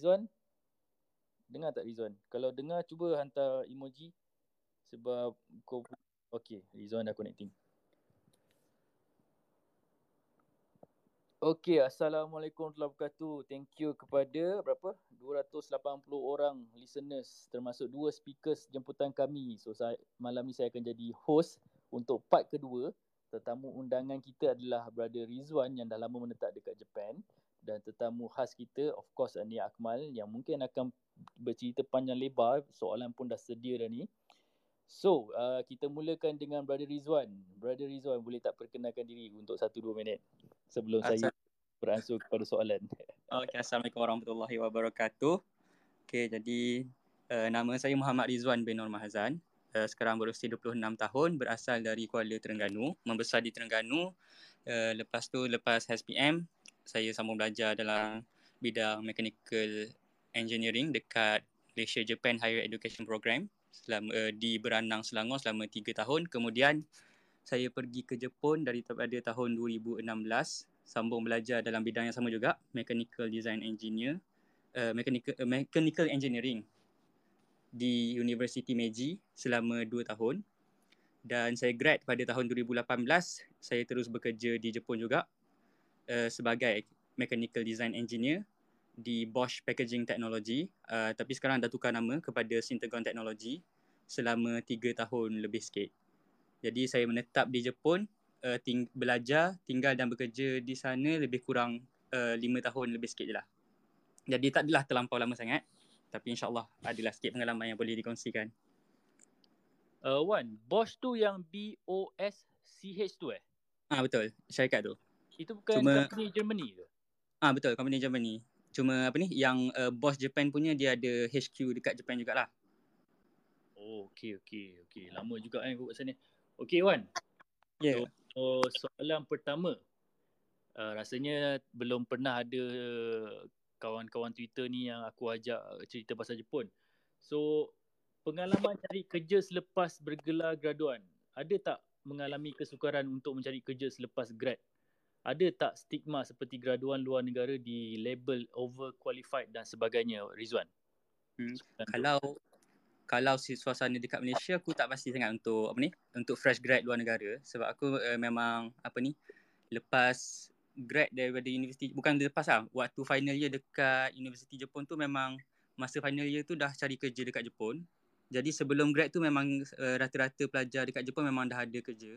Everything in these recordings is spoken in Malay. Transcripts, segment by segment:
Rizwan? Dengar tak Rizwan? Kalau dengar cuba hantar emoji sebab kau... Okey, Rizwan dah connecting. Okey, Assalamualaikum warahmatullahi wabarakatuh. Thank you kepada berapa? 280 orang listeners termasuk 2 speakers jemputan kami. So malam ni saya akan jadi host untuk part kedua. Tetamu undangan kita adalah Brother Rizwan yang dah lama menetap dekat Jepun. Dan tetamu khas kita of course Nik Akmal yang mungkin akan bercerita panjang lebar. Soalan pun dah sedia dah ni. So kita mulakan dengan Brother Rizwan. Brother Rizwan boleh tak perkenalkan diri untuk 1-2 minit sebelum saya beransur kepada soalan. Okay, Assalamualaikum warahmatullahi wabarakatuh. Okay, jadi nama saya Muhammad Rizwan bin Nor Mahazan. Sekarang berusia 26 tahun, berasal dari Kuala Terengganu, membesar di Terengganu. Lepas HSPM, saya sambung belajar dalam bidang Mechanical Engineering dekat Malaysia Japan Higher Education Program. Di Beranang, Selangor selama 3 tahun. Kemudian saya pergi ke Jepun daripada tahun 2016, sambung belajar dalam bidang yang sama juga, Mechanical Design Engineer, Mechanical Engineering di University Meiji selama 2 tahun. Dan saya grad pada tahun 2018. Saya terus bekerja di Jepun juga sebagai Mechanical Design Engineer di Bosch Packaging Technology, tapi sekarang dah tukar nama kepada Syntagon Technology selama 3 tahun lebih sikit. Jadi saya menetap di Jepun, belajar, tinggal dan bekerja di sana lebih kurang 5 tahun lebih sikit je lah. Jadi tak adalah terlampau lama sangat, tapi insyaAllah adalah sikit pengalaman yang boleh dikongsikan. Wan, Bosch tu yang B-O-S-C-H tu eh? Ah betul, syarikat tu. Itu bukan company Germany tu? Ah betul, company Germany. Cuma apa ni, yang Bosch Japan punya dia ada HQ dekat Japan jugalah. Oh, okey. Lama juga kan aku kat sana. Okey Wan. Yeah. So, soalan pertama. Rasanya belum pernah ada kawan-kawan Twitter ni yang aku ajak cerita pasal Jepun. So, pengalaman cari kerja selepas bergelar graduan. Ada tak mengalami kesukaran untuk mencari kerja selepas grad? Ada tak stigma seperti graduan luar negara di label overqualified dan sebagainya, Rizwan? Kalau suasana dekat Malaysia, aku tak pasti sangat untuk apa ni, untuk fresh grad luar negara, sebab aku memang apa ni, lepas grad daripada universiti, bukan lepas lah, waktu final year dekat Universiti Jepun tu memang masa final year tu dah cari kerja dekat Jepun. Jadi sebelum grad tu memang rata-rata pelajar dekat Jepun memang dah ada kerja.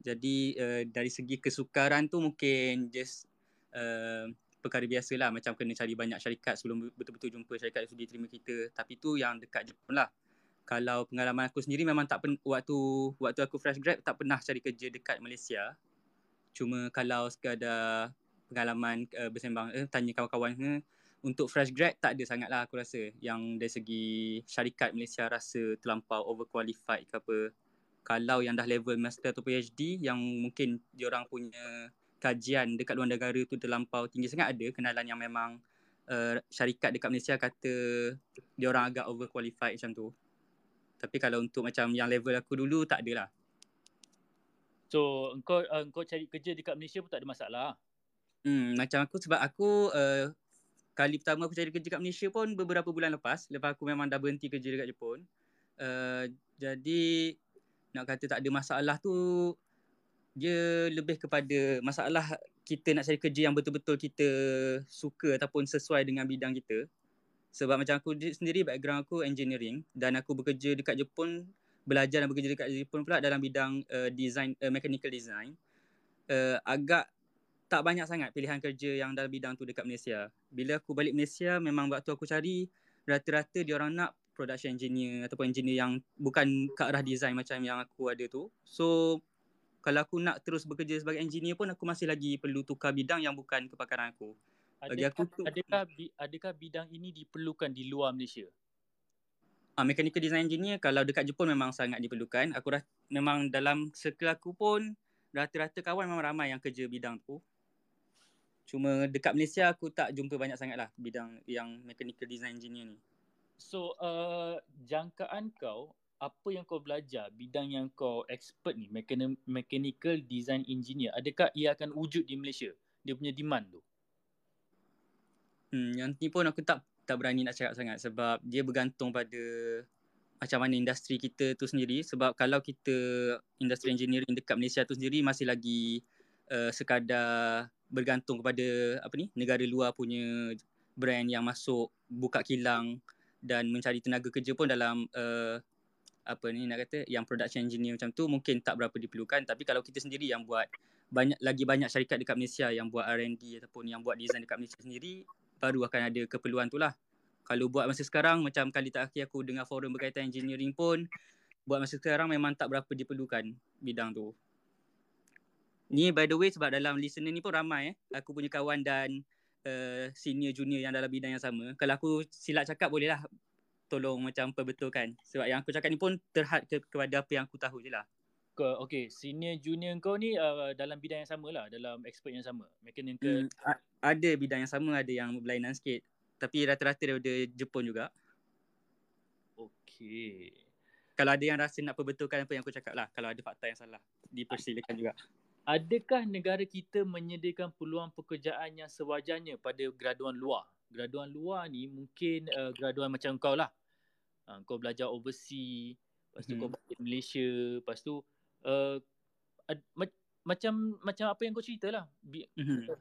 Jadi dari segi kesukaran tu mungkin just perkara biasalah, macam kena cari banyak syarikat sebelum betul-betul jumpa syarikat yang sudi terima kita. Tapi tu yang dekat Jepun lah. Kalau pengalaman aku sendiri memang tak waktu aku fresh grad tak pernah cari kerja dekat Malaysia. Cuma kalau sekadar pengalaman bersembang tanya kawan-kawan untuk fresh grad tak ada sangatlah aku rasa yang dari segi syarikat Malaysia rasa terlampau overqualified ke apa. Kalau yang dah level master atau PhD yang mungkin diorang punya kajian dekat luar negara tu terlampau tinggi sangat, ada kenalan yang memang syarikat dekat Malaysia kata diorang agak overqualified macam tu. Tapi kalau untuk macam yang level aku dulu tak ada lah. So engkau cari kerja dekat Malaysia pun tak ada masalah? Macam aku, sebab aku kali pertama aku cari kerja dekat Malaysia pun beberapa bulan lepas aku memang dah berhenti kerja dekat Jepun. Jadi nak kata tak ada masalah tu, dia lebih kepada masalah kita nak cari kerja yang betul-betul kita suka ataupun sesuai dengan bidang kita. Sebab macam aku sendiri, background aku engineering dan aku bekerja dekat Jepun, belajar dan bekerja dekat Jepun pula dalam bidang design, mechanical design. Agak tak banyak sangat pilihan kerja yang dalam bidang tu dekat Malaysia. Bila aku balik Malaysia, memang waktu aku cari rata-rata diorang nak production engineer ataupun engineer yang bukan ke arah design macam yang aku ada tu. So kalau aku nak terus bekerja sebagai engineer pun aku masih lagi perlu tukar bidang yang bukan kepakaran aku. Adakah bidang ini diperlukan di luar Malaysia? Mechanical design engineer kalau dekat Jepun memang sangat diperlukan. Memang dalam circle aku pun rata-rata kawan memang ramai yang kerja bidang tu. Cuma dekat Malaysia aku tak jumpa banyak sangatlah bidang yang mechanical design engineer ni. So, jangkaan kau, apa yang kau belajar, bidang yang kau expert ni, mechanical design engineer, adakah ia akan wujud di Malaysia? Dia punya demand tu? Yang ni pun aku tak berani nak cakap sangat sebab dia bergantung pada macam mana industri kita tu sendiri. Sebab kalau kita industri engineering dekat Malaysia tu sendiri masih lagi sekadar bergantung kepada apa ni, negara luar punya brand yang masuk buka kilang dan mencari tenaga kerja pun dalam apa ni nak kata, yang production engineer macam tu mungkin tak berapa diperlukan. Tapi kalau kita sendiri yang buat, lagi banyak syarikat dekat Malaysia yang buat R&D ataupun yang buat design dekat Malaysia sendiri, baru akan ada keperluan tu lah. Kalau buat masa sekarang, macam kali terakhir aku dengar forum berkaitan engineering pun, buat masa sekarang memang tak berapa diperlukan bidang tu. Ni by the way, sebab dalam listener ni pun ramai aku punya kawan dan senior junior yang dalam bidang yang sama. Kalau aku silap cakap boleh lah tolong macam perbetulkan. Sebab yang aku cakap ni pun terhad kepada apa yang aku tahu je lah. Okay, senior junior kau ni dalam bidang yang sama lah, dalam expert yang sama, mechanical. Ada bidang yang sama, ada yang berlainan sikit. Tapi rata-rata daripada Jepun juga. Okay. Kalau ada yang rasa nak perbetulkan apa yang aku cakap lah, kalau ada fakta yang salah, dipersilakan juga. Adakah negara kita menyediakan peluang pekerjaan yang sewajarnya pada graduan luar? Graduan luar ni mungkin graduan macam kau lah. Kau belajar overseas, lepas tu kau balik Malaysia, lepas tu macam apa yang kau cerita lah.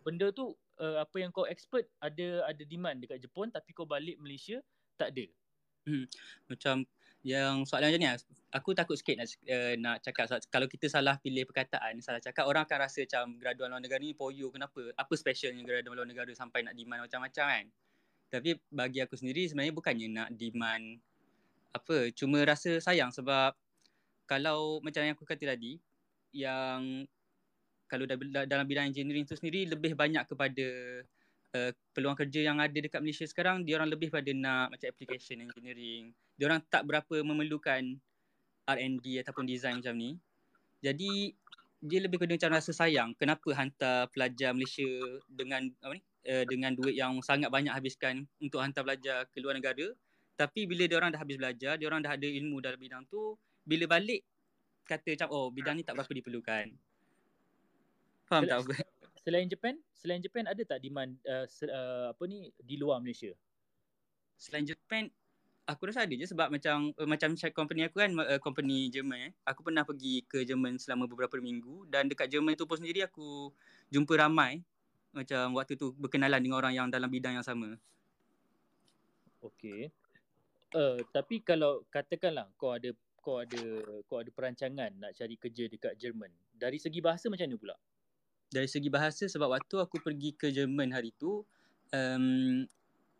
Benda tu apa yang kau expert ada demand dekat Jepun, tapi kau balik Malaysia tak ada. Macam yang soalan macam ni, aku takut sikit nak cakap. Kalau kita salah pilih perkataan, salah cakap, orang akan rasa macam graduan luar negara ni poyo, kenapa? Apa specialnya graduan luar negara sampai nak demand macam-macam kan? Tapi bagi aku sendiri sebenarnya bukannya nak demand apa, cuma rasa sayang sebab kalau macam yang aku kata tadi, yang kalau dalam bidang engineering tu sendiri lebih banyak kepada peluang kerja yang ada dekat Malaysia sekarang, diorang lebih pada nak macam application engineering. Diorang tak berapa memerlukan R&D ataupun design macam ni. Jadi dia lebih kena macam rasa sayang, kenapa hantar pelajar Malaysia dengan apa ni, dengan duit yang sangat banyak habiskan untuk hantar pelajar ke luar negara. Tapi bila diorang dah habis belajar, diorang dah ada ilmu dalam bidang tu, bila balik kata macam oh bidang ni tak berapa diperlukan. Faham tak apa? Selain Japan ada tak demand apa ni di luar Malaysia? Selain Japan aku rasa ada je sebab macam company aku kan company Jerman. Aku pernah pergi ke Jerman selama beberapa minggu dan dekat Jerman tu pun sendiri aku jumpa ramai macam waktu tu berkenalan dengan orang yang dalam bidang yang sama. Okey. Tapi kalau katakanlah kau ada perancangan nak cari kerja dekat Jerman, dari segi bahasa macam mana pula? Dari segi bahasa, sebab waktu aku pergi ke Jerman hari tu,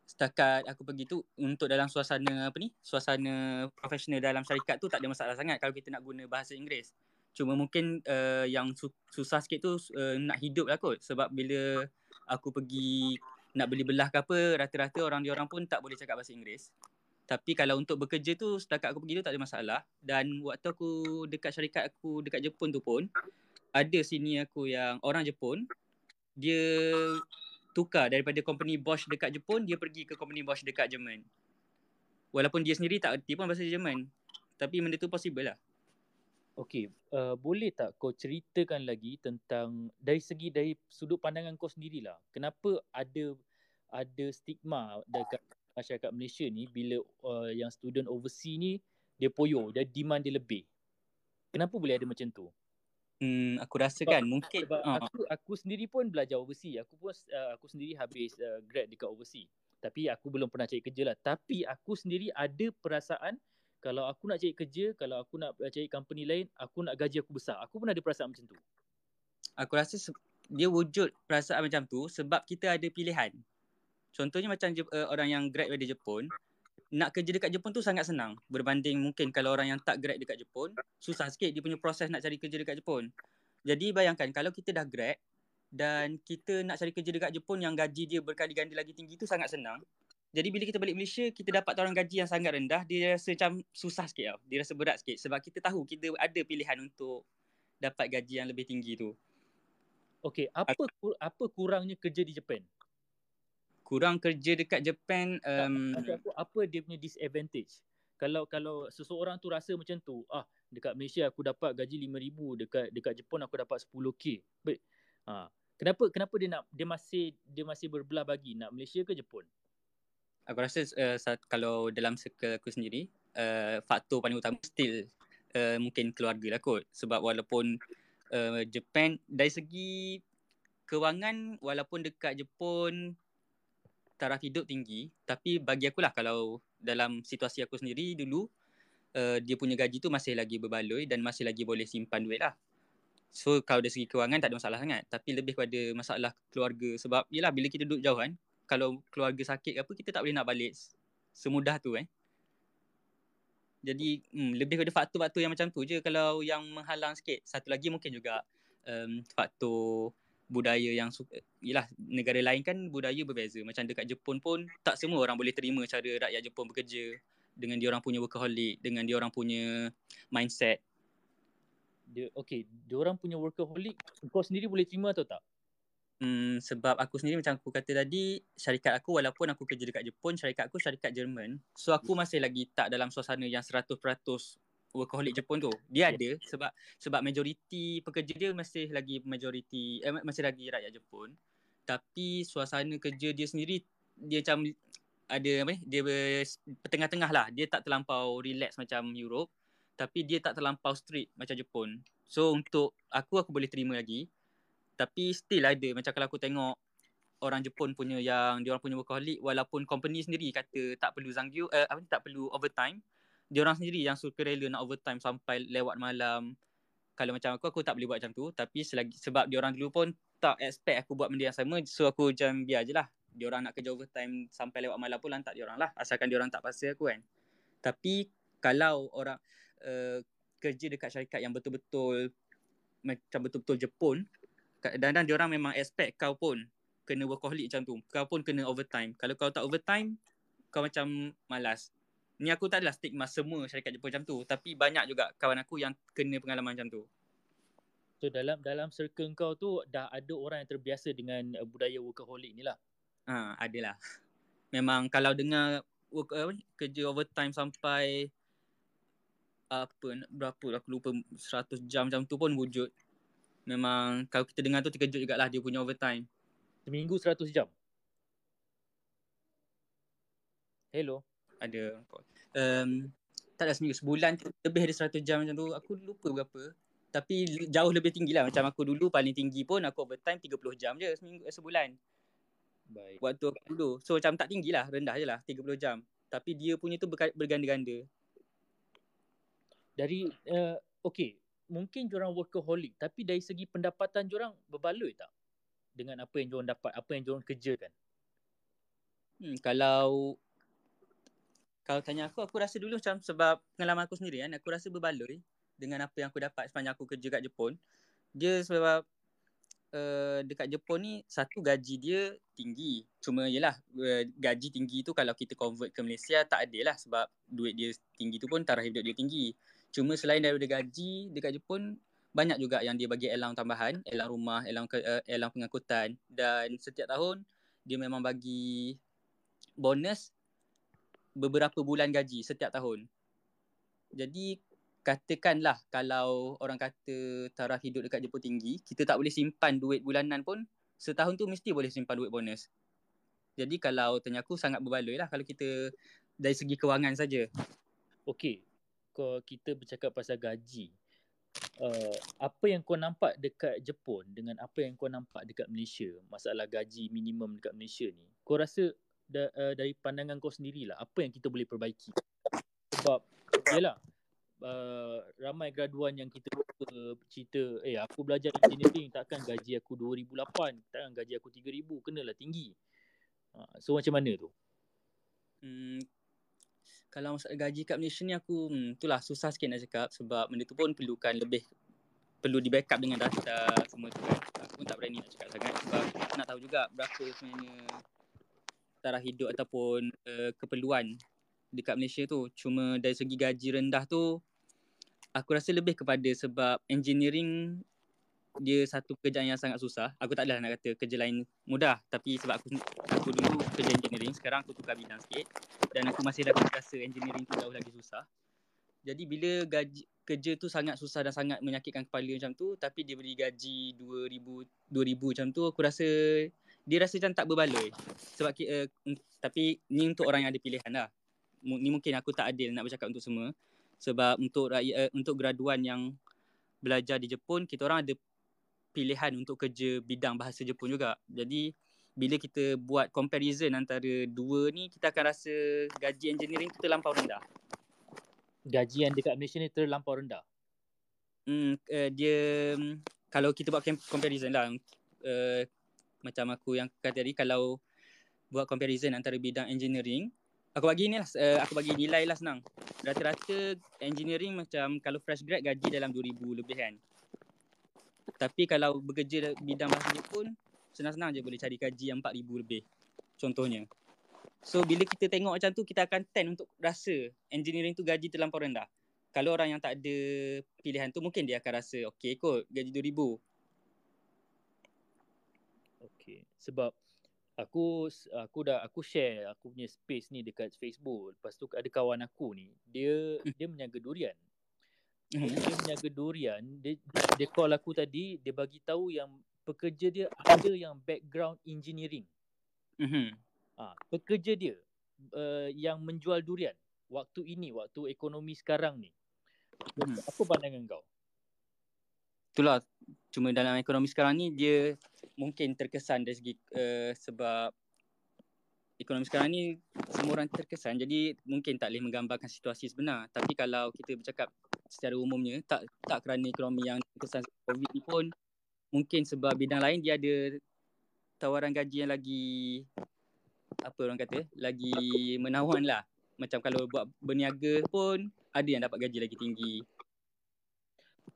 setakat aku pergi tu untuk dalam suasana apa ni, suasana profesional dalam syarikat tu tak ada masalah sangat kalau kita nak guna bahasa Inggeris. Cuma mungkin yang susah sikit tu nak hidup lah kot. Sebab bila aku pergi nak beli belah ke apa, rata-rata orang pun tak boleh cakap bahasa Inggeris. Tapi kalau untuk bekerja tu, setakat aku pergi tu tak ada masalah. Dan waktu aku dekat syarikat aku dekat Jepun tu pun, ada sini aku yang orang Jepun, dia tukar daripada company Bosch dekat Jepun, dia pergi ke company Bosch dekat Jerman. Walaupun dia sendiri tak erti pun bahasa Jerman, tapi benda tu possible lah. Okey, boleh tak kau ceritakan lagi tentang dari sudut pandangan kau sendirilah, kenapa ada stigma dekat masyarakat Malaysia ni bila yang student overseas ni dia poyo, dia demand dia lebih. Kenapa boleh ada macam tu? Aku rasa kan mungkin aku sendiri pun belajar overseas. Aku sendiri habis grad dekat overseas. Tapi aku belum pernah cari kerja lah. Tapi aku sendiri ada perasaan kalau aku nak cari kerja, kalau aku nak cari company lain, aku nak gaji aku besar. Aku pun ada perasaan macam tu. Aku rasa dia wujud perasaan macam tu sebab kita ada pilihan. Contohnya macam orang yang grad dari Jepun, nak kerja dekat Jepun tu sangat senang berbanding mungkin kalau orang yang tak grad dekat Jepun, susah sikit dia punya proses nak cari kerja dekat Jepun. Jadi bayangkan kalau kita dah grad dan kita nak cari kerja dekat Jepun yang gaji dia berkali-ganda lagi tinggi tu sangat senang. Jadi bila kita balik Malaysia, kita dapat tawaran gaji yang sangat rendah, dia rasa macam susah sikit tau. Dia rasa berat sikit sebab kita tahu kita ada pilihan untuk dapat gaji yang lebih tinggi tu. Okey, apa kurangnya kerja di Jepun? Kurang kerja dekat Jepun, apa dia punya disadvantage? Kalau seseorang tu rasa macam tu, dekat Malaysia aku dapat gaji RM5,000, dekat Jepun aku dapat RM10,000. Kenapa dia masih berbelah bagi nak Malaysia ke Jepun? Aku rasa kalau dalam circle aku sendiri, faktor paling utama still mungkin keluarga lah kot. Sebab walaupun Japan dari segi kewangan, walaupun dekat Jepun taraf hidup tinggi, tapi bagi akulah kalau dalam situasi aku sendiri dulu, dia punya gaji tu masih lagi berbaloi dan masih lagi boleh simpan duit lah. So kalau dari segi kewangan tak ada masalah sangat, tapi lebih kepada masalah keluarga. Sebab yelah bila kita duduk jauh kan, kalau keluarga sakit ke apa, kita tak boleh nak balik semudah tu kan. Jadi lebih kepada faktor-faktor yang macam tu je kalau yang menghalang sikit. Satu lagi mungkin juga faktor budaya yang yelah negara lain kan budaya berbeza. Macam dekat Jepun pun tak semua orang boleh terima cara rakyat Jepun bekerja dengan dia orang punya workaholic, dengan dia orang punya mindset. Dia orang punya workaholic, kau sendiri boleh terima atau tak? Sebab aku sendiri macam aku kata tadi, syarikat aku walaupun aku kerja dekat Jepun, syarikat aku syarikat Jerman. So aku masih lagi tak dalam suasana yang 100% workaholic Jepun tu. Dia ada sebab majoriti pekerja dia masih lagi rakyat Jepun. Tapi suasana kerja dia sendiri dia macam ada dia bertengah-tengah lah. Dia tak terlampau relax macam Europe, tapi dia tak terlampau strict macam Jepun. So untuk aku boleh terima lagi. Tapi still ada macam kalau aku tengok orang Jepun punya yang dia orang punya workaholic, walaupun company sendiri kata tak perlu zanggyu, tak perlu overtime, dia orang sendiri yang suka rela nak overtime sampai lewat malam. Kalau macam aku tak boleh buat macam tu. Tapi sebab dia orang dulu pun tak expect aku buat benda yang sama, so aku macam biar je lah. Dia orang nak kerja overtime sampai lewat malam pun lantak dia orang lah, asalkan dia orang tak paksa aku kan. Tapi kalau orang kerja dekat syarikat yang betul-betul macam betul-betul Jepun, kadang-kadang dia orang memang expect kau pun kena workaholic macam tu, kau pun kena overtime. Kalau kau tak overtime, kau macam malas. Ni aku tak adalah stigma semua syarikat Jepun macam tu, tapi banyak juga kawan aku yang kena pengalaman macam tu. So dalam circle kau tu dah ada orang yang terbiasa dengan budaya workaholic ni lah? Adalah. Memang kalau dengar kerja overtime sampai berapa aku lupa, 100 jam macam tu pun wujud. Memang kalau kita dengar tu terkejut jugalah dia punya overtime. Seminggu 100 jam? Hello? Ada tak ada seminggu, sebulan tu lebih ada 100 jam macam tu. Aku lupa berapa, tapi jauh lebih tinggi lah. Macam aku dulu paling tinggi pun aku overtime 30 jam je sebulan. Baik. Waktu aku dulu, so macam tak tinggi lah, rendah je lah 30 jam. Tapi dia punya tu berganda-ganda. Dari mungkin diorang workaholic, tapi dari segi pendapatan diorang berbaloi tak dengan apa yang diorang dapat, apa yang diorang kerjakan? Kalau tanya aku rasa dulu macam sebab pengalaman aku sendiri kan, aku rasa berbaloi dengan apa yang aku dapat sepanjang aku kerja kat Jepun. Dia sebab dekat Jepun ni satu gaji dia tinggi. Cuma yelah gaji tinggi tu kalau kita convert ke Malaysia tak adalah, sebab duit dia tinggi tu pun taraf hidup dia tinggi. Cuma selain daripada gaji dekat Jepun, banyak juga yang dia bagi allowance tambahan, allowance rumah, allowance pengangkutan, dan setiap tahun dia memang bagi bonus beberapa bulan gaji setiap tahun. Jadi katakanlah kalau orang kata taraf hidup dekat Jepun tinggi, kita tak boleh simpan duit bulanan pun, setahun tu mesti boleh simpan duit bonus. Jadi kalau tanya aku sangat berbaloi lah kalau kita dari segi kewangan saja. Okey, kalau kita bercakap pasal gaji, apa yang kau nampak dekat Jepun dengan apa yang kau nampak dekat Malaysia, masalah gaji minimum dekat Malaysia ni, kau rasa dari pandangan kau sendirilah apa yang kita boleh perbaiki? Sebab yalah ramai graduan yang kita cerita, aku belajar engineering, takkan gaji aku 2008, takkan gaji aku 3000, kenalah tinggi. So macam mana tu? Kalau masalah gaji kat Malaysia ni aku itulah susah sikit nak cakap, sebab benda tu pun perlu di backup dengan data semua tu kan. Aku pun tak berani nak cakap sangat sebab nak tahu juga berapa sebenarnya taraf hidup ataupun keperluan dekat Malaysia tu. Cuma dari segi gaji rendah tu aku rasa lebih kepada sebab engineering dia satu pekerjaan yang sangat susah. Aku tak adalah nak kata kerja lain mudah, tapi sebab aku dulu kerja engineering, sekarang aku tukar bidang sikit dan aku masih dah rasa engineering tu jauh lagi susah. Jadi bila gaji kerja tu sangat susah dan sangat menyakitkan kepala macam tu, tapi dia beri gaji 2000 macam tu, aku rasa dia rasa macam tak berbaloi. Sebab tapi ni untuk orang yang ada pilihan lah. Ni mungkin aku tak adil nak bercakap untuk semua. Sebab untuk rakyat, untuk graduan yang belajar di Jepun, kita orang ada pilihan untuk kerja bidang bahasa Jepun juga. Jadi bila kita buat comparison antara dua ni, kita akan rasa gaji engineering tu terlampau rendah. Gaji yang dekat Malaysia ni terlampau rendah. Dia kalau kita buat comparison lah, macam aku yang kata tadi, kalau buat comparison antara bidang engineering, aku bagi nilai lah senang. Rata-rata engineering macam kalau fresh grad gaji dalam 2000 lebih kan. Tapi kalau bekerja bidang bahasa pun senang-senang je boleh cari gaji yang 4000 lebih contohnya. So bila kita tengok macam tu, kita akan tend untuk rasa engineering tu gaji terlampau rendah. Kalau orang yang tak ada pilihan tu, mungkin dia akan rasa okey kot gaji 2000. Okey, sebab aku share aku punya space ni dekat Facebook. Lepas tu ada kawan aku ni, dia menjaga durian. Dia menjaga durian, dia call aku tadi, dia bagi tahu yang pekerja dia ada yang background engineering. Pekerja dia yang menjual durian waktu ekonomi sekarang ni. Apa pandangan kau? Itulah, cuma dalam ekonomi sekarang ni dia mungkin terkesan dari segi sebab ekonomi sekarang ni semua orang terkesan, jadi mungkin tak boleh menggambarkan situasi sebenar. Tapi kalau kita bercakap secara umumnya, tak kerana ekonomi yang terkesan COVID ni pun, mungkin sebab bidang lain dia ada tawaran gaji yang lagi, apa orang kata, lagi menawan lah. Macam kalau buat berniaga pun ada yang dapat gaji lagi tinggi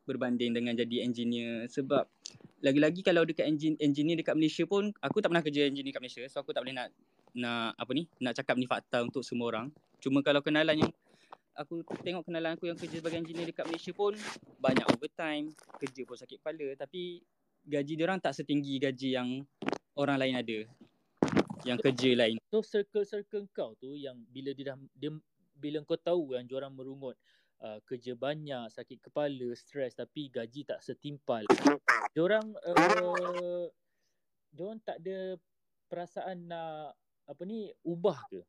berbanding dengan jadi engineer. Sebab lagi-lagi kalau dekat engineer dekat Malaysia pun, aku tak pernah kerja engineer dekat Malaysia, so aku tak boleh nak cakap ni fakta untuk semua orang. Cuma kalau kenalan yang aku tengok, kenalan aku yang kerja sebagai engineer dekat Malaysia pun banyak overtime, kerja pun sakit kepala, tapi gaji dia orang tak setinggi gaji yang orang lain ada, yang kerja lain. So circle-circle kau tu yang bila kau tahu yang diorang merungut kerja banyak, sakit kepala, stres, tapi gaji tak setimpal, diorang tak ada perasaan nak ubah ke,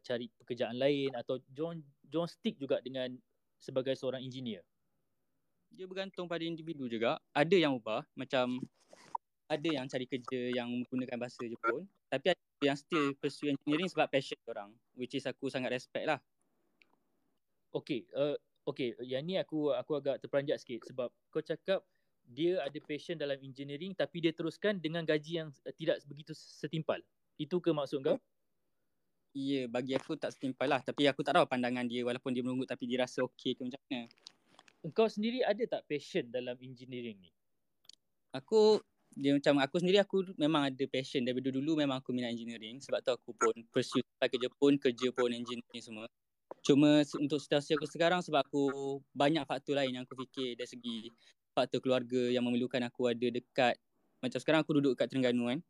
cari pekerjaan lain, atau diorang stick juga dengan sebagai seorang engineer? Dia bergantung pada individu juga. Ada yang ubah, macam ada yang cari kerja yang menggunakan bahasa Jepun, tapi ada yang still pursue engineering sebab passion orang, which is aku sangat respect lah. Okay, yang ni aku agak terperanjat sikit sebab kau cakap dia ada passion dalam engineering tapi dia teruskan dengan gaji yang tidak begitu setimpal. Itu ke maksud kau? Ya, bagi aku tak setimpal lah, tapi aku tak tahu pandangan dia, walaupun dia merungut tapi dia rasa okey ke macam mana. Engkau sendiri ada tak passion dalam engineering ni? Aku memang ada passion daripada dulu, memang aku minat engineering. Sebab tu aku pun pursue kerja pun engineering semua. Cuma untuk situasi aku sekarang, sebab aku banyak faktor lain yang aku fikir, dari segi faktor keluarga yang memerlukan aku ada dekat, macam sekarang aku duduk dekat Terengganu kan,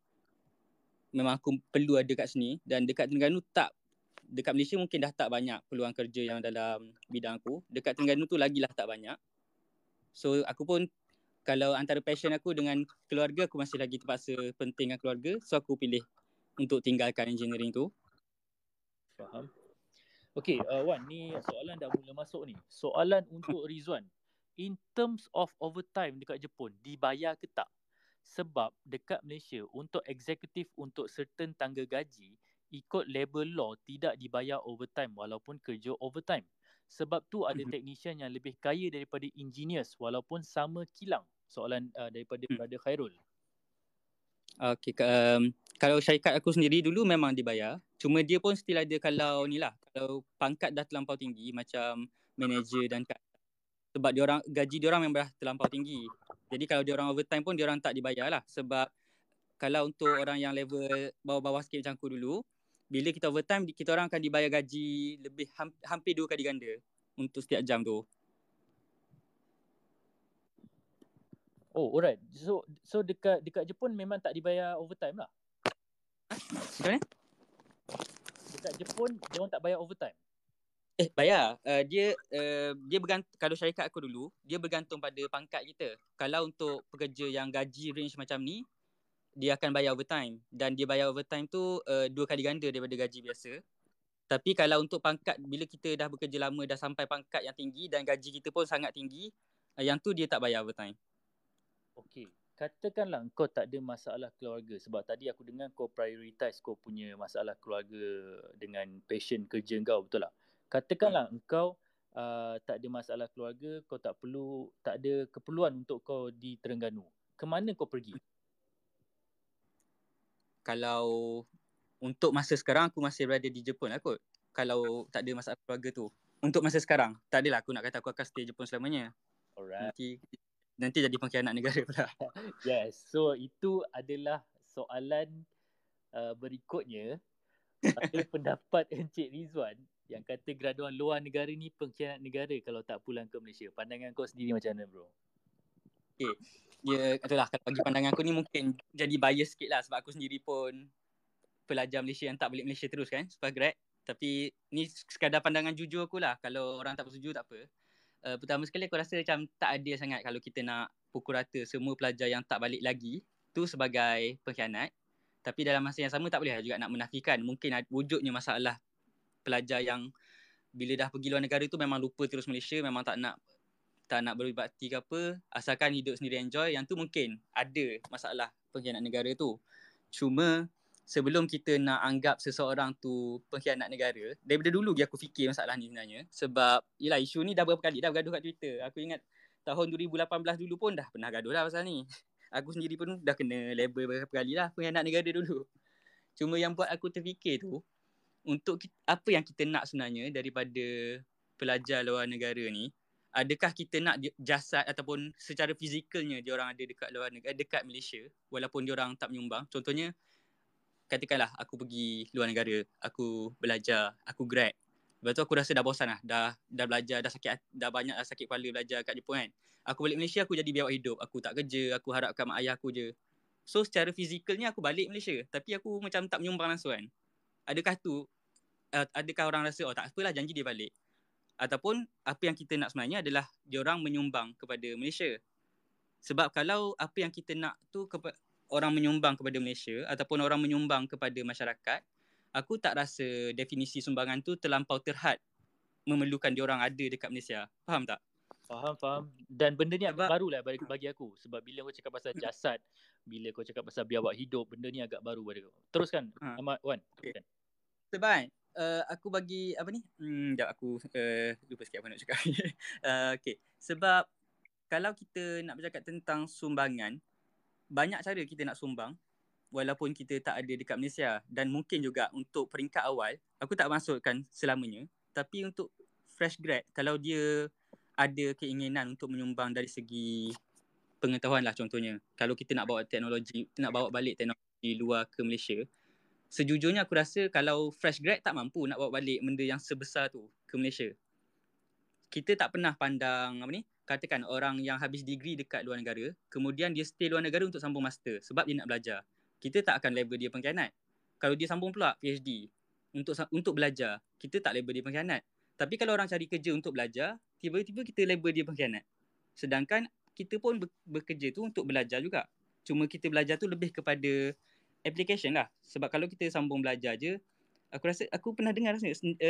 memang aku perlu ada kat sini. Dan dekat Terengganu dekat Malaysia mungkin dah tak banyak peluang kerja yang dalam bidang aku, dekat Terengganu tu lagilah tak banyak. So aku pun, kalau antara passion aku dengan keluarga, aku masih lagi terpaksa penting dengan keluarga. So aku pilih untuk tinggalkan engineering tu. Faham. Okay, Wan, ni soalan dah mula masuk ni. Soalan untuk Rizwan. In terms of overtime dekat Jepun, dibayar ke tak? Sebab dekat Malaysia, untuk eksekutif untuk certain tangga gaji, ikut labor law tidak dibayar overtime walaupun kerja overtime. Sebab tu ada technician yang lebih kaya daripada engineers walaupun sama kilang. Soalan daripada Brother Khairul. Okay, kalau syarikat aku sendiri dulu memang dibayar. Cuma dia pun still ada kalau pangkat dah terlampau tinggi macam manager dan kat. Sebab gaji diorang memang dah terlampau tinggi. Jadi kalau diorang overtime pun diorang tak dibayar lah. Sebab kalau untuk orang yang level bawah-bawah sikit macam aku dulu, bila kita overtime, kita orang akan dibayar gaji lebih hampir 2 kali ganda untuk setiap jam tu. Oh, alright. So dekat Jepun memang tak dibayar overtime lah. Macam mana? Dekat Jepun, dia orang tak bayar overtime. Bayar. Dia bergantung, kalau syarikat aku dulu, dia bergantung pada pangkat kita. Kalau untuk pekerja yang gaji range macam ni, dia akan bayar overtime. Dan dia bayar overtime tu 2 kali ganda daripada gaji biasa. Tapi kalau untuk pangkat, bila kita dah bekerja lama, dah sampai pangkat yang tinggi dan gaji kita pun sangat tinggi, yang tu dia tak bayar overtime. Okey. Katakanlah kau tak ada masalah keluarga, sebab tadi aku dengar kau prioritize kau punya masalah keluarga dengan passion kerja kau, betul tak? Katakanlah engkau tak ada masalah keluarga, kau tak perlu, tak ada keperluan untuk kau di Terengganu. Kemana kau pergi? Kalau untuk masa sekarang, aku masih berada di Jepun lah kot. Kalau tak ada masalah keluarga tu. Untuk masa sekarang, tak adalah aku nak kata aku akan stay Jepun selamanya. Alright. Nanti jadi pengkhianat negara pula. Yes, so itu adalah soalan berikutnya. Apa pendapat Encik Rizwan yang kata graduan luar negara ni pengkhianat negara kalau tak pulang ke Malaysia? Pandangan kau sendiri macam mana, bro? Okay. Ya, itulah, kalau bagi pandangan aku ni mungkin jadi bias sikit lah, sebab aku sendiri pun pelajar Malaysia yang tak balik Malaysia terus kan, sebab grad. Tapi ni sekadar pandangan jujur aku lah. Kalau orang tak bersetuju tak apa. Pertama sekali aku rasa macam tak adil sangat kalau kita nak pukul rata semua pelajar yang tak balik lagi tu sebagai pengkhianat. Tapi dalam masa yang sama tak boleh juga nak menafikan mungkin wujudnya masalah pelajar yang bila dah pergi luar negara tu memang lupa terus Malaysia, memang tak nak berbakti ke apa, asalkan hidup sendiri enjoy, yang tu mungkin ada masalah pengkhianat negara tu. Cuma sebelum kita nak anggap seseorang tu pengkhianat negara, daripada dulu aku fikir masalah ni sebenarnya, sebab yelah isu ni dah berapa kali dah bergaduh kat Twitter. Aku ingat tahun 2018 dulu pun dah pernah gaduh dah pasal ni. Aku sendiri pun dah kena label berapa kali lah pengkhianat negara dulu. Cuma yang buat aku terfikir tu, untuk kita, apa yang kita nak sebenarnya daripada pelajar luar negara ni? Adakah kita nak jasad ataupun secara fizikalnya diorang ada dekat luar negara, dekat Malaysia walaupun diorang tak menyumbang? Contohnya, katakanlah aku pergi luar negara, aku belajar, aku grad. Lepas tu aku rasa dah bosan lah, dah belajar, dah banyak dah sakit kepala belajar kat Jepun kan. Aku balik Malaysia, aku jadi biawak hidup, aku tak kerja, aku harapkan mak ayah aku je. So secara fizikalnya aku balik Malaysia, tapi aku macam tak menyumbang langsung kan. Adakah orang rasa oh tak apalah janji dia balik, ataupun apa yang kita nak sebenarnya adalah diorang menyumbang kepada Malaysia? Sebab kalau apa yang kita nak tu orang menyumbang kepada Malaysia ataupun orang menyumbang kepada masyarakat, aku tak rasa definisi sumbangan tu terlampau terhad memerlukan diorang ada dekat Malaysia. Faham tak? Faham. Dan benda ni agak baru lah bagi aku. Sebab bila kau cakap pasal jasad, bila kau cakap pasal biawak hidup, benda ni agak baru bagi aku. Teruskan, Ahmad Wan. Teruskan. Sebab aku bagi apa ni? Aku lupa sikit apa nak cakap. Okay. Sebab kalau kita nak bercakap tentang sumbangan, banyak cara kita nak sumbang walaupun kita tak ada dekat Malaysia. Dan mungkin juga untuk peringkat awal, aku tak masukkan selamanya, tapi untuk fresh grad, kalau dia ada keinginan untuk menyumbang dari segi pengetahuan lah contohnya. Kalau kita nak bawa teknologi, nak bawa balik teknologi luar ke Malaysia, sejujurnya aku rasa kalau fresh grad tak mampu nak bawa balik benda yang sebesar tu ke Malaysia. Kita tak pernah pandang apa ni, katakan orang yang habis degree dekat luar negara, kemudian dia stay luar negara untuk sambung master sebab dia nak belajar. Kita tak akan label dia pengkhianat. Kalau dia sambung pula PhD untuk belajar, kita tak label dia pengkhianat. Tapi kalau orang cari kerja untuk belajar, tiba-tiba kita label dia pengkhianat. Sedangkan kita pun bekerja tu untuk belajar juga. Cuma kita belajar tu lebih kepada application lah. Sebab kalau kita sambung belajar je, aku pernah dengar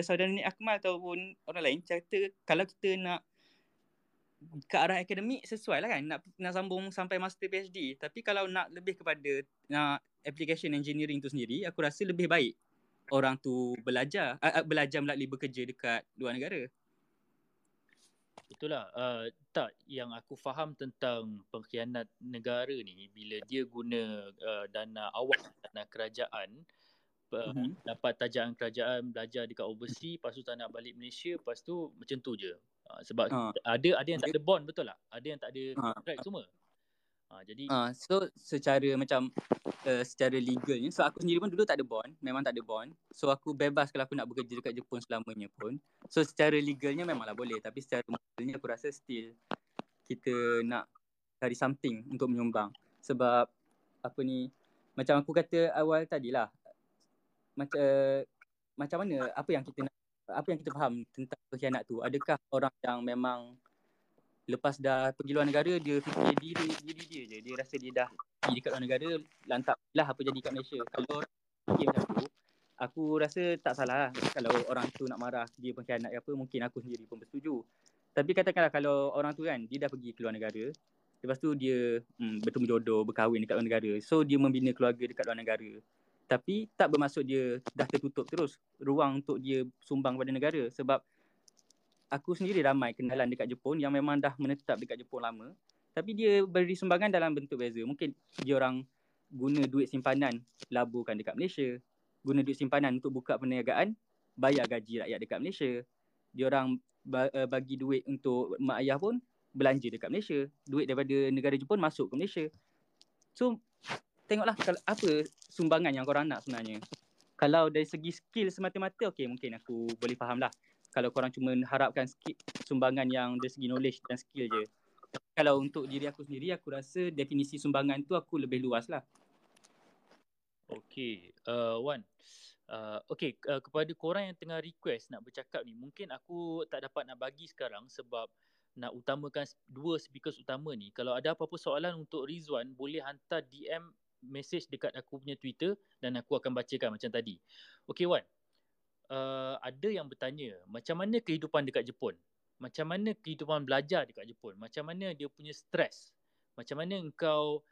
saudara Nik Akmal ataupun orang lain cerita, kalau kita nak ke arah akademik sesuai lah kan, nak sambung sampai master PhD. Tapi kalau nak lebih kepada nak application engineering tu sendiri, aku rasa lebih baik orang tu belajar melalui bekerja dekat luar negara. Itulah tak, yang aku faham tentang pengkhianat negara ni, bila dia guna dana awam, dana kerajaan, dapat tajaan kerajaan, belajar dekat overseas, lepas tu tak nak balik Malaysia, lepas tu macam tu je. Sebab ada yang tak ada bond, betul lah, ada yang tak ada kontrak semua. Jadi so secara macam secara legalnya, so aku sendiri pun dulu memang tak ada bond. So aku bebas kalau aku nak bekerja dekat Jepun selamanya pun. So secara legalnya memanglah boleh, tapi secara moralnya aku rasa still kita nak cari something untuk menyumbang. Sebab apa ni, macam aku kata awal tadilah, macam mana apa yang kita nak apa yang kita faham tentang pengkhianat tu? Adakah orang yang memang lepas dah pergi luar negara, dia fikir diri dia je. Dia rasa dia dah pergi dekat luar negara, lantak lah apa jadi kat Malaysia. Kalau fikir macam tu, aku rasa tak salah lah. Kalau orang tu nak marah dia pengkhianat apa, mungkin aku sendiri pun bersetuju. Tapi katakanlah kalau orang tu kan, dia dah pergi ke luar negara, lepas tu dia bertemu jodoh, berkahwin dekat luar negara. So dia membina keluarga dekat luar negara. Tapi tak bermaksud dia dah tertutup terus ruang untuk dia sumbang kepada negara. Sebab aku sendiri ramai kenalan dekat Jepun yang memang dah menetap dekat Jepun lama, tapi dia beri sumbangan dalam bentuk beza. Mungkin dia orang guna duit simpanan laburkan dekat Malaysia, guna duit simpanan untuk buka perniagaan, bayar gaji rakyat dekat Malaysia. Dia orang bagi duit untuk mak ayah pun belanja dekat Malaysia. Duit daripada negara Jepun masuk ke Malaysia. So tengoklah apa sumbangan yang korang nak sebenarnya. Kalau dari segi skill semata-mata, okey, mungkin aku boleh faham lah kalau korang cuma harapkan sumbangan yang dari segi knowledge dan skill je. Kalau untuk diri aku sendiri, aku rasa definisi sumbangan tu aku lebih luas lah. Okay, Wan. Kepada korang yang tengah request nak bercakap ni, mungkin aku tak dapat nak bagi sekarang sebab nak utamakan dua speakers utama ni. Kalau ada apa-apa soalan untuk Rizwan, boleh hantar DM message dekat aku punya Twitter dan aku akan bacakan macam tadi. Okay, Wan. Ada yang bertanya, macam mana kehidupan dekat Jepun? Macam mana kehidupan belajar dekat Jepun? Macam mana dia punya stres? Macam mana engkau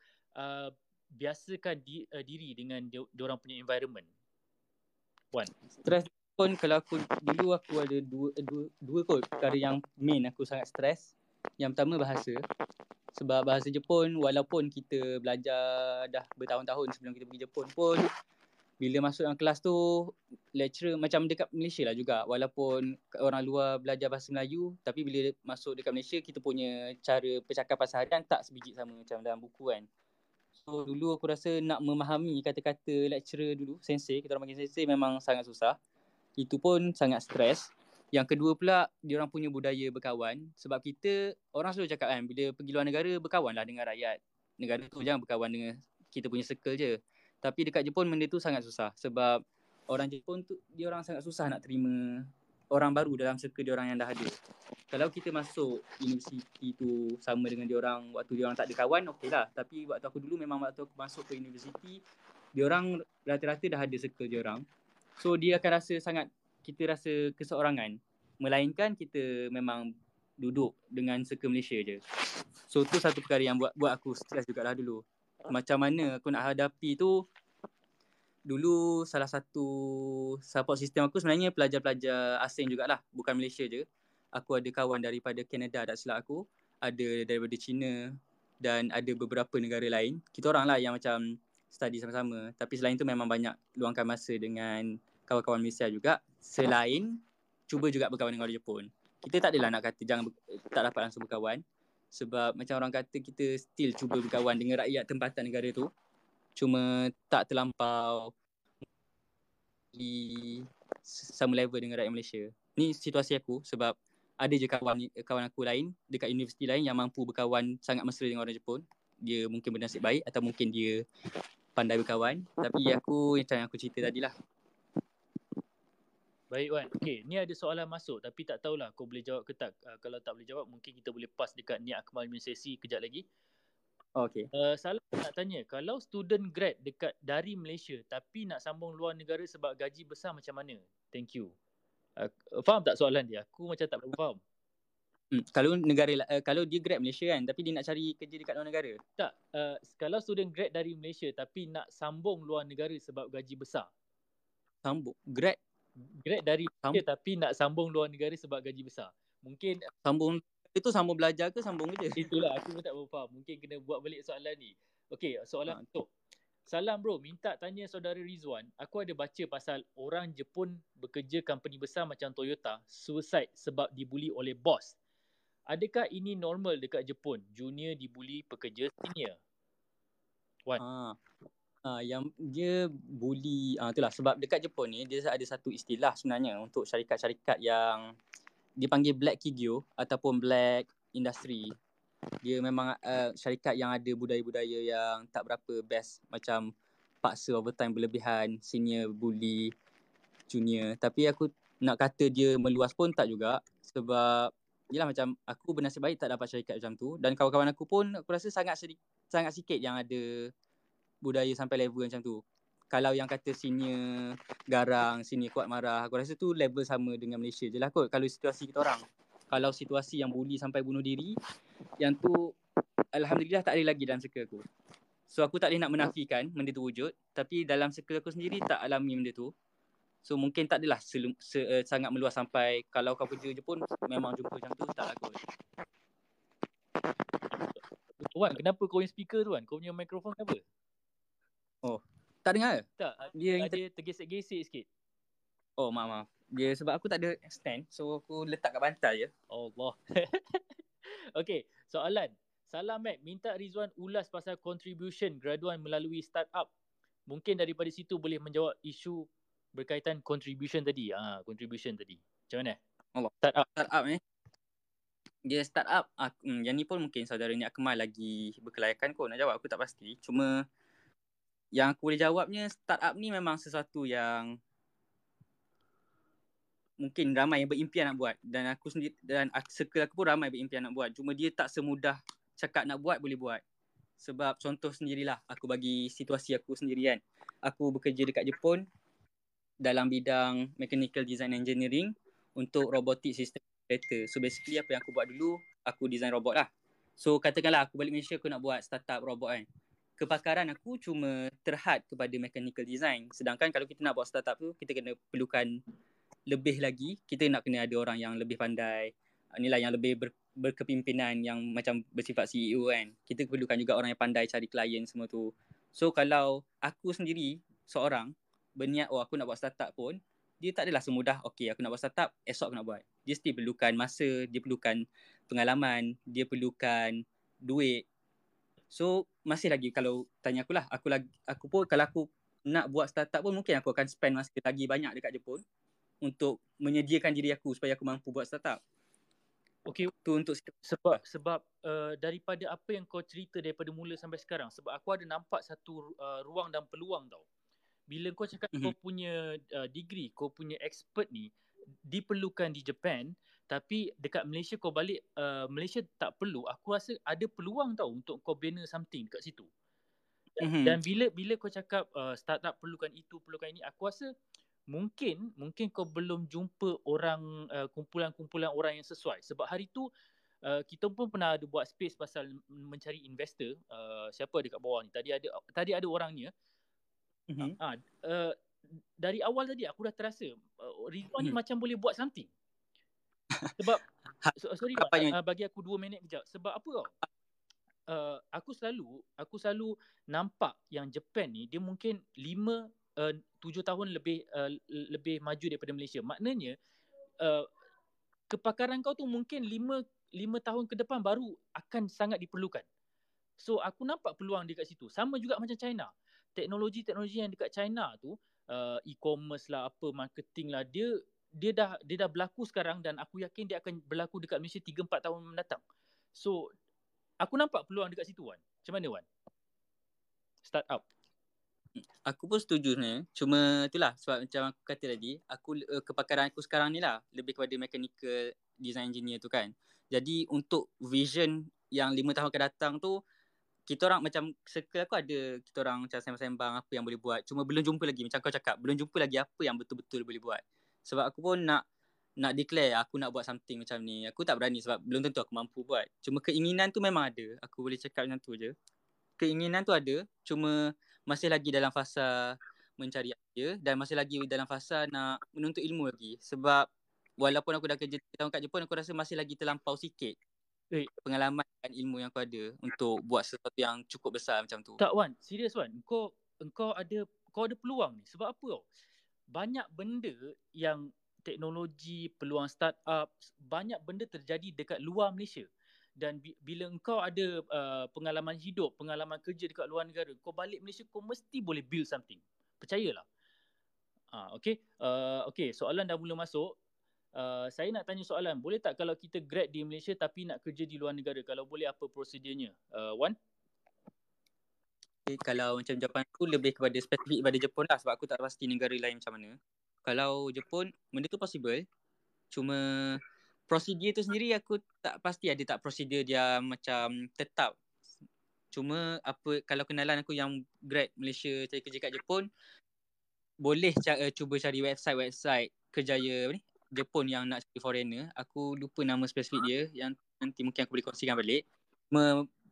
biasakan diri dengan diorang punya environment? Wan? Stres pun kalau aku, dulu aku ada dua kot perkara yang main aku sangat stres. Yang pertama bahasa. Sebab bahasa Jepun, walaupun kita belajar dah bertahun-tahun sebelum kita pergi Jepun pun, bila masuk dalam kelas tu, lecturer macam dekat Malaysia lah juga. Walaupun orang luar belajar bahasa Melayu, tapi bila masuk dekat Malaysia, kita punya cara percakapan seharian tak sebiji sama macam dalam buku kan. So dulu aku rasa nak memahami kata-kata lecturer dulu, sensei, kita orang panggil sensei, memang sangat susah. Itu pun sangat stres. Yang kedua pula, diorang punya budaya berkawan. Sebab kita, orang selalu cakap kan, bila pergi luar negara, berkawanlah dengan rakyat. Negara tu jangan berkawan dengan kita punya circle je. Tapi dekat Jepun benda tu sangat susah sebab orang Jepun tu dia orang sangat susah nak terima orang baru dalam circle dia orang yang dah ada. Kalau kita masuk universiti tu sama dengan dia orang waktu dia orang tak ada kawan, okeylah. Tapi waktu aku dulu memang waktu aku masuk ke universiti, dia orang rata-rata dah ada circle dia orang. So dia akan rasa sangat kita rasa keseorangan, melainkan kita memang duduk dengan circle Malaysia je. So tu satu perkara yang buat aku stres jugalah dulu. Macam mana aku nak hadapi tu, dulu salah satu support sistem aku sebenarnya pelajar-pelajar asing jugalah, bukan Malaysia je. Aku ada kawan daripada Kanada tak silap aku, ada daripada China dan ada beberapa negara lain. Kita orang lah yang macam study sama-sama, tapi selain tu memang banyak luangkan masa dengan kawan-kawan Malaysia juga. Selain cuba juga berkawan dengan orang Jepun. Kita tak adalah nak kata jangan tak dapat langsung berkawan. Sebab macam orang kata kita still cuba berkawan dengan rakyat tempatan negara tu. Cuma tak terlampau di sama level dengan rakyat Malaysia. Ni situasi aku sebab ada je kawan aku lain dekat universiti lain yang mampu berkawan sangat mesra dengan orang Jepun. Dia mungkin bernasib baik atau mungkin dia pandai berkawan. Tapi aku macam yang aku cerita tadilah. Baik Wan, okey, ni ada soalan masuk tapi tak tahulah kau boleh jawab ke tak. Kalau tak boleh jawab mungkin kita boleh pass dekat Nik Akmal punya sesi kejap lagi. Okey. Salah nak tanya, kalau student grad dekat dari Malaysia tapi nak sambung luar negara sebab gaji besar macam mana? Thank you. Faham tak soalan dia? Aku macam tak faham. Kalau negara kalau dia grad Malaysia kan tapi dia nak cari kerja dekat luar negara. Tak, kalau student grad dari Malaysia tapi nak sambung luar negara sebab gaji besar. Sambung grad dari Malaysia tapi nak sambung luar negara sebab gaji besar. Mungkin sambung itu sambung belajar ke sambung kerja? Itulah aku pun tak berfaham. Mungkin kena buat balik soalan ni. Okey, soalan untuk salam bro, minta tanya saudara Rizwan. Aku ada baca pasal orang Jepun bekerja company besar macam Toyota suicide sebab dibuli oleh bos. Adakah ini normal dekat Jepun? Junior dibuli pekerja senior. Wan. Yang dia bully, itulah sebab dekat Jepun ni dia ada satu istilah sebenarnya untuk syarikat-syarikat yang dipanggil Black Kigyo ataupun Black Industry. Dia memang syarikat yang ada budaya-budaya yang tak berapa best, macam paksa overtime berlebihan, senior bully junior. Tapi aku nak kata dia meluas pun tak juga, sebab yelah macam aku bernasib baik tak dapat syarikat macam tu, dan kawan-kawan aku pun aku rasa sangat sikit yang ada budaya sampai level macam tu. Kalau yang kata senior garang, senior kuat marah, aku rasa tu level sama dengan Malaysia je lah kot kalau situasi kita orang. Kalau situasi yang bully sampai bunuh diri, yang tu Alhamdulillah tak ada lagi dalam circle aku. So aku tak boleh nak menafikan benda tu wujud, tapi dalam circle aku sendiri tak alami benda tu. So mungkin tak adalah sangat meluas sampai kalau kau kerja je pun memang jumpa macam tu, tak lah kot. Wan, kenapa kau punya speaker tu Wan? Kau punya mikrofon kenapa? Oh, tak dengar? Tak, dia tergesek-gesek sikit. Oh maaf. Dia sebab aku tak ada stand, so aku letak kat bantal je. Allah. Okay, soalan. Salam Mac, minta Rizwan ulas pasal contribution graduan melalui startup. Mungkin daripada situ boleh menjawab isu berkaitan contribution tadi. Contribution tadi. Macam mana? Allah. Startup ni. Dia startup. Yang ni pun mungkin saudara Nik Akmal lagi berkelayakan kot nak jawab. Aku tak pasti. Cuma yang aku boleh jawabnya, startup ni memang sesuatu yang mungkin ramai yang berimpian nak buat, dan aku sendiri dan circle aku pun ramai berimpian nak buat. Cuma dia tak semudah cakap nak buat boleh buat. Sebab contoh sendirilah, aku bagi situasi aku sendiri kan. Aku bekerja dekat Jepun dalam bidang mechanical design engineering untuk robotic system kereta. So basically apa yang aku buat dulu, aku design robot lah. So katakanlah aku balik Malaysia, aku nak buat startup robot kan. Kepakaran aku cuma terhad kepada mechanical design. Sedangkan kalau kita nak buat startup tu, kita kena perlukan lebih lagi, kita nak kena ada orang yang lebih pandai, inilah yang lebih berkepimpinan, yang macam bersifat CEO kan. Kita perlukan juga orang yang pandai cari klien semua tu. So kalau aku sendiri seorang berniat, oh aku nak buat startup pun, dia tak adalah semudah, okay aku nak buat startup, esok aku nak buat. Dia still perlukan masa, dia perlukan pengalaman, dia perlukan duit. So masih lagi kalau tanya akulah, aku pun kalau aku nak buat startup pun mungkin aku akan spend masa lagi banyak dekat Jepun untuk menyediakan diri aku supaya aku mampu buat startup. Okey, tu untuk sebab daripada apa yang kau cerita daripada mula sampai sekarang, sebab aku ada nampak satu ruang dan peluang tau. Bila kau cakap kau punya degree, kau punya expert ni diperlukan di Japan, tapi dekat Malaysia kau balik Malaysia tak perlu. Aku rasa ada peluang tau untuk kau bina something kat situ. Dan bila kau cakap startup perlukan itu, perlukan ini, aku rasa Mungkin kau belum jumpa orang, kumpulan-kumpulan orang yang sesuai. Sebab hari tu kita pun pernah ada buat space pasal mencari investor. Siapa dekat bawah ni? Tadi ada orangnya. Dari awal tadi aku dah terasa Rizwan ni macam boleh buat something. Sebab sorry bagi aku 2 minit kejap. Sebab apa tau? Aku selalu nampak yang Japan ni dia mungkin 7 tahun lebih maju daripada Malaysia. Maknanya kepakaran kau tu mungkin 5 tahun ke depan baru akan sangat diperlukan. So aku nampak peluang dekat situ. Sama juga macam China. Teknologi yang dekat China tu, e-commerce lah, apa marketing lah, dia dah berlaku sekarang, dan aku yakin dia akan berlaku dekat Malaysia 3-4 tahun mendatang. So aku nampak peluang dekat situ Wan. Macam mana Wan? Startup. Aku pun setuju sebenarnya. Cuma itulah sebab macam aku kata tadi, kepakaran aku sekarang ni lah lebih kepada mechanical design engineer tu kan. Jadi untuk vision yang 5 tahun akan datang tu, kita orang macam circle aku ada, kita orang macam sembang-sembang apa yang boleh buat. Cuma belum jumpa lagi, macam kau cakap, belum jumpa lagi apa yang betul-betul boleh buat. Sebab aku pun nak declare aku nak buat something macam ni, aku tak berani sebab belum tentu aku mampu buat. Cuma keinginan tu memang ada, aku boleh cakap macam tu je. Keinginan tu ada, cuma masih lagi dalam fasa mencari idea dan masih lagi dalam fasa nak menuntut ilmu lagi. Sebab walaupun aku dah kerja 3 tahun kat Jepun, aku rasa masih lagi terlampau sikit pengalaman dan ilmu yang aku ada untuk buat sesuatu yang cukup besar macam tu. Tak Wan, serius Wan, kau ada peluang ni. Sebab apa tau? Banyak benda yang teknologi, peluang startup, banyak benda terjadi dekat luar Malaysia. Dan bila engkau ada pengalaman hidup, pengalaman kerja dekat luar negara, kau balik Malaysia, kau mesti boleh build something. Percayalah. Okay, soalan dah mula masuk. Saya nak tanya soalan, boleh tak kalau kita grad di Malaysia tapi nak kerja di luar negara? Kalau boleh, apa prosedurnya? Wan? Okay, kalau macam jawapan aku lebih kepada spesifik pada Jepun lah, sebab aku tak pasti negara lain macam mana. Kalau Jepun, benda tu possible. Cuma prosedur tu sendiri aku tak pasti ada tak prosedur dia macam tetap. Cuma apa, kalau kenalan aku yang grad Malaysia cari kerja kat Jepun, boleh cuba cari website-website kerjaya ni Jepun yang nak cari foreigner. Aku lupa nama spesifik dia, yang nanti mungkin aku boleh kongsikan balik.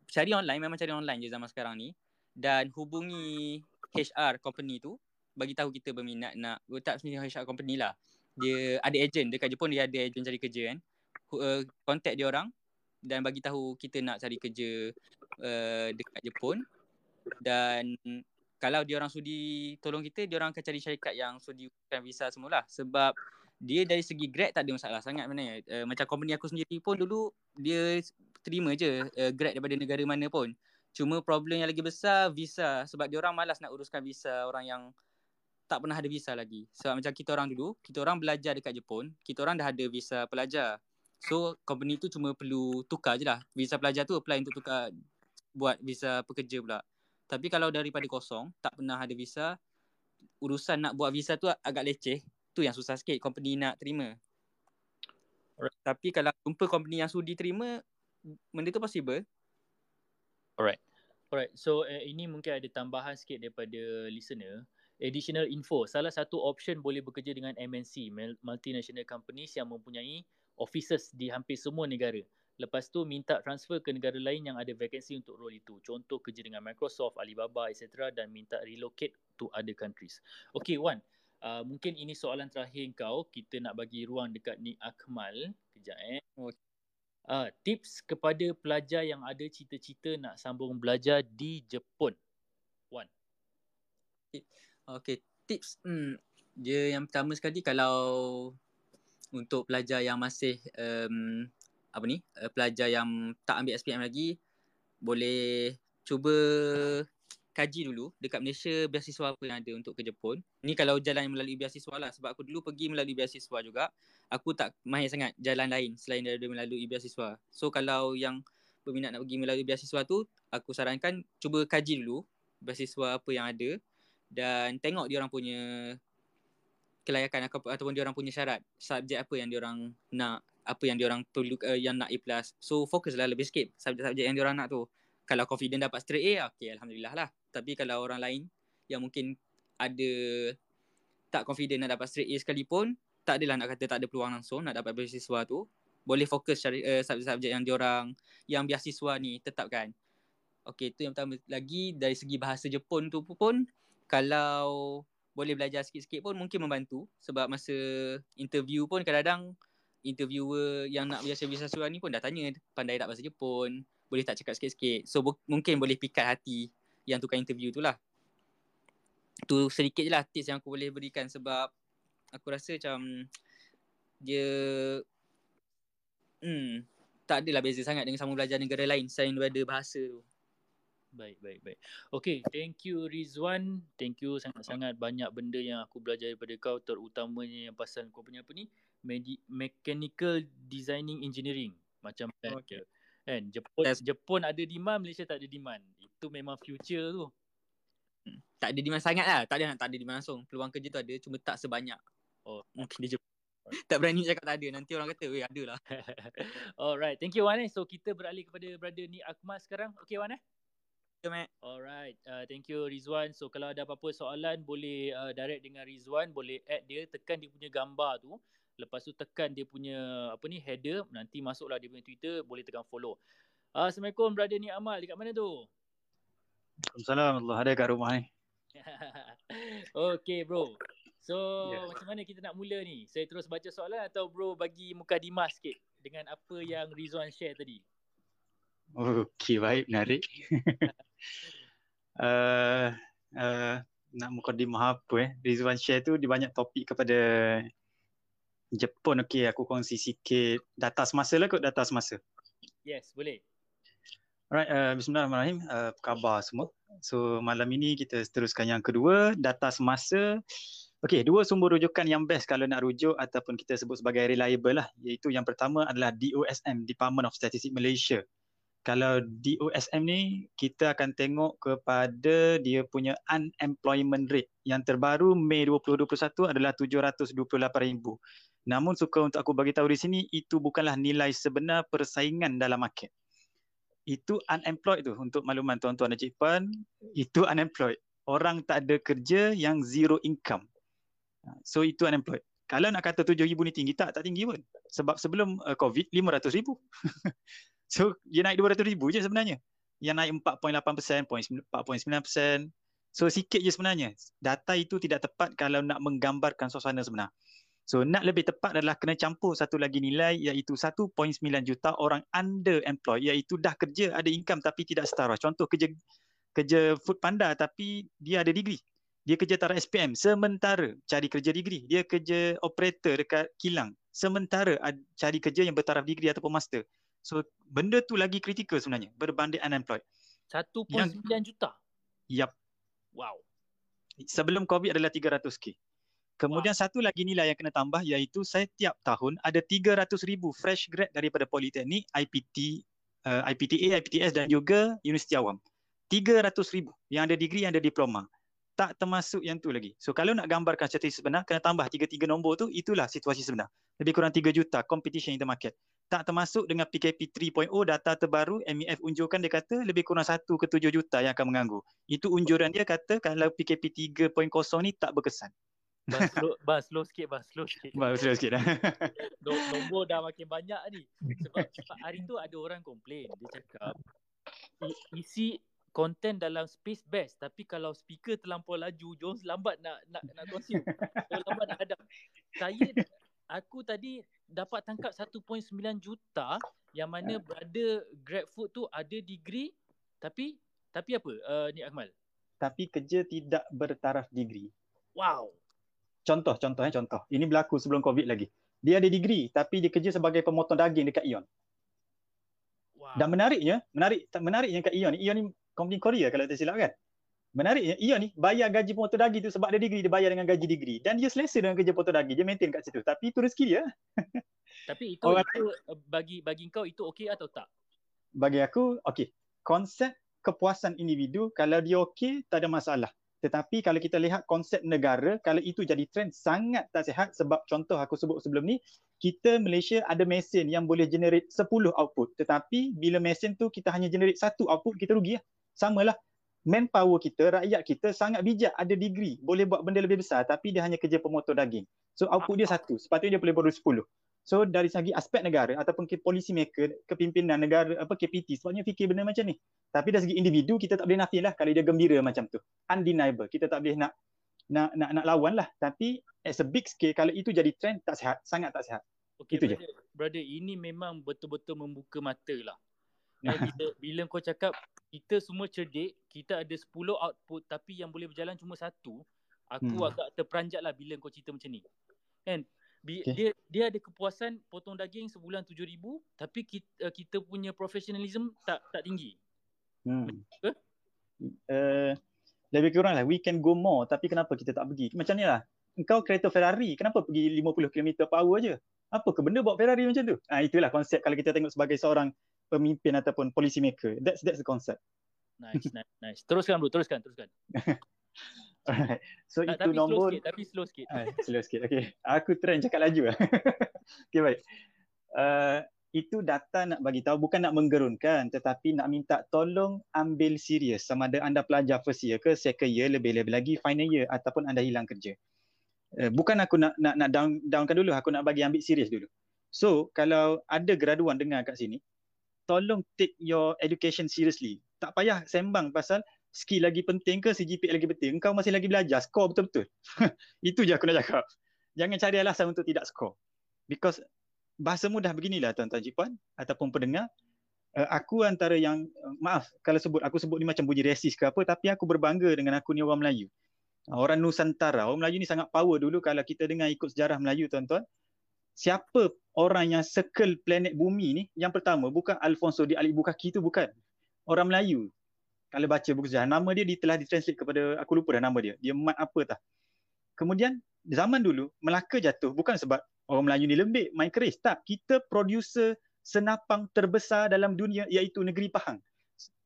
Cari online, memang cari online je zaman sekarang ni. Dan hubungi HR company tu, bagi tahu kita berminat nak, tak sebenarnya HR company lah, dia ada agent dekat Jepun, dia ada agent cari kerja kan. Contact dia orang dan bagi tahu kita nak cari kerja dekat Jepun. Dan kalau dia orang sudi tolong kita, dia orang akan cari syarikat yang sudi uruskan visa semualah. Sebab dia dari segi grad tak ada masalah sangat sebenarnya. Macam company aku sendiri pun dulu dia terima je grad daripada negara mana pun. Cuma problem yang lagi besar visa, sebab dia orang malas nak uruskan visa orang yang tak pernah ada visa lagi. Sebab macam kita orang dulu, kita orang belajar dekat Jepun, kita orang dah ada visa pelajar. So company tu cuma perlu tukar je lah. Visa pelajar tu apply untuk tukar buat visa pekerja pula. Tapi kalau daripada kosong, tak pernah ada visa, urusan nak buat visa tu agak leceh. Tu yang susah sikit company nak terima. Alright. Tapi kalau jumpa company yang sudi terima, benda tu possible. Alright. So ini mungkin ada tambahan sikit daripada listener. Additional info, salah satu option boleh bekerja dengan MNC, multinational companies yang mempunyai offices di hampir semua negara. Lepas tu minta transfer ke negara lain yang ada vacancy untuk role itu. Contoh kerja dengan Microsoft, Alibaba, etc. dan minta relocate to other countries. Okay Wan, mungkin ini soalan terakhir kau. Kita nak bagi ruang dekat Nik Akmal. Kejap Okay. Tips kepada pelajar yang ada cita-cita nak sambung belajar di Jepun. Wan. Okay, tips dia yang pertama sekali, kalau untuk pelajar yang masih pelajar yang tak ambil SPM lagi, boleh cuba kaji dulu dekat Malaysia beasiswa apa yang ada untuk ke Jepun. Ni kalau jalan melalui beasiswa lah, sebab aku dulu pergi melalui beasiswa juga. Aku tak mahir sangat jalan lain selain daripada melalui beasiswa. So kalau yang berminat nak pergi melalui beasiswa tu, aku sarankan cuba kaji dulu beasiswa apa yang ada dan tengok dia orang punya kelayakan ataupun dia orang punya syarat subjek apa yang dia orang nak, apa yang dia orang perlu yang nak A+. So fokuslah lebih sikit subjek-subjek yang dia orang nak tu. Kalau confident dapat straight A, okey, alhamdulillah lah. Tapi kalau orang lain yang mungkin ada tak confident nak dapat straight A sekalipun, tak adalah nak kata tak ada peluang langsung nak dapat beasiswa tu, boleh fokus cari subjek-subjek yang dia orang yang beasiswa ni tetapkan. Okey, tu yang pertama. Lagi dari segi bahasa Jepun tu pun, kalau boleh belajar sikit-sikit pun mungkin membantu. Sebab masa interview pun kadang-kadang interviewer yang nak beasiswa ni pun dah tanya pandai tak bahasa Jepun, boleh tak cakap sikit-sikit. So mungkin boleh pikat hati yang tukar interview tu lah. Tu sedikit je lah tips yang aku boleh berikan, sebab aku rasa macam dia tak adalah beza sangat dengan sama belajar negara lain selain daripada bahasa tu. Baik. Okay, thank you Rizwan. Thank you sangat-sangat, banyak benda yang aku belajar daripada kau, terutamanya yang pasal kau punya apa ni? Mechanical Designing Engineering. Macam okay. Kan? Jepun ada demand, Malaysia tak ada demand. Itu memang future tu. Tak ada demand sangat lah. Tak ada demand langsung. Peluang kerja tu ada, cuma tak sebanyak. Mungkin di Jepun. Tak berani cakap tak ada. Nanti orang kata, weh ada lah. Alright, thank you Wan. So kita beralih kepada brother Nik Akmal sekarang. Okay Wan? Alright, thank you Rizwan. So kalau ada apa-apa soalan, boleh direct dengan Rizwan, boleh add dia, tekan dia punya gambar tu. Lepas tu tekan dia punya header, nanti masuklah dia punya Twitter, boleh tekan follow. Assalamualaikum brother Nik Akmal, dekat mana tu? Assalamualaikum, Allah ada kat rumah ni. Okay bro. So macam mana kita nak mula ni? Saya terus baca soalan atau bro bagi mukadimah sikit dengan apa yang Rizwan share tadi? Okey, baik, menarik. Nak mukadimah apa Rizwan share tu, dia banyak topik kepada Jepun. Okey, aku kongsi sikit data semasa lah kot, data semasa. Yes, boleh. Alright, bismillahirrahmanirrahim. Apa khabar semua? So malam ini kita teruskan yang kedua, data semasa. Okey, dua sumber rujukan yang best kalau nak rujuk ataupun kita sebut sebagai reliable lah, iaitu yang pertama adalah DOSM, Department of Statistics Malaysia. Kalau DOSM ni, kita akan tengok kepada dia punya unemployment rate yang terbaru Mei 2021 adalah 728,000. Namun suka untuk aku bagi tahu di sini, itu bukanlah nilai sebenar persaingan dalam market. Itu unemployed tu, untuk makluman tuan-tuan dan cik-puan, itu unemployed. Orang tak ada kerja yang zero income. So itu unemployed. Kalau nak kata 7,000 ni tinggi, tak tinggi pun. Sebab sebelum COVID 500,000. So dia naik 200,000 je sebenarnya. Yang naik 4.8%, 4.9%. So sikit je sebenarnya. Data itu tidak tepat kalau nak menggambarkan suasana sebenar. So nak lebih tepat adalah kena campur satu lagi nilai, iaitu 1.9 juta orang underemployed, iaitu dah kerja ada income tapi tidak setara. Contoh kerja Food Panda tapi dia ada degree. Dia kerja taraf SPM sementara cari kerja degree. Dia kerja operator dekat kilang sementara cari kerja yang bertaraf degree ataupun master. So benda tu lagi kritikal sebenarnya berbanding unemployed. 1.9 juta? Yap. Wow. Sebelum COVID adalah 300k. Kemudian satu lagi nilai yang kena tambah, iaitu setiap tahun ada 300,000 fresh grad daripada Politeknik, IPT, IPTA, IPTS dan juga Universiti Awam. 300,000 yang ada degree, yang ada diploma. Tak termasuk yang tu lagi. So kalau nak gambarkan statistik sebenar, kena tambah 3 nombor tu, itulah situasi sebenar. Lebih kurang 3 juta competition in the market. Tak termasuk dengan PKP 3.0, data terbaru MEF unjurkan, dia kata lebih kurang 1 ke 7 juta yang akan mengganggu. Itu unjuran dia kata kalau PKP 3.0 ni tak berkesan. Bah slow sikit dah. Nombor dah makin banyak ni. Sebab hari tu ada orang komplain, dia cakap isi konten dalam space best, tapi kalau speaker terlampau laju, Jones lambat nak consume. Lambat nak hadap. Aku tadi dapat tangkap 1.9 juta yang mana brother GrabFood tu ada degree tapi apa? Nik Akmal. Tapi kerja tidak bertaraf degree. Wow. Contoh. Ini berlaku sebelum COVID lagi. Dia ada degree tapi dia kerja sebagai pemotong daging dekat Ion. Wow. Dan menariknya kat Ion ni company Korea kalau tak silap kan. Menariknya Ion ni bayar gaji pemotong daging tu sebab ada degree, dia bayar dengan gaji degree dan dia selesa dengan kerja potong daging, dia maintain kat situ. Tapi itu rezeki dia. Tapi itu bagi kau itu okey atau tak? Bagi aku okey. Konsep kepuasan individu kalau dia okey tak ada masalah. Tetapi kalau kita lihat konsep negara, kalau itu jadi trend sangat tak sihat, sebab contoh aku sebut sebelum ni, kita Malaysia ada mesin yang boleh generate 10 output. Tetapi bila mesin tu kita hanya generate 1 output, kita rugi lah. Samalah manpower kita, rakyat kita sangat bijak, ada degree, boleh buat benda lebih besar tapi dia hanya kerja pemotong daging. So output dia 1, sepatutnya dia boleh produce 10. So dari segi aspek negara ataupun policy maker, kepimpinan negara, KPT, sebabnya fikir benda macam ni. Tapi dari segi individu kita tak boleh nafilah kalau dia gembira macam tu. Undeniable. Kita tak boleh nak lawan lah. Tapi as a big scale kalau itu jadi trend tak sihat, sangat tak sihat. Okay, itu brother, je. Brother, ini memang betul-betul membuka mata lah. Bila kau cakap kita semua cerdik, kita ada 10 output tapi yang boleh berjalan cuma 1, aku agak terperanjat lah bila kau cerita macam ni. Kan? Dia ada kepuasan potong daging sebulan 7,000 tapi kita punya professionalism tak tinggi. Lebih kurang lah, we can go more tapi kenapa kita tak pergi? Macam ni lah, engkau kereta Ferrari, kenapa pergi 50 km/h je? Apa ke benda bawa Ferrari macam tu? Itulah konsep kalau kita tengok sebagai seorang pemimpin ataupun policy maker. That's the concept. Nice. Teruskan bro. Alright. So itu nombor slow sikit. Okay. Aku trend cakap laju lah. Okay, baik. Itu data nak bagi tahu, bukan nak menggerunkan, tetapi nak minta tolong ambil serius sama ada anda pelajar first year ke second year, lebih-lebih lagi final year ataupun anda hilang kerja. Bukan aku nak downkan dulu, aku nak bagi ambil serius dulu. So, kalau ada graduan dengar kat sini, tolong take your education seriously. Tak payah sembang pasal skill lagi penting ke CGPA lagi penting, engkau masih lagi belajar, skor betul-betul. Itu je aku nak cakap. Jangan cari alasan untuk tidak skor. Because bahasa mudah beginilah tuan-tuan cik-puan ataupun pendengar. Aku antara yang, maaf kalau aku sebut ni macam bunyi resis ke apa, tapi aku berbangga dengan aku ni orang Melayu. Orang Nusantara, orang Melayu ni sangat power dulu kalau kita dengar ikut sejarah Melayu tuan-tuan. Siapa orang yang circle planet bumi ni? Yang pertama bukan Alfonso di Alibu Kaki tu, bukan. Orang Melayu. Kalau baca buku sejarah, nama dia telah ditranslate kepada, aku lupa dah nama dia. Dia Mat apa tah. Kemudian zaman dulu Melaka jatuh bukan sebab orang Melayu ni lembik, main keris. Tak, kita producer senapang terbesar dalam dunia iaitu negeri Pahang.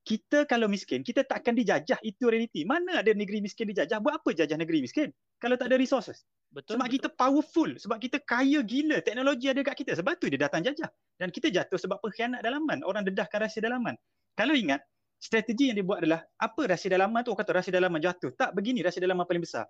kita kalau miskin, kita takkan dijajah. Itu realiti. Mana ada negeri miskin dijajah? Buat apa jajah negeri miskin kalau tak ada resources? Betul, sebab betul. Kita powerful, sebab kita kaya gila, teknologi ada kat kita. Sebab tu dia datang jajah. Dan kita jatuh sebab pengkhianat dalaman. Orang dedahkan rahsia dalaman. Kalau ingat, strategi yang dia buat adalah apa rahsia dalaman tu, orang kata rahsia dalaman jatuh. Tak, begini rahsia dalaman paling besar.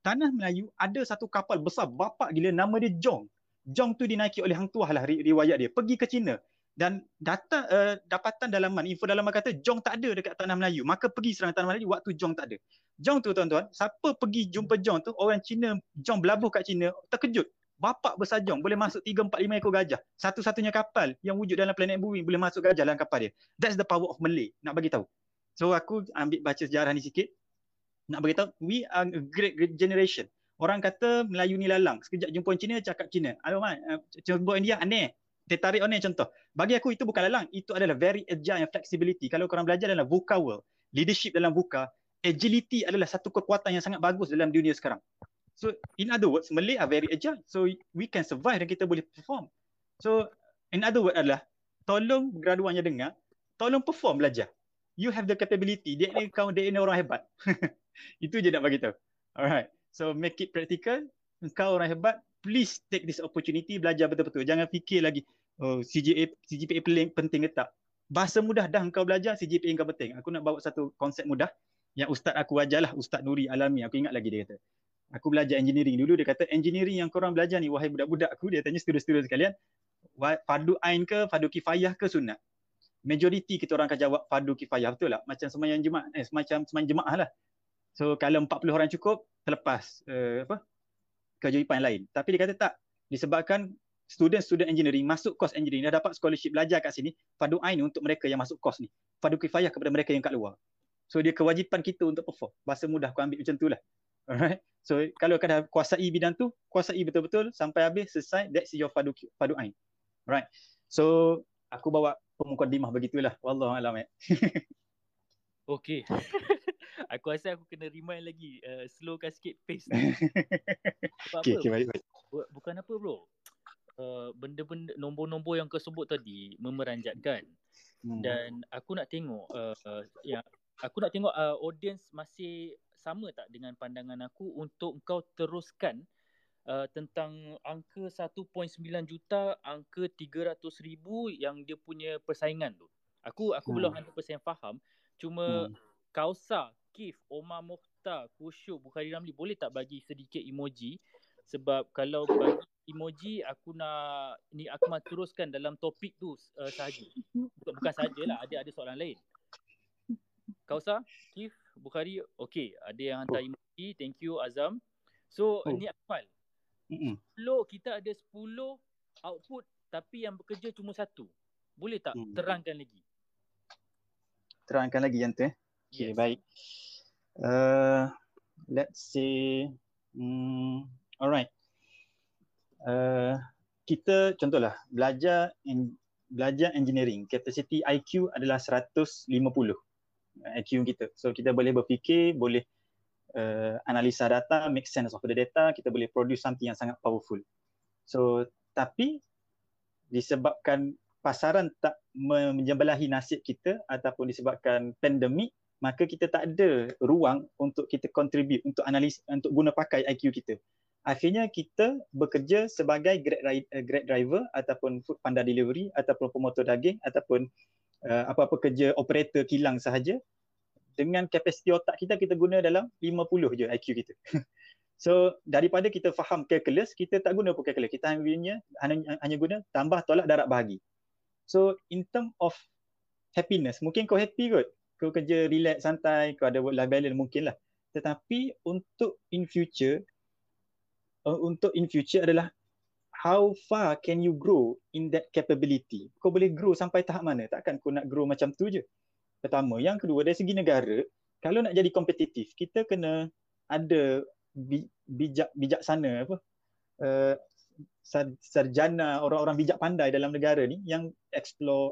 Tanah Melayu ada satu kapal besar bapak gila, nama dia Jong. Jong tu dinaiki oleh Hang Tuah lah riwayat dia. Pergi ke China. Dan data dapatan dalaman, info dalaman kata Jong tak ada dekat Tanah Melayu. Maka pergi serang Tanah Melayu waktu Jong tak ada. Jong tu tuan-tuan, siapa pergi jumpa Jong tu, orang Cina, Jong berlabuh kat Cina, terkejut. Bapak besar Jong boleh masuk 3-4-5 ekor gajah. Satu-satunya kapal yang wujud dalam planet bumi boleh masuk gajah dalam kapal dia. That's the power of Malay. Nak bagi tahu. So aku ambil baca sejarah ni sikit. Nak bagi tahu, we are a great generation. Orang kata Melayu ni lalang. Sekejap jumpa Cina cakap Cina. Aduh man, jumpa India aneh. Tertarik online contoh. Bagi aku itu bukan lalang. Itu adalah very agile and flexibility. Kalau korang belajar dalam VUCA world, leadership dalam VUCA, agility adalah satu kekuatan yang sangat bagus dalam dunia sekarang. So in other words, Malay are very agile. So we can survive dan kita boleh perform. So in other words adalah, tolong graduannya dengar, tolong perform belajar. You have the capability. Dia ni orang hebat. Itu je nak bagi tahu. Alright. So make it practical. Engkau orang hebat. Please take this opportunity, belajar betul-betul. Jangan fikir lagi, oh, CGPA penting ke tak? Bahasa mudah dah engkau belajar, CGPA engkau penting. Aku nak bawa satu konsep mudah yang ustaz aku ajarlah, Ustaz Nuri Alami. Aku ingat lagi dia kata, aku belajar engineering dulu, dia kata engineering yang korang belajar ni, wahai budak-budak aku, dia tanya student-student sekalian, fardu ain ke, fardu kifayah ke sunat? Majoriti kita orang akan jawab fardu kifayah, betul tak? Macam sembahyang jemaah, semacam sembahyang jemaah lah. So kalau 40 orang cukup, terlepas kewajipan lain. Tapi dia kata tak, disebabkan student-student engineering masuk kos engineering dah dapat scholarship belajar kat sini, fardu ain untuk mereka yang masuk kos ni, fardu kifayah kepada mereka yang kat luar. So dia kewajipan kita untuk perform. Bahasa mudah aku ambil macam tu lah. Alright. So kalau kau dah kuasai bidang tu, kuasai betul-betul sampai habis, selesai, that's your fardu ain. Alright. So aku bawa pemukadimah begitulah. Wallahualam. Okay. Aku rasa aku kena remind lagi, slowkan sikit pace tu. Okay, okay, baik-baik. Bukan apa bro, benda-benda, nombor-nombor yang kau sebut tadi memeranjatkan. Dan aku nak tengok audience masih sama tak dengan pandangan aku untuk kau teruskan tentang angka 1.9 juta, angka 300,000 yang dia punya persaingan tu. Aku belum 100% faham. Cuma Kausa, Kif, Omar Mokhtar, Kusyuk, Bukhari Ramli, boleh tak bagi sedikit emoji? Sebab kalau bagi emoji, aku nak Nik Akmal teruskan dalam topik tu sahaja. Bukan sahajalah, ada soalan lain. Kausa, Kif, Bukhari, okay, ada yang hantar emoji. Thank you Azam. So Nik Akmal, kita ada 10 output tapi yang bekerja cuma 1. Boleh tak terangkan lagi? Terangkan lagi yang tu. Okay, baik. Let's say, alright. Kita contohlah belajar engineering, capacity IQ adalah 150 IQ kita. So kita boleh berfikir, boleh analisa data, make sense of the data, kita boleh produce something yang sangat powerful. So tapi disebabkan pasaran tak menjembelahi nasib kita ataupun disebabkan pandemik, maka kita tak ada ruang untuk kita contribute, untuk analis, untuk guna pakai IQ kita. Akhirnya kita bekerja sebagai grab driver ataupun food panda delivery ataupun pemotor daging ataupun apa-apa kerja operator kilang sahaja. Dengan kapasiti otak kita guna dalam 50 je IQ kita. So daripada kita faham calculus, kita tak guna pun calculus. Kita hanya guna tambah tolak darab bahagi. So in term of happiness, mungkin kau happy kot. Kau kerja relax, santai, kau ada work life balance mungkinlah. Tetapi untuk in future adalah how far can you grow in that capability? Kau boleh grow sampai tahap mana? Takkan kau nak grow macam tu je. Pertama. Yang kedua, dari segi negara, kalau nak jadi kompetitif, kita kena ada bijaksana apa? Sarjana, orang-orang bijak pandai dalam negara ni yang explore,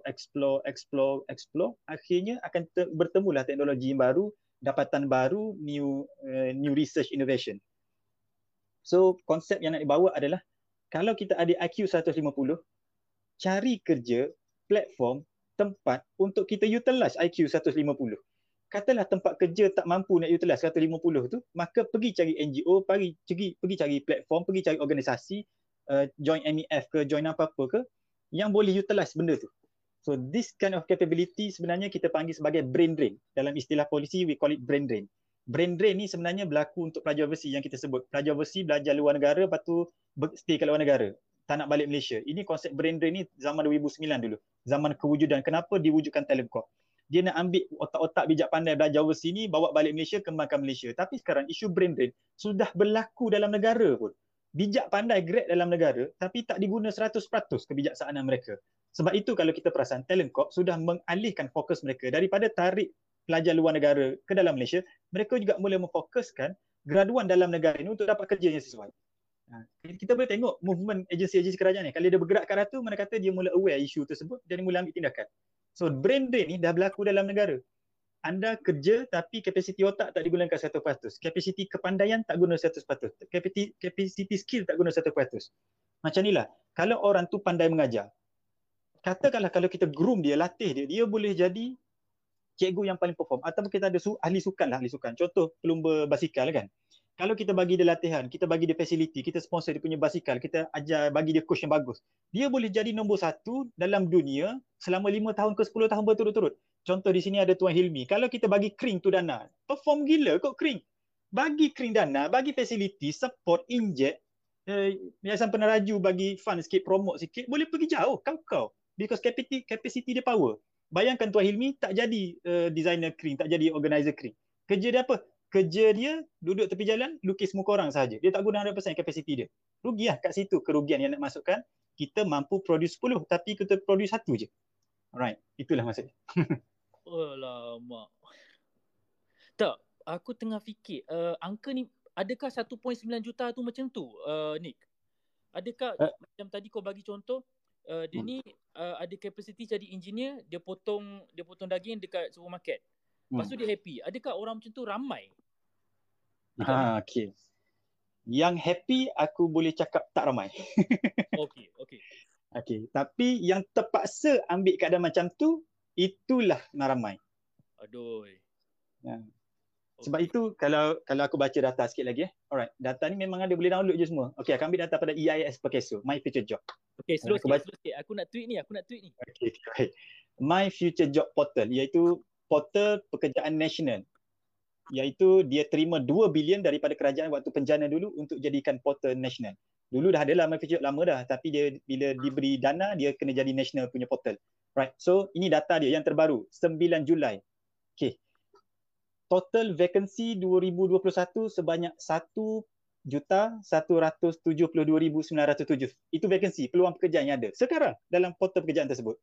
akhirnya akan bertemulah teknologi yang baru, dapatan baru, new research innovation. So konsep yang nak dibawa adalah kalau kita ada IQ 150, cari kerja, platform tempat untuk kita utilize IQ 150. Katalah tempat kerja tak mampu nak utilize 150 tu, maka pergi cari NGO, pergi cari platform, pergi cari organisasi, join MEF ke, join apa-apa ke yang boleh utilize benda tu. So this kind of capability sebenarnya kita panggil sebagai brain drain. Dalam istilah polisi, we call it brain drain. Brain drain ni sebenarnya berlaku untuk pelajar overseas yang kita sebut. Pelajar overseas belajar luar negara, lepas tu stay kat luar negara. Tak nak balik Malaysia. Ini konsep brain drain ni zaman 2009 dulu. Zaman kewujudan. Kenapa diwujudkan Talent Corp? Dia nak ambil otak-otak bijak pandai belajar overseas ni, bawa balik Malaysia, kembangkan Malaysia. Tapi sekarang isu brain drain sudah berlaku dalam negara pun. Bijak pandai grad dalam negara tapi tak diguna 100% kebijaksanaan mereka. Sebab itu kalau kita perasan Talent Corp sudah mengalihkan fokus mereka daripada tarik pelajar luar negara ke dalam Malaysia, mereka juga mula memfokuskan graduan dalam negara ini untuk dapat kerja yang sesuai. Kita boleh tengok movement agensi-agensi kerajaan ni, kalau dia bergerak ke arah tu, mana kata dia mula aware isu tersebut dan dia mula ambil tindakan. So brain drain ni dah berlaku dalam negara. Anda kerja tapi kapasiti otak tak digunakan 100%, kapasiti kepandaian tak guna 100%, kapasiti skill tak guna 100%. Macam inilah, kalau orang tu pandai mengajar, katakanlah kalau kita groom dia, latih dia, dia boleh jadi cikgu yang paling perform. Atau kita ada ahli sukan lah, ahli sukan. Contoh pelumba basikal kan. Kalau kita bagi dia latihan, kita bagi dia facility, kita sponsor dia punya basikal, kita ajar, bagi dia coach yang bagus, dia boleh jadi nombor 1 dalam dunia selama 5 tahun ke 10 tahun berturut-turut. Contoh di sini ada Tuan Hilmi. Kalau kita bagi kering tu dana, perform gila kot kering. Bagi kering dana, bagi facility, support, inject, Yayasan Peneraju bagi fund sikit, promote sikit, boleh pergi jauh kau-kau. Because capacity dia power. Bayangkan Tuan Hilmi tak jadi designer kering, tak jadi organizer kering. Kerja dia apa? Kerja dia duduk tepi jalan, lukis muka orang sahaja. Dia tak guna 100% capacity dia. Rugilah kat situ kerugian yang nak masukkan. Kita mampu produce 10 tapi kita produce 1 je. Alright, itulah maksudnya. Alamak. Tak, aku tengah fikir angka ni, adakah 1.9 juta tu macam tu, Nik? Adakah macam tadi kau bagi contoh, dia ni ada capacity jadi engineer, dia potong daging dekat supermarket. Lepas tu dia happy. Adakah orang macam tu ramai? Ha, okey. Yang happy aku boleh cakap tak ramai. Okey. Tapi yang terpaksa ambil keadaan macam tu, itulah ramai. Aduh. Ya. Sebab itu kalau aku baca data sikit lagi Alright, data ni memang ada, boleh download je semua. Okey, aku ambil data pada EIS Perkeso, My Future Job. Okey, slow sikit. Aku nak tweet ni. Okey, baik. My Future Job Portal, iaitu portal pekerjaan nasional. Iaitu dia terima 2 bilion daripada kerajaan waktu penjana dulu untuk jadikan portal nasional. Dulu dah ada My Future Job lama dah, tapi dia bila diberi dana dia kena jadi national punya portal. Right. So, ini data dia yang terbaru, 9 Julai. Okey. Total vacancy 2021 sebanyak 1,172,907. Itu vacancy, peluang pekerjaan yang ada sekarang dalam portal pekerjaan tersebut.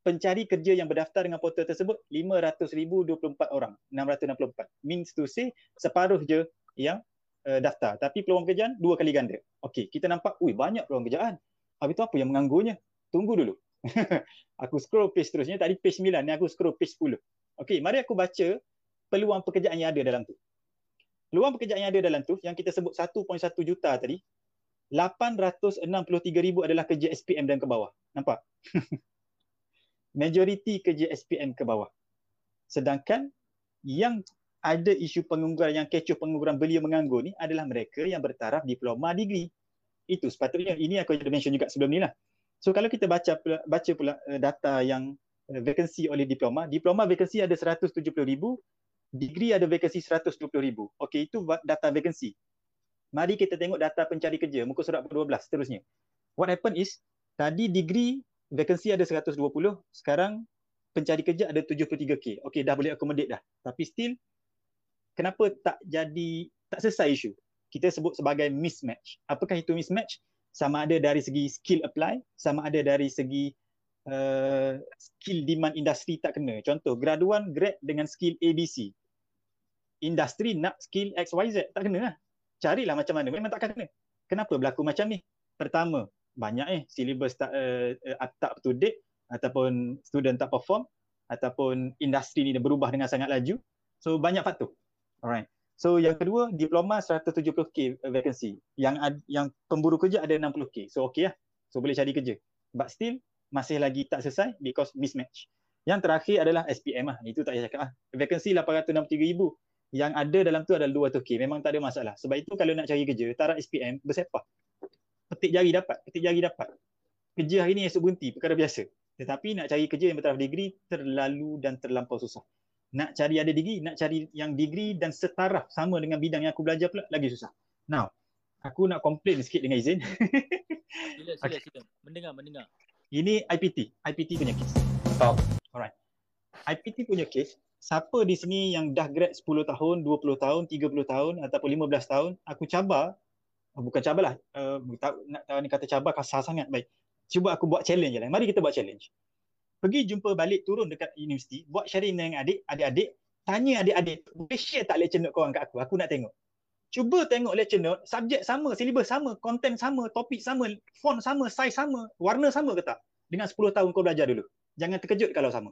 Pencari kerja yang berdaftar dengan portal tersebut 500,024 orang, 664. Means to say separuh je yang daftar. Tapi peluang pekerjaan 2 kali ganda. Okey, kita nampak, banyak peluang pekerjaan. Habis tu apa yang menganggurnya? Tunggu dulu. Aku scroll page terusnya, tadi page 9, ni aku scroll page 10. Okey, mari aku baca peluang pekerjaan yang ada dalam tu. Peluang pekerjaan yang ada dalam tu yang kita sebut 1.1 juta tadi, 863,000 adalah kerja SPM dan ke bawah. Nampak? Majoriti kerja SPM ke bawah. Sedangkan yang ada isu pengangguran, yang kecoh pengangguran belia menganggur ni adalah mereka yang bertaraf diploma degree. Itu sepatutnya, ini aku ada mention juga sebelum ni lah. So kalau kita baca pula data yang vacancy oleh diploma vacancy ada 170,000, degree ada vacancy 120,000. Okey, itu data vacancy. Mari kita tengok data pencari kerja, muka surat ke-12 seterusnya. What happen is, tadi degree vacancy ada 120, sekarang pencari kerja ada 73,000. Okey, dah boleh accommodate dah. Tapi still, kenapa tak selesai isu? Kita sebut sebagai mismatch. Apakah itu mismatch? Sama ada dari segi skill apply, sama ada dari segi skill demand industri tak kena. Contoh, graduan grad dengan skill ABC. Industri nak skill XYZ, tak kena lah. Carilah macam mana, memang takkan kena. Kenapa berlaku macam ni? Pertama, banyak syllabus tak up to date, ataupun student tak perform, ataupun industri ni berubah dengan sangat laju. So banyak faktor. Alright. So yang kedua, diploma 170,000 vacancy. Yang pemburu kerja ada 60,000. So okey lah. So boleh cari kerja. But still masih lagi tak selesai because mismatch. Yang terakhir adalah SPM lah, itu tak payah cakap lah. Vacancy 863,000, yang ada dalam tu ada 200k, memang tak ada masalah. Sebab itu kalau nak cari kerja, taraf SPM bersepah. Petik jari dapat. Kerja hari ni esok berhenti, perkara biasa. Tetapi nak cari kerja yang bertaraf degree terlalu dan terlampau susah. Nak cari ada degree, nak cari yang degree dan setaraf sama dengan bidang yang aku belajar pula lagi susah. Now, aku nak complain sikit dengan izin. Sila. Mendengar. Ini IPT punya kes. Stop. Alright. IPT punya kes, siapa di sini yang dah grad 10 tahun, 20 tahun, 30 tahun ataupun 15 tahun, aku cabar, bukan cabar lah, nak tahu ni kata cabar kasar sangat, baik. Cuba aku buat challenge je lah. Mari kita buat challenge. Pergi jumpa balik, turun dekat universiti, buat sharing dengan adik-adik, tanya adik-adik, boleh share tak lecture note korang kat aku nak tengok. Cuba tengok lecture note, subjek sama, syllabus sama, konten sama, topik sama, font sama, size sama, warna sama ke tak? Dengan 10 tahun kau belajar dulu. Jangan terkejut kalau sama.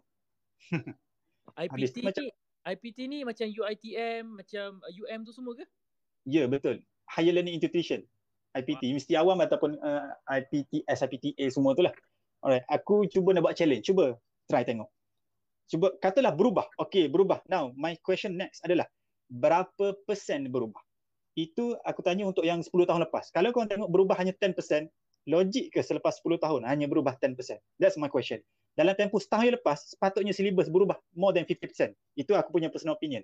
IPT ni macam UiTM, macam UM tu semua ke? Ya, betul. Higher Learning Institution. IPT, Universiti Awam ataupun IPTS, IPTA semua tu lah. Alright, aku cuba nak buat challenge. Cuba try tengok. Cuba katalah berubah. Okay, berubah. Now, my question next adalah berapa persen berubah? Itu aku tanya untuk yang 10 tahun lepas. Kalau korang tengok berubah hanya 10%, logik ke selepas 10 tahun hanya berubah 10%? That's my question. Dalam tempoh setahun yang lepas, sepatutnya silibus berubah more than 50%. Itu aku punya personal opinion.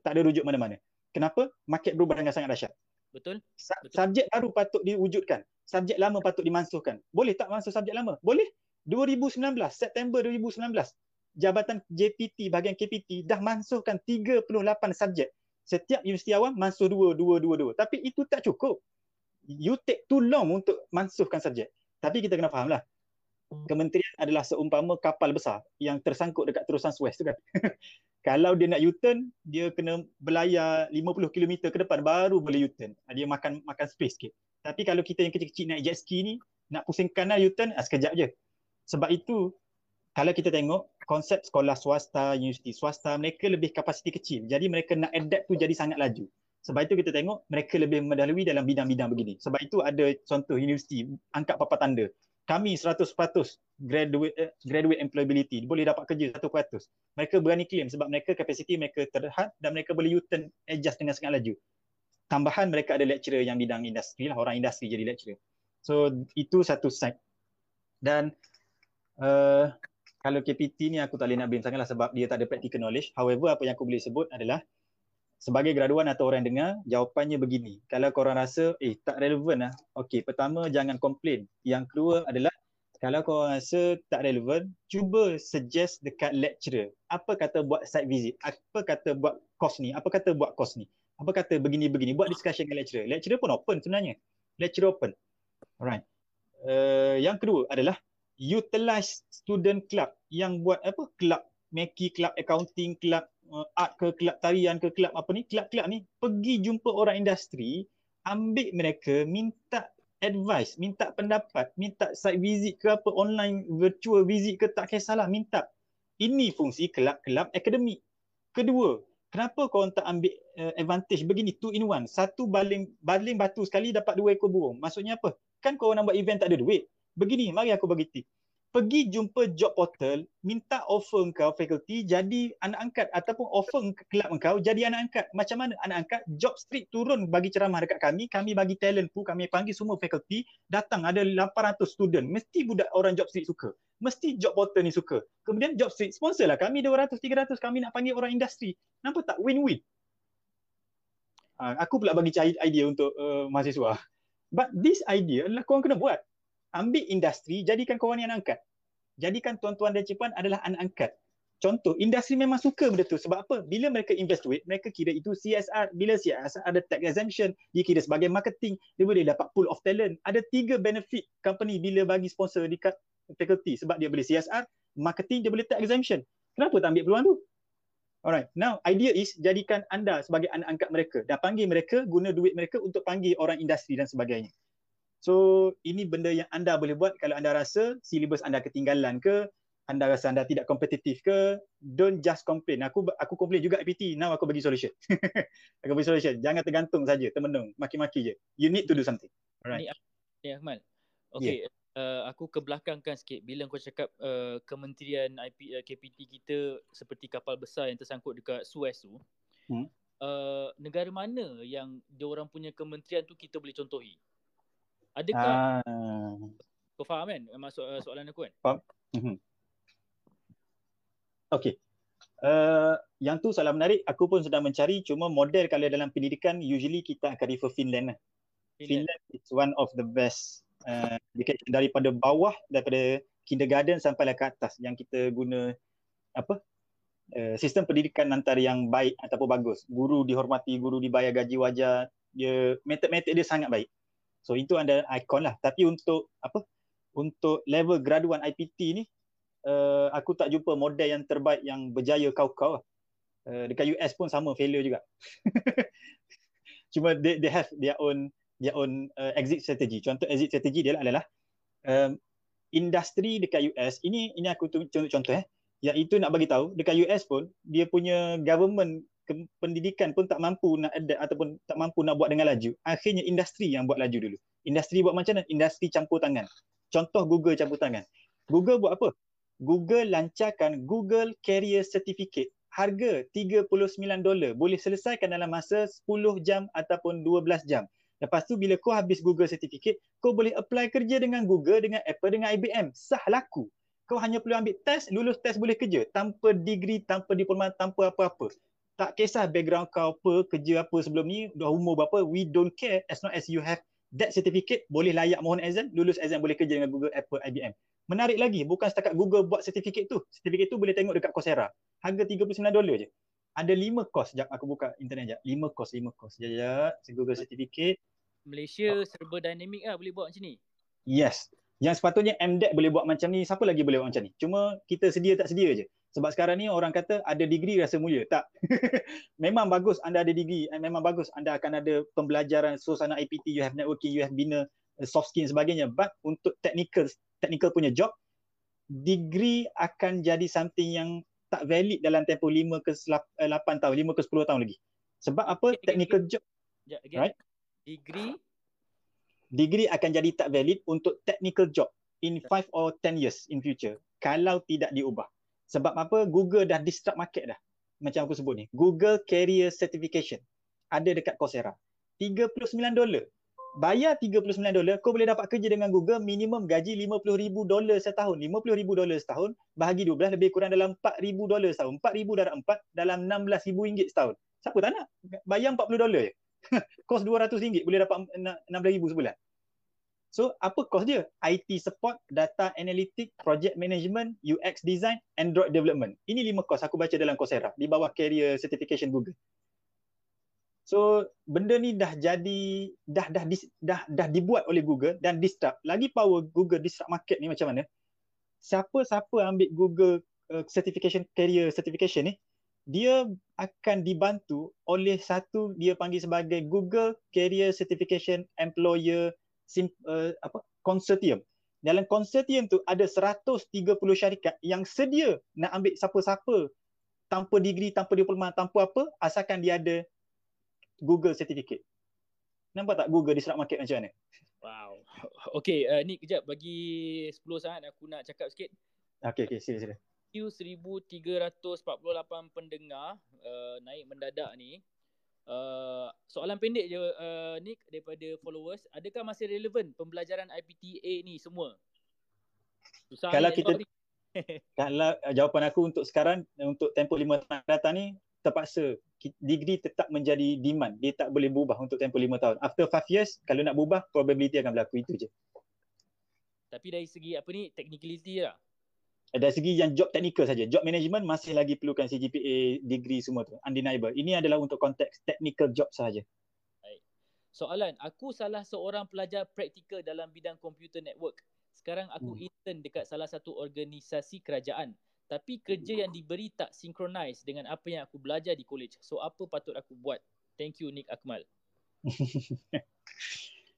Tak ada rujuk mana-mana. Kenapa? Market berubah dengan sangat dahsyat. Betul. Subjek baru patut diwujudkan. Subjek lama patut dimansuhkan. Boleh tak mansuh subjek lama? Boleh. 2019, September 2019, Jabatan JPT bahagian KPT dah mansuhkan 38 subjek. Setiap universiti awam mansuh dua. Tapi itu tak cukup. You take too long untuk mansuhkan subjek. Tapi kita kena faham lah. Kementerian adalah seumpama kapal besar yang tersangkut dekat terusan Suez tu kan. Kalau dia nak U-turn, dia kena berlayar 50 km ke depan baru boleh U-turn. Dia makan space sikit. Tapi kalau kita yang kecil-kecil naik jet ski ni, nak pusing kanan U-turn, sekejap je. Sebab itu, kalau kita tengok konsep sekolah swasta, universiti swasta, mereka lebih kapasiti kecil. Jadi mereka nak adapt tu jadi sangat laju. Sebab itu kita tengok mereka lebih mendahului dalam bidang-bidang begini. Sebab itu ada contoh universiti angkat papan tanda. Kami 100% graduate employability, boleh dapat kerja 1%. Mereka berani claim sebab mereka kapasiti mereka terhad dan mereka boleh U-turn adjust dengan sangat laju. Tambahan mereka ada lecturer yang bidang industri lah, orang industri jadi lecturer. So itu satu side. Dan kalau KPT ni aku tak boleh nak blame sangatlah sebab dia tak ada practical knowledge. However, apa yang aku boleh sebut adalah sebagai graduan atau orang dengar, jawapannya begini. Kalau korang rasa, tak relevan lah. Okay, pertama jangan komplain. Yang kedua adalah kalau korang rasa tak relevan, cuba suggest dekat lecturer. Apa kata buat site visit? Apa kata buat course ni? Apa kata buat course ni? Apa kata begini-begini? Buat discussion dengan lecturer. Lecturer pun open sebenarnya. Alright. Yang kedua adalah utilize student club yang buat apa? Club meki, club accounting, club art ke, club tarian ke, club apa ni, club ni pergi jumpa orang industri, ambil mereka, minta advice, minta pendapat, minta site visit ke apa, online virtual visit ke, tak kisahlah, minta. Ini fungsi club-club akademik. Kedua, kenapa korang tak ambil advantage begini, 2 in 1, satu baling batu sekali dapat 2 ekor burung? Maksudnya apa? Kan korang nak buat event tak ada duit. Begini, mari aku bagi tip. Pergi jumpa job portal, minta offer engkau faculty jadi anak angkat ataupun offer club engkau jadi anak angkat. Macam mana anak angkat? Job Street turun bagi ceramah dekat kami, kami bagi talent pool, kami panggil semua faculty, datang ada 800 student. Mesti budak orang Job Street suka. Mesti job portal ni suka. Kemudian Job Street sponsor lah kami 200, 300, kami nak panggil orang industri. Nampak tak? Win-win. Aku pula bagi idea untuk mahasiswa. But this idea lah korang kena buat. Ambil industri, jadikan korang ni anak angkat. Jadikan tuan-tuan dan cipuan adalah anak angkat. Contoh, industri memang suka benda tu. Sebab apa? Bila mereka invest duit, mereka kira itu CSR. Bila CSR ada tax exemption, dia kira sebagai marketing, dia boleh dapat pool of talent. Ada 3 benefit company bila bagi sponsor dekat faculty. Sebab dia boleh CSR, marketing, dia boleh tax exemption. Kenapa tak ambil peluang tu? Alright, now idea is jadikan anda sebagai anak angkat mereka. Dah panggil mereka, guna duit mereka untuk panggil orang industri dan sebagainya. So, ini benda yang anda boleh buat kalau anda rasa silibus anda ketinggalan ke, anda rasa anda tidak kompetitif ke, don't just complain. Aku complain juga IPT, now aku bagi solution. Jangan tergantung saja, termenung, maki-maki je. You need to do something. Alright. Ni Akmal. Okay. Yeah. aku kebelakangkan sikit bila kau cakap Kementerian KPT kita seperti kapal besar yang tersangkut dekat Suez tu. Negara mana yang diorang punya kementerian tu kita boleh contohi? Adakah kau faham kan maksud soalan aku kan? Faham. Okay. Yang tu soalan menarik. Aku pun sedang mencari, cuma model kalau dalam pendidikan usually kita akan refer Finland lah. Finland is one of the best education daripada bawah, daripada kindergarten sampailah ke atas yang kita guna apa? Sistem pendidikan antara yang baik ataupun bagus. Guru dihormati, guru dibayar gaji wajar, dia metod-metod dia sangat baik. So itu anda ikon lah. Tapi untuk apa? Untuk level graduan IPT ni, aku tak jumpa model yang terbaik yang berjaya kau-kau lah. Dekat US pun sama, failure juga. Cuma they have their own exit strategy. Contoh exit strategy dia adalah industri dekat US, ini aku contoh iaitu nak bagi tahu dekat US pun dia punya government pendidikan pun tak mampu nak adapt ataupun tak mampu nak buat dengan laju. Akhirnya industri yang buat laju dulu. Industri buat macam mana? Industri campur tangan. Contoh Google campur tangan. Google buat apa? Google lancarkan Google Career Certificate. Harga $39 boleh selesaikan dalam masa 10 jam ataupun 12 jam. Lepas tu bila kau habis Google Certificate, kau boleh apply kerja dengan Google, dengan Apple, dengan IBM. Sah laku. Kau hanya perlu ambil test, lulus test boleh kerja tanpa degree, tanpa diploma, tanpa apa-apa. Tak kisah background kau apa, kerja apa sebelum ni, dah umur berapa, we don't care as long as you have that certificate, boleh layak mohon exam, lulus exam boleh kerja dengan Google, Apple, IBM. Menarik lagi, bukan setakat Google buat certificate tu. Certificate tu boleh tengok dekat Coursera. Harga $39 je. Ada 5 course. Sekejap, aku buka internet sekejap. 5 course. Sekejap, Google certificate. Malaysia serba dynamic lah, boleh buat macam ni. Yes. Yang sepatutnya MDEC boleh buat macam ni. Siapa lagi boleh buat macam ni? Cuma kita sedia tak sedia je. Sebab sekarang ni orang kata ada degree rasa mulia. Tak. Memang bagus anda ada degree. Memang bagus anda akan ada pembelajaran suasana IPT. You have networking, you have bina soft skill sebagainya. But untuk technical punya job, degree akan jadi something yang tak valid dalam tempoh 5 ke 8 tahun, 5 ke 10 tahun lagi. Sebab apa? Technical job. Right? Degree akan jadi tak valid untuk technical job in 5 or 10 years in future kalau tidak diubah. Sebab apa? Google dah disrupt market dah. Macam aku sebut ni. Google Career Certification ada dekat Coursera. $39. Bayar $39, kau boleh dapat kerja dengan Google, minimum gaji $50,000 setahun. $50,000 setahun bahagi 12 lebih kurang dalam $4,000 setahun. 4,000 darab 4 dalam RM16,000 setahun. Siapa tak nak? Bayar $40 je. Kos RM200 boleh dapat $16,000 sebulan. So apa kos dia? IT support, data analytic, project management, UX design, Android development. Ini 5 kos aku baca dalam Coursera di bawah career certification Google. So benda ni dah jadi dah dibuat oleh Google dan disrupt. Lagi power Google disrupt market ni macam mana? Siapa-siapa ambil Google certification, career certification ni, dia akan dibantu oleh satu dia panggil sebagai Google Career Certification Employer Consortium. Dalam consortium tu ada 130 syarikat yang sedia nak ambil siapa-siapa tanpa degree, tanpa diploma, tanpa apa, asalkan dia ada Google certificate. Nampak tak Google disrupt market macam mana? Wow. Okay, Nik kejap bagi 10 saat aku nak cakap sikit. Okay, sila. 1348 pendengar naik mendadak ni. Soalan pendek je Nik daripada followers, adakah masih relevan pembelajaran IPTA ni semua? Susah kalau kita kalau jawapan aku untuk sekarang, untuk tempoh 5 tahun datang ni, terpaksa degree tetap menjadi demand. Dia tak boleh berubah untuk tempoh 5 tahun. After 5 years, kalau nak berubah, probability akan berlaku. Itu je. Tapi dari segi apa ni, technicality lah. Dari segi yang job technical saja, job management masih lagi perlukan CGPA, degree semua tu. Undeniable. Ini adalah untuk konteks technical job sahaja. Baik. Soalan, aku salah seorang pelajar praktikal dalam bidang computer network. Sekarang aku intern dekat salah satu organisasi kerajaan. Tapi kerja yang diberi tak synchronize dengan apa yang aku belajar di college. So apa patut aku buat? Thank you Nik Akmal.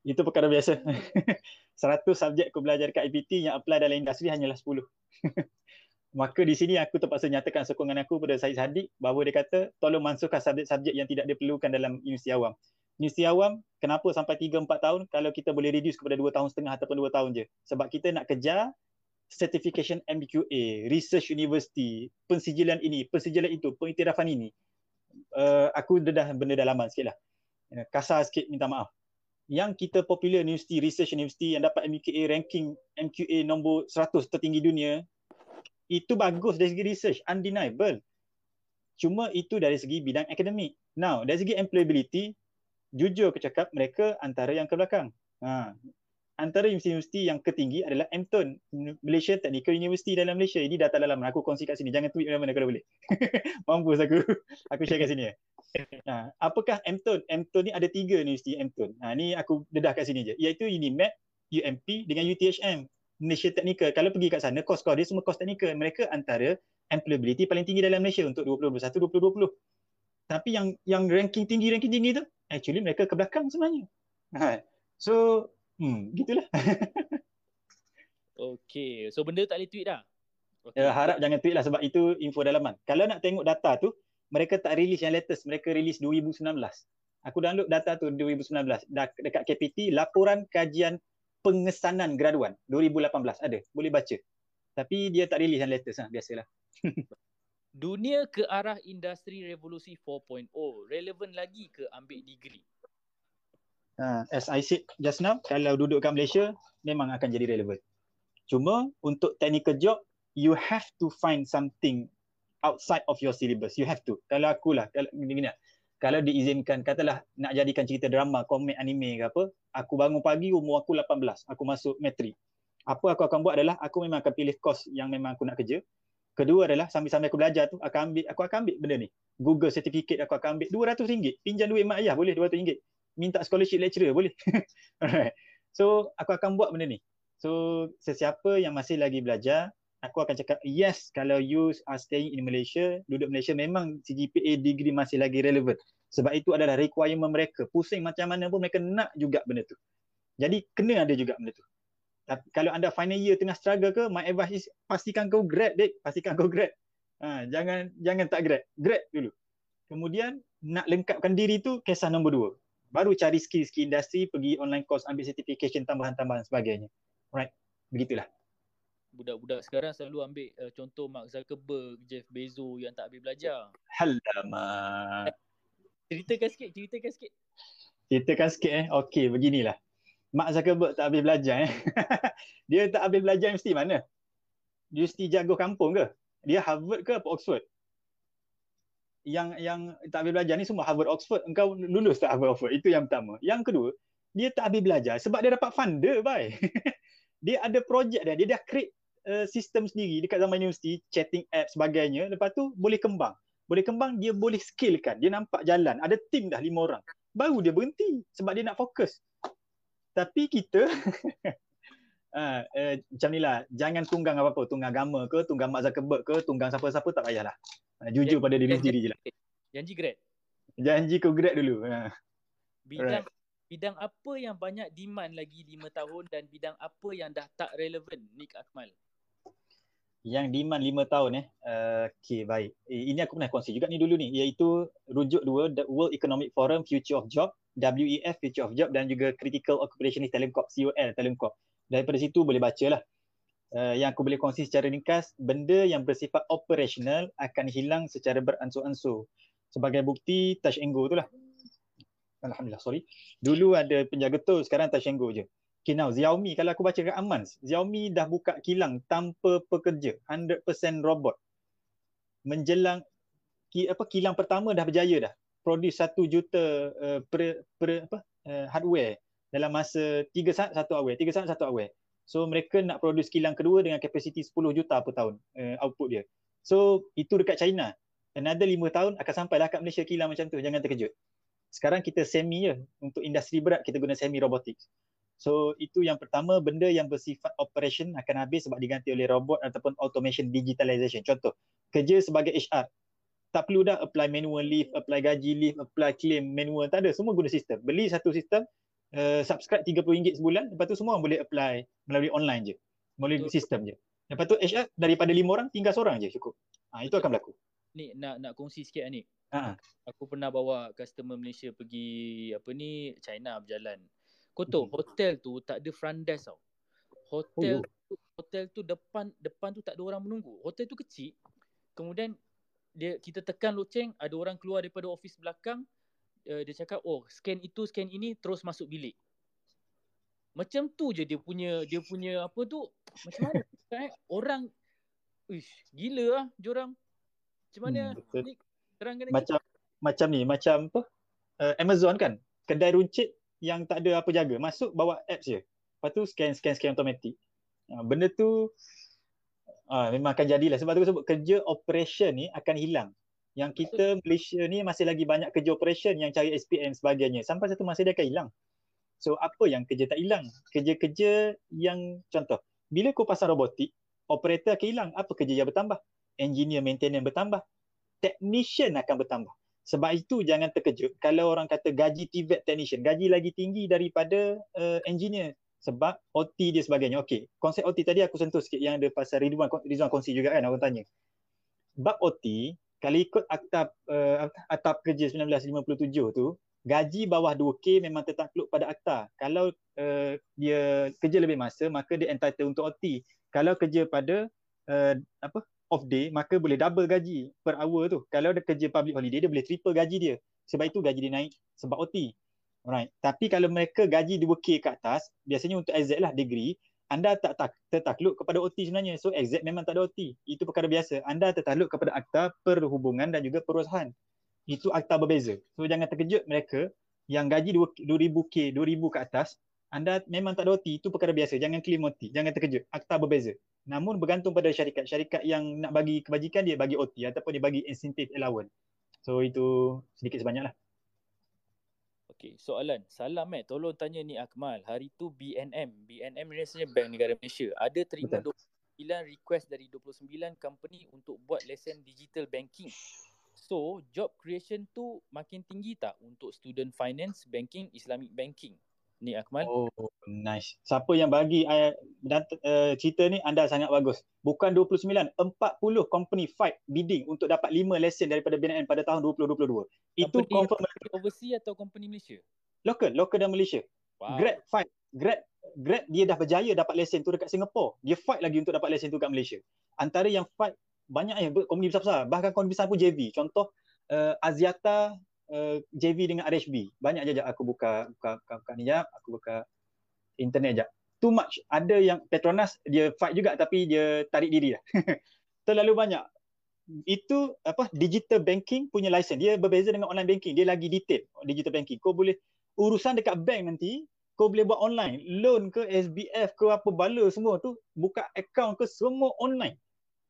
Itu perkara biasa. 100 subjek aku belajar dekat IPT, yang apply dalam industri hanyalah 10. Maka di sini aku terpaksa nyatakan sokongan aku pada Syed Sadiq bahawa dia kata tolong masukkan subjek-subjek yang tidak diperlukan dalam universiti awam. universiti awam, kenapa sampai 3-4 tahun kalau kita boleh reduce kepada 2 tahun setengah ataupun 2 tahun je. Sebab kita nak kejar certification MBQA, research university, pensijilan ini, pensijilan itu, pengiktirafan ini. Aku dah benda dah lama sikit lah. Kasar sikit, minta maaf. Yang kita popular university, research university yang dapat MBQA ranking, MQA nombor 100 tertinggi dunia, itu bagus dari segi research, undeniable. Cuma itu dari segi bidang akademik. Now, dari segi employability, jujur aku cakap mereka antara yang kebelakang. Antara universiti yang ketinggi adalah Anton Malaysia Technical University dalam Malaysia. Ini data dalam, aku kongsi kat sini. Jangan tweet mana-mana kalau boleh. Mampus aku. Aku share kat sini. Apakah Anton? Anton ni ada 3 universiti Anton. Ni aku dedah kat sini je. Iaitu UNIMED, UMP dengan UTHM. Malaysia Technical, kalau pergi kat sana, kos-kos dia semua kos teknikal. Mereka antara employability paling tinggi dalam Malaysia untuk 2021-2020. Tapi yang ranking tinggi tu, actually mereka ke belakang sebenarnya. So, gitulah. Okay, so benda tak boleh tweet dah? Okay. Harap jangan tweet lah sebab itu info dalaman. Kalau nak tengok data tu, mereka tak release yang latest, mereka release 2019. Aku download data tu 2019, dekat KPT, laporan kajian pengesanan graduan 2018 ada, boleh baca, tapi dia tak release yang latest biasalah. Dunia ke arah industri revolusi 4.0, relevan lagi ke ambil degree? As I said just now, kalau duduk kat Malaysia memang akan jadi relevan. Cuma untuk technical job you have to find something outside of your syllabus, you have to. Kalau akulah, kalau diizinkan, katalah nak jadikan cerita drama, komik, anime ke apa, aku bangun pagi, umur aku 18, aku masuk matrik. Apa aku akan buat adalah, aku memang akan pilih course yang memang aku nak kerja. Kedua adalah, sambil-sambil aku belajar tu, aku akan ambil benda ni. Google Certificate aku akan ambil, RM200. Pinjam duit mak ayah boleh, RM200. Minta scholarship lecturer boleh. Alright. So, aku akan buat benda ni. So, sesiapa yang masih lagi belajar, aku akan cakap yes, kalau you are staying in Malaysia, duduk Malaysia, memang CGPA degree masih lagi relevan. Sebab itu adalah requirement mereka. Pusing macam mana pun mereka nak juga benda tu. Jadi kena ada juga benda tu. Tapi kalau anda final year tengah struggle ke, my advice is pastikan kau grad, dek. Pastikan kau grad. Jangan tak grad. Grad dulu. Kemudian nak lengkapkan diri tu kisah nombor 2. Baru cari skill-skill industri, pergi online course, ambil certification, tambahan-tambahan sebagainya. Right. Begitulah. Budak-budak sekarang selalu ambil contoh Mark Zuckerberg, Jeff Bezos yang tak habis belajar. Alamak. Ceritakan sikit. Okey, beginilah. Mark Zuckerberg tak habis belajar. Dia tak habis belajar universiti mana? Universiti Jaguh Kampung ke? Dia Harvard ke Oxford? Yang tak habis belajar ni semua Harvard, Oxford. Engkau lulus tak Harvard, Oxford? Itu yang pertama. Yang kedua, dia tak habis belajar sebab dia dapat funder, bye. Dia ada projek dia dah create sistem sendiri dekat zaman universiti, chatting app sebagainya. Lepas tu boleh kembang, dia boleh scalekan, dia nampak jalan, ada team dah 5 orang, baru dia berhenti sebab dia nak fokus. Tapi kita macam ni lah, jangan tunggang apa-apa, tunggang agama ke, tunggang Mark Zuckerberg ke, tunggang siapa-siapa, tak payahlah. Jujur janji, pada diri sendiri je lah. Janji kau grad dulu. Bidang apa yang banyak demand lagi 5 tahun dan bidang apa yang dah tak relevan, Nik Akmal? Yang demand 5 tahun okay, baik. Ini aku pernah kongsi juga ni dulu ni, iaitu rujuk 2, The World Economic Forum Future of Job, WEF Future of Job, dan juga Critical Occupation List Talent Corp, COL Talent Corp. Daripada situ boleh bacalah. Yang aku boleh kongsi secara ringkas, benda yang bersifat operational akan hilang secara beransur-ansur. Sebagai bukti touch and go tu lah. Alhamdulillah, sorry. Dulu ada penjaga tol, sekarang touch and go je. Okay, now Xiaomi, kalau aku baca kat Amans, Xiaomi dah buka kilang tanpa pekerja, 100% robot. Menjelang kilang pertama dah berjaya dah. Produce 1 juta hardware dalam masa 3 saat 1 hour, 3 saat 1 hour. So mereka nak produce kilang kedua dengan kapasiti 10 juta per tahun output dia. So itu dekat China. Another 5 tahun akan sampailah kat Malaysia kilang macam tu, jangan terkejut. Sekarang kita semi je, untuk industri berat kita guna semi robotics. So itu yang pertama, benda yang bersifat operation akan habis sebab diganti oleh robot ataupun automation, digitalization. Contoh, kerja sebagai HR, tak perlu dah apply manual leave, apply gaji leave, apply claim manual, tak ada, semua guna sistem. Beli satu sistem, subscribe RM30 sebulan, lepas tu semua orang boleh apply melalui online je, melalui sistem je. Lepas tu HR daripada 5 orang tinggal seorang je cukup. Itu akan berlaku. Nik nak kongsi sikit lah, Nik. Aku pernah bawa customer Malaysia pergi apa ni China berjalan. Kau tahu hotel tu tak ada front desk tau. Hotel tu depan tu tak ada orang menunggu. Hotel tu kecil. Kemudian kita tekan loceng, ada orang keluar daripada office belakang. Dia cakap, oh scan itu, scan ini, terus masuk bilik. Macam tu je dia punya apa tu, macam mana orang, uish, gila lah diorang. Macam mana ni, terangkan lagi. Macam apa, Amazon kan, kedai runcit yang tak ada apa jaga, masuk bawa apps je, lepas tu scan automatik. Benda tu memang akan jadilah, sebab tu aku sebut kerja operation ni akan hilang. Yang kita Malaysia ni masih lagi banyak kerja operation yang cari SPM sebagainya. Sampai satu masa dia akan hilang. So apa yang kerja tak hilang? Kerja-kerja yang contoh, bila kau pasang robotik, operator akan hilang. Apa kerja yang bertambah? Engineer maintenance bertambah. Technician akan bertambah. Sebab itu jangan terkejut kalau orang kata gaji TVET technician, gaji lagi tinggi daripada engineer. Sebab OT dia sebagainya. Okey, konsep OT tadi aku sentuh sikit yang ada pasal Rizwan kongsi juga kan, orang tanya. Bab OT, kalau ikut akta kerja 1957 tu, gaji bawah 2K memang tertakluk pada akta. Kalau dia kerja lebih masa, maka dia entitled untuk OT. Kalau kerja pada off day, maka boleh double gaji per hour tu. Kalau dia kerja public holiday, dia boleh triple gaji dia. Sebab itu gaji dia naik sebab OT. Alright. Tapi kalau mereka gaji 2K ke atas, biasanya untuk exact lah degree, anda tak tertakluk kepada OT sebenarnya. So exact memang tak ada OT. Itu perkara biasa. Anda tertakluk kepada akta perhubungan dan juga perusahaan. Itu akta berbeza. So jangan terkejut mereka yang gaji 2000 ke atas, anda memang tak ada OT. Itu perkara biasa. Jangan claim OT. Jangan terkejut. Akta berbeza. Namun bergantung pada syarikat. Syarikat yang nak bagi kebajikan, dia bagi OT ataupun dia bagi incentive allowance. So itu sedikit sebanyaklah. Okey, soalan. Salam tolong tanya Nik Akmal. Hari tu BNM rasanya Bank Negara Malaysia ada terima 29 request dari 29 company untuk buat lesen digital banking. So, job creation tu makin tinggi tak untuk student finance, banking, Islamic banking? Nik Akmal. Oh, nice. Siapa yang bagi cerita ni, anda sangat bagus. Bukan 29, 40 company fight bidding untuk dapat 5 lesen daripada BNN pada tahun 2022. Itu company overseas atau company Malaysia? Local dan Malaysia. Wow. Grab fight. Grab dia dah berjaya dapat lesen tu dekat Singapura. Dia fight lagi untuk dapat lesen tu kat Malaysia. Antara yang fight banyak company besar-besar, bahkan company besar pun JV. Contoh Axiata JV dengan RHB. Banyak je aku buka ni jap, aku buka internet jap. Too much. Ada yang Petronas dia fight juga tapi dia tarik diri dah. Terlalu banyak. Itu digital banking punya license. Dia berbeza dengan online banking. Dia lagi detail digital banking. Kau boleh urusan dekat bank nanti, kau boleh buat online, loan ke SBF ke apa bala semua tu, buka account ke semua online.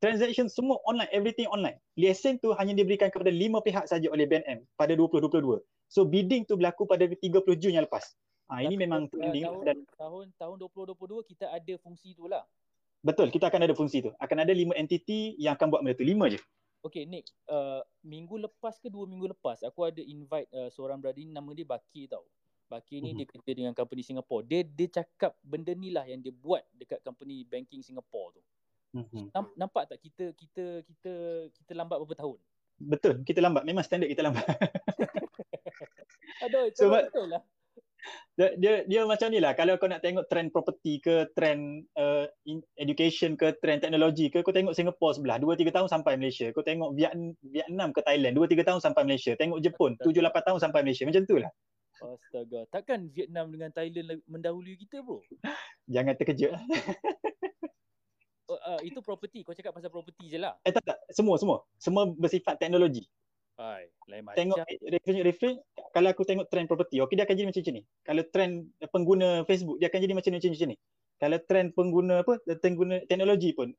Transaction semua online, everything online. Lesen tu hanya diberikan kepada 5 pihak saja oleh BNM pada 2022. So bidding tu berlaku pada 30 Jun yang lepas. Ini memang trending dan tahun 2022 kita ada fungsi tu lah. Betul, kita akan ada fungsi tu. Akan ada 5 entiti yang akan buat benda tu, 5 je. Okay Nik, minggu lepas ke 2 minggu lepas aku ada invite seorang brother ni, nama dia Baki tau. Baki ni dia kerja dengan company Singapore. Dia cakap benda ni lah yang dia buat dekat company banking Singapore tu. Nampak tak kita lambat berapa tahun? Betul, kita lambat. Memang standard kita lambat. Aduh, itu so, betul lah. Dia macam ni lah. Kalau kau nak tengok trend property ke, trend education ke, trend teknologi ke, kau tengok Singapura sebelah 2-3 tahun sampai Malaysia. Kau tengok Vietnam ke Thailand 2-3 tahun sampai Malaysia. Tengok Jepun 7-8 tahun sampai Malaysia. Macam tu lah. Astaga, takkan Vietnam dengan Thailand mendahului kita bro? Jangan terkejut. Itu property, kau cakap pasal property je lah. Tak, semua bersifat teknologi. Lain macam. Tengok reference, kalau aku tengok trend property, okey dia akan jadi macam ni. Kalau trend pengguna Facebook, dia akan jadi macam ni. Kalau trend pengguna teknologi pun,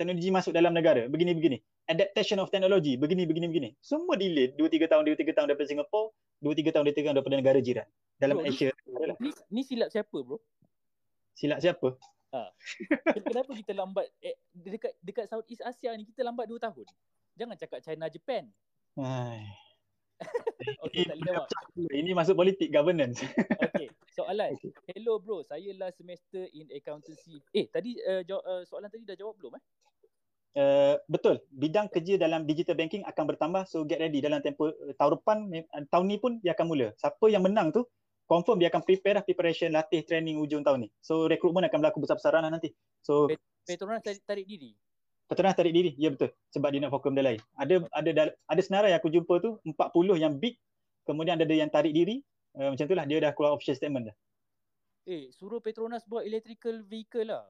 teknologi masuk dalam negara, begini. Adaptation of technology, begini. Semua delay 2-3 tahun daripada Singapura, 2-3 tahn daripada negara jiran. Dalam bro, Asia. Ni silap siapa bro? Silap siapa? Kenapa kita lambat dekat Southeast Asia ni kita lambat 2 tahun? Jangan cakap China, Japan. Okay, ini masuk politik, governance. Okay, soalan. Okay. Hello bro, saya last semester in accountancy. Soalan tadi dah jawab belum? betul, bidang kerja dalam digital banking akan bertambah. So get ready, dalam tempoh tahun depan, tahun ni pun dia akan mula. Siapa yang menang tu confirm dia akan prepare lah, preparation, latih, training ujung tahun ni. So recruitment akan berlaku besar-besaran lah nanti. So Petronas tarik diri. Petronas tarik diri, ya betul, sebab dia nak fokus benda lain. Ada senarai yang aku jumpa tu 40 yang big, kemudian ada yang tarik diri, macam itulah dia dah keluar official statement dah. Suruh Petronas buat electrical vehicle lah.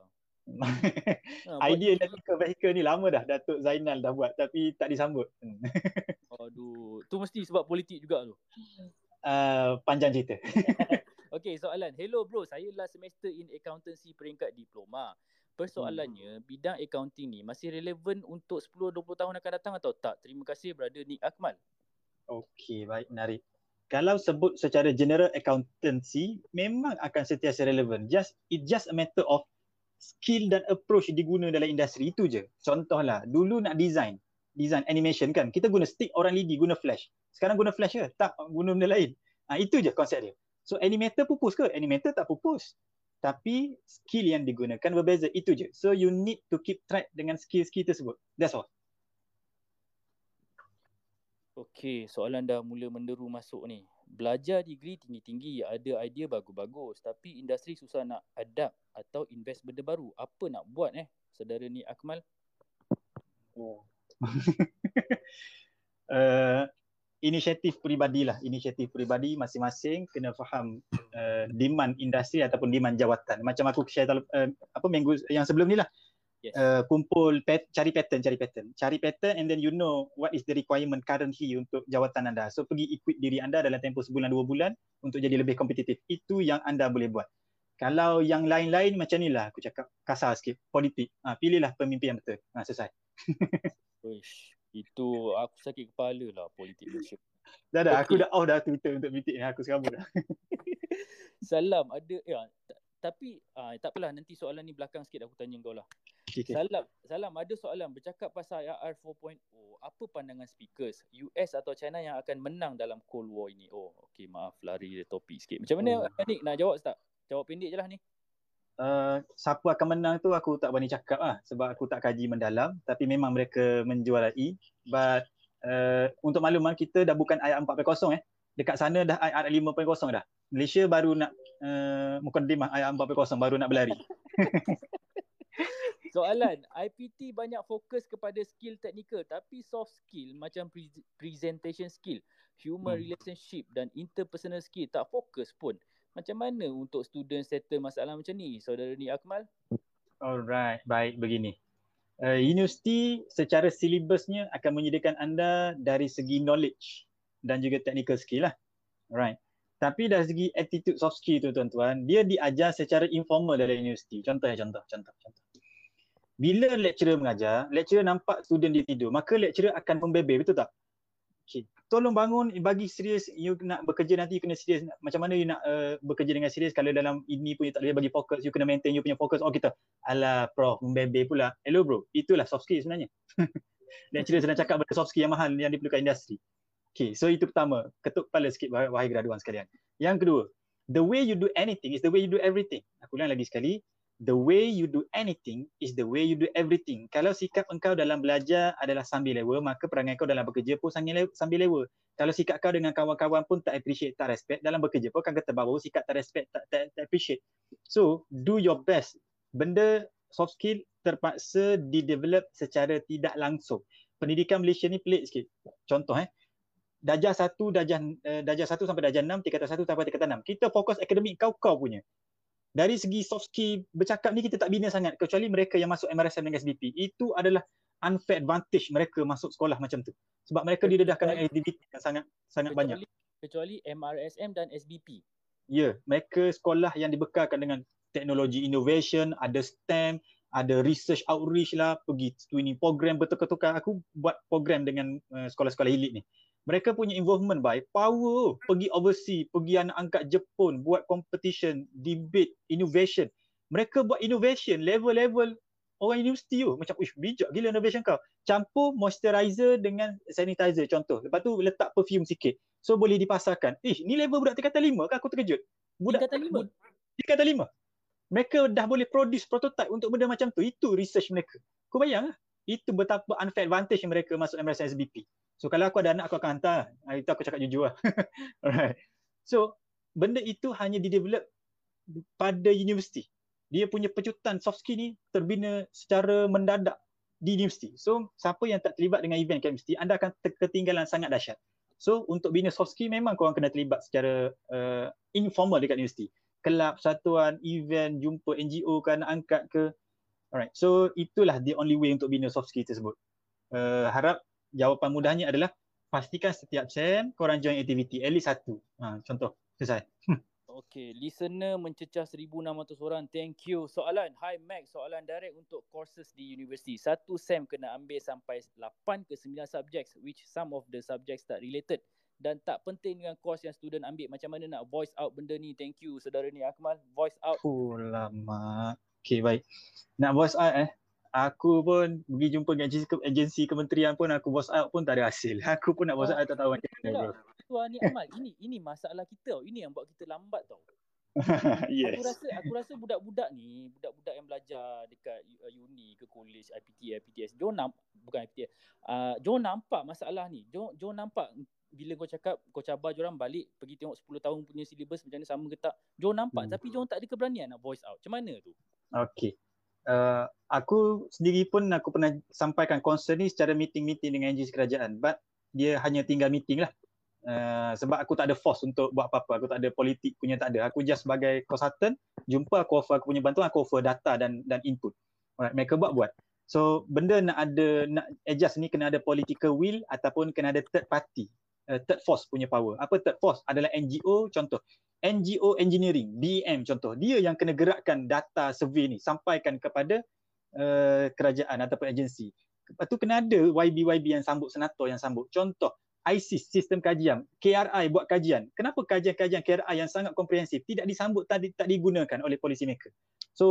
Idea electrical vehicle ni lama dah Datuk Zainal dah buat tapi tak disambut. Aduh, tu mesti sebab politik juga tu. Panjang cerita. Okay, soalan. Hello bro, saya last semester in accountancy peringkat diploma. Persoalannya, bidang accounting ni masih relevan untuk 10-20 tahun akan datang atau tak? Terima kasih brother Nik Akmal. Okay, baik, menarik. Kalau sebut secara general accountancy, memang akan sentiasa relevan. It's just a matter of skill dan approach diguna dalam industri, itu je. Contohlah, dulu nak design animation kan, kita guna stick, orang lidi guna flash. Sekarang guna flash ke? Tak, guna benda lain. Itu je konsep dia. So animator pupus ke? Animator tak pupus, tapi skill yang digunakan berbeza, itu je. So you need to keep track dengan skill-skill tersebut, that's all. Okay, soalan dah mula menderu masuk ni. Belajar degree tinggi-tinggi, ada idea bagus-bagus, tapi industri susah nak adapt atau invest benda baru. Apa nak buat saudara ni Akmal? Oh. Inisiatif peribadi masing-masing, kena faham demand industri ataupun demand jawatan. Macam aku share minggu yang sebelum ni lah. Yes. Cari pattern and then you know what is the requirement currently untuk jawatan anda. So pergi equip diri anda dalam tempoh sebulan 2 bulan untuk jadi lebih kompetitif. Itu yang anda boleh buat. Kalau yang lain-lain macam ni lah, aku cakap kasar sikit, politik. Pilihlah pemimpin yang betul. Selesai. Uish, itu aku sakit kepala lah politik Malaysia. Dah, aku dah off dah Twitter untuk meeting, aku serabut dah. Salam ada tapi tak apalah, nanti soalan ni belakang sikit aku tanya kau lah. Okay. Salam, ada soalan bercakap pasal IR 4.0. Apa pandangan speakers? US atau China yang akan menang dalam Cold War ini? Okey, maaf lari dari topik sikit. Macam mana Nik nak jawab tak? Jawab pendek je lah ni. Siapa akan menang tu aku tak berani cakap lah, sebab aku tak kaji mendalam. Tapi memang mereka menjuarai. But untuk makluman, kita dah bukan IR 4.0 Dekat sana dah IR 5.0 dah. Malaysia baru nak mukadimah IR 4.0, baru nak berlari. Soalan, IPT banyak fokus kepada skill teknikal, tapi soft skill macam presentation skill, human relationship dan interpersonal skill tak fokus pun. Macam mana untuk student settle masalah macam ni, saudara Nik Akmal? Alright, baik begini. Universiti secara silibusnya akan menyediakan anda dari segi knowledge dan juga technical skill lah. Alright. Tapi dari segi attitude, soft skill tu tuan-tuan, dia diajar secara informal dalam universiti. Contoh. Bila lecturer mengajar, lecturer nampak student dia tidur, maka lecturer akan membeber, betul tak? Okay. Tolong bangun, bagi serius, you nak bekerja nanti you kena serius. Macam mana you nak bekerja dengan serius kalau dalam ini punya tak boleh bagi fokus, you kena maintain you punya fokus. Kita, alah prof, membeber pula. Hello bro, itulah soft skill sebenarnya. Lecturer sedang cakap benda soft skill yang mahal yang diperlukan industri. Okay, so itu pertama. Ketuk kepala sikit wahai graduan sekalian. Yang kedua, the way you do anything is the way you do everything. Aku ulang lagi sekali. The way you do anything is the way you do everything. Kalau sikap engkau dalam belajar adalah sambil lewa, maka perangai kau dalam bekerja pun sambil lewa. Kalau sikap kau dengan kawan-kawan pun tak appreciate, tak respect, dalam bekerja pun akan terbawa sikap tak respect, tak appreciate. So, do your best. Benda soft skill terpaksa didevelop secara tidak langsung. Pendidikan Malaysia ni pelik sikit. Contoh Darjah 1, darjah 1 sampai darjah 6, tingkatan 1 sampai tingkatan 6. Kita fokus akademik kau punya. Dari segi soft skill bercakap ni kita tak bina sangat, kecuali mereka yang masuk MRSM dan SBP. Itu adalah unfair advantage mereka masuk sekolah macam tu. Sebab mereka didedahkan dengan aktiviti yang sangat banyak. Kecuali MRSM dan SBP. Ya, mereka sekolah yang dibekalkan dengan teknologi innovation, ada STEM, ada research outreach lah, pergi twinning program, bertukar-tukar. Aku buat program dengan sekolah-sekolah elit ni. Mereka punya involvement by power, pergi overseas, pergi anak angkat Jepun, buat competition, debate, innovation. Mereka buat innovation level-level orang universiti tu. Macam, bijak gila innovation kau. Campur moisturizer dengan sanitizer contoh. Lepas tu letak perfume sikit. So boleh dipasarkan. Ni level budak tingkatan 5 ke? Aku terkejut. Budak tingkatan 5. Mereka dah boleh produce prototype untuk benda macam tu. Itu research mereka. Kau bayang lah. itu betapa unfair advantage mereka masuk MRSM SBP. So kalau aku ada anak aku akan hantar, itu aku cakap jujur lah. Alright. So benda itu hanya didevelop pada universiti. Dia punya pecutan soft skill ni terbina secara mendadak di universiti. So siapa yang tak terlibat dengan event kat universiti, anda akan ketinggalan sangat dahsyat. So untuk bina soft skill memang korang kena terlibat secara informal dekat universiti. Kelab, satuan, event, jumpa NGO ke anak angkat ke. Alright, so itulah the only way untuk bina soft skill tersebut. Harap jawapan mudahnya adalah pastikan setiap sem korang join aktiviti at least satu. Contoh, selesai. Okay, listener mencecah 1,600 orang. Thank you. Soalan, hi Max, soalan direct untuk courses di universiti. Satu sem kena ambil sampai 8 ke 9 subjects, which some of the subjects tak related dan tak penting dengan course yang student ambil. Macam mana nak voice out benda ni? Thank you, saudara ni Akmal. Voice out. Oh, lama. Okay, baik. Nak voice out aku pun pergi jumpa dengan agensi kementerian pun, aku voice out pun tak ada hasil. Aku pun nak voice out tak tahu macam mana bro. Tuan ni Akmal, ini masalah kita tau. Ini yang buat kita lambat tau. Yes. Aku rasa budak-budak ni, budak-budak yang belajar dekat uni ke college, IPT, IPTS, Diorang nampak masalah ni. Diorang nampak bila kau cakap, kau cabar diorang balik pergi tengok 10 tahun punya syllabus macam mana sama ke tak. Diorang nampak tapi diorang tak ada keberanian nak voice out. Macam mana tu? Okay. Aku sendiri pun aku pernah sampaikan concern ni secara meeting-meeting dengan agensi kerajaan, but dia hanya tinggal meeting lah. Sebab aku tak ada force untuk buat apa-apa. Aku tak ada politik punya, tak ada. Aku just sebagai consultant, jumpa aku offer aku punya bantuan, aku offer data dan input. Alright, mereka buat. So benda nak adjust ni kena ada political will ataupun kena ada third party, third force punya power. Apa third force? Adalah NGO, contoh NGO engineering, BM contoh. Dia yang kena gerakkan data survey ni, sampaikan kepada kerajaan ataupun agensi. Lepas tu kena ada YB-YB yang sambut, senator yang sambut. Contoh ISIS, sistem kajian, KRI buat kajian. Kenapa kajian-kajian KRI yang sangat komprehensif tidak disambut, tak digunakan oleh policy maker? So,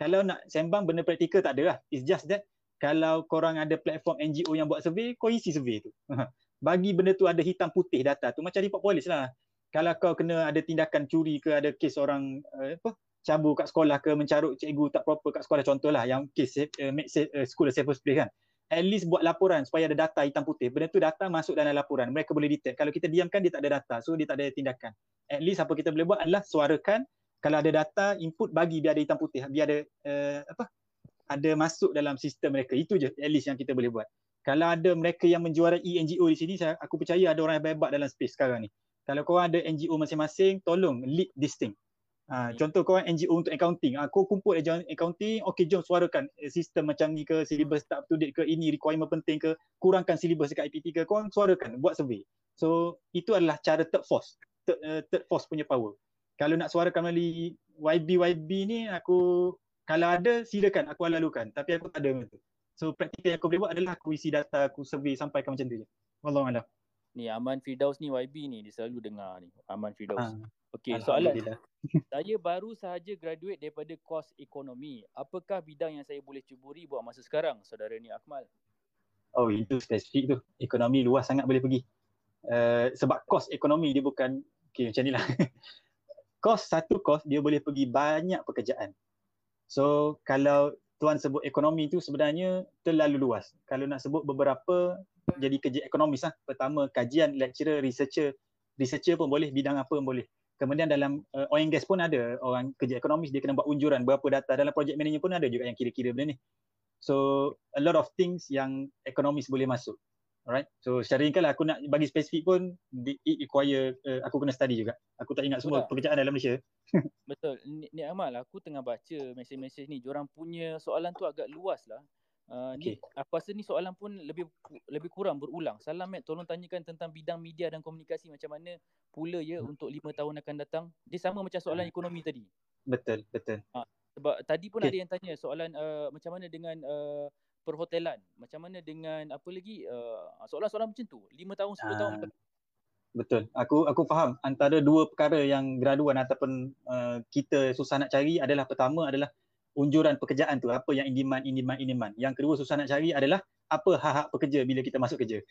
kalau nak sembang benda praktikal tak ada lah. It's just that kalau korang ada platform NGO yang buat survey, kau isi survey tu. Bagi benda tu ada hitam putih data tu, macam report polis lah. Kalau kau kena ada tindakan curi ke, ada kes orang cabul kat sekolah ke, mencarut cikgu tak proper kat sekolah, contohlah yang kes school safest place kan. At least buat laporan supaya ada data hitam putih. Benda tu data masuk dalam laporan. Mereka boleh detect. Kalau kita diamkan, dia tak ada data. So, dia tak ada tindakan. At least apa kita boleh buat adalah suarakan. Kalau ada data, input bagi biar ada hitam putih. Biar ada ada masuk dalam sistem mereka. Itu je at least yang kita boleh buat. Kalau ada mereka yang menjuarai NGO di sini, aku percaya ada orang yang hebat dalam space sekarang ni. Kalau korang ada NGO masing-masing, tolong lead this thing. Contoh korang NGO untuk accounting, kau kumpul accounting, okay jom suarakan sistem macam ni ke, syllabus tak up to date ke, ini requirement penting ke, kurangkan syllabus dekat IPT ke, korang suarakan, buat survey. So itu adalah cara third force punya power. Kalau nak suarakan melalui YB-YB ni, aku kalau ada silakan aku lalukan, tapi aku tak ada macam tu. So praktikal yang aku boleh buat adalah aku isi data, aku survey, sampaikan macam tu je. Wallahualam. Ni Aman Firdaus ni YB ni, dia selalu dengar ni Aman Firdaus. Okey, soalan saya baru sahaja graduate daripada kos ekonomi. Apakah bidang yang saya boleh cuburi buat masa sekarang, saudara ni Akmal? Oh, itu spesifik tu. Ekonomi luas sangat boleh pergi. Sebab kos ekonomi dia bukan okey macam nilah. Satu kos dia boleh pergi banyak pekerjaan. So, kalau tuan sebut ekonomi tu sebenarnya terlalu luas. Kalau nak sebut beberapa, jadi kerja ekonomis lah. Pertama, kajian, lecturer, researcher pun boleh, bidang apa pun boleh. Kemudian dalam oil and gas pun ada orang kerja ekonomis, dia kena buat unjuran berapa data. Dalam project manager pun ada juga yang kira-kira benda ni. So a lot of things yang ekonomis boleh masuk. Alright, so secara ringkas lah, aku nak bagi spesifik pun it require aku kena study juga. Aku tak ingat semua pekerjaan dalam Malaysia. Betul, Nik Akmal, aku tengah baca mesej-mesej ni, diorang punya soalan tu agak luas lah. Okay. Aku rasa ni soalan pun lebih kurang berulang. Salam Matt, tolong tanyakan tentang bidang media dan komunikasi macam mana pula ya untuk 5 tahun akan datang. Dia sama macam soalan ekonomi tadi. Betul. Sebab tadi pun ada yang tanya soalan macam mana dengan perhotelan, macam mana dengan apa lagi, soalan-soalan macam tu 5 tahun 10 tahun. Betul, aku faham. Antara dua perkara yang graduan ataupun kita susah nak cari adalah, pertama adalah unjuran pekerjaan tu, apa yang in demand. Yang kedua susah nak cari adalah apa hak-hak pekerja bila kita masuk kerja.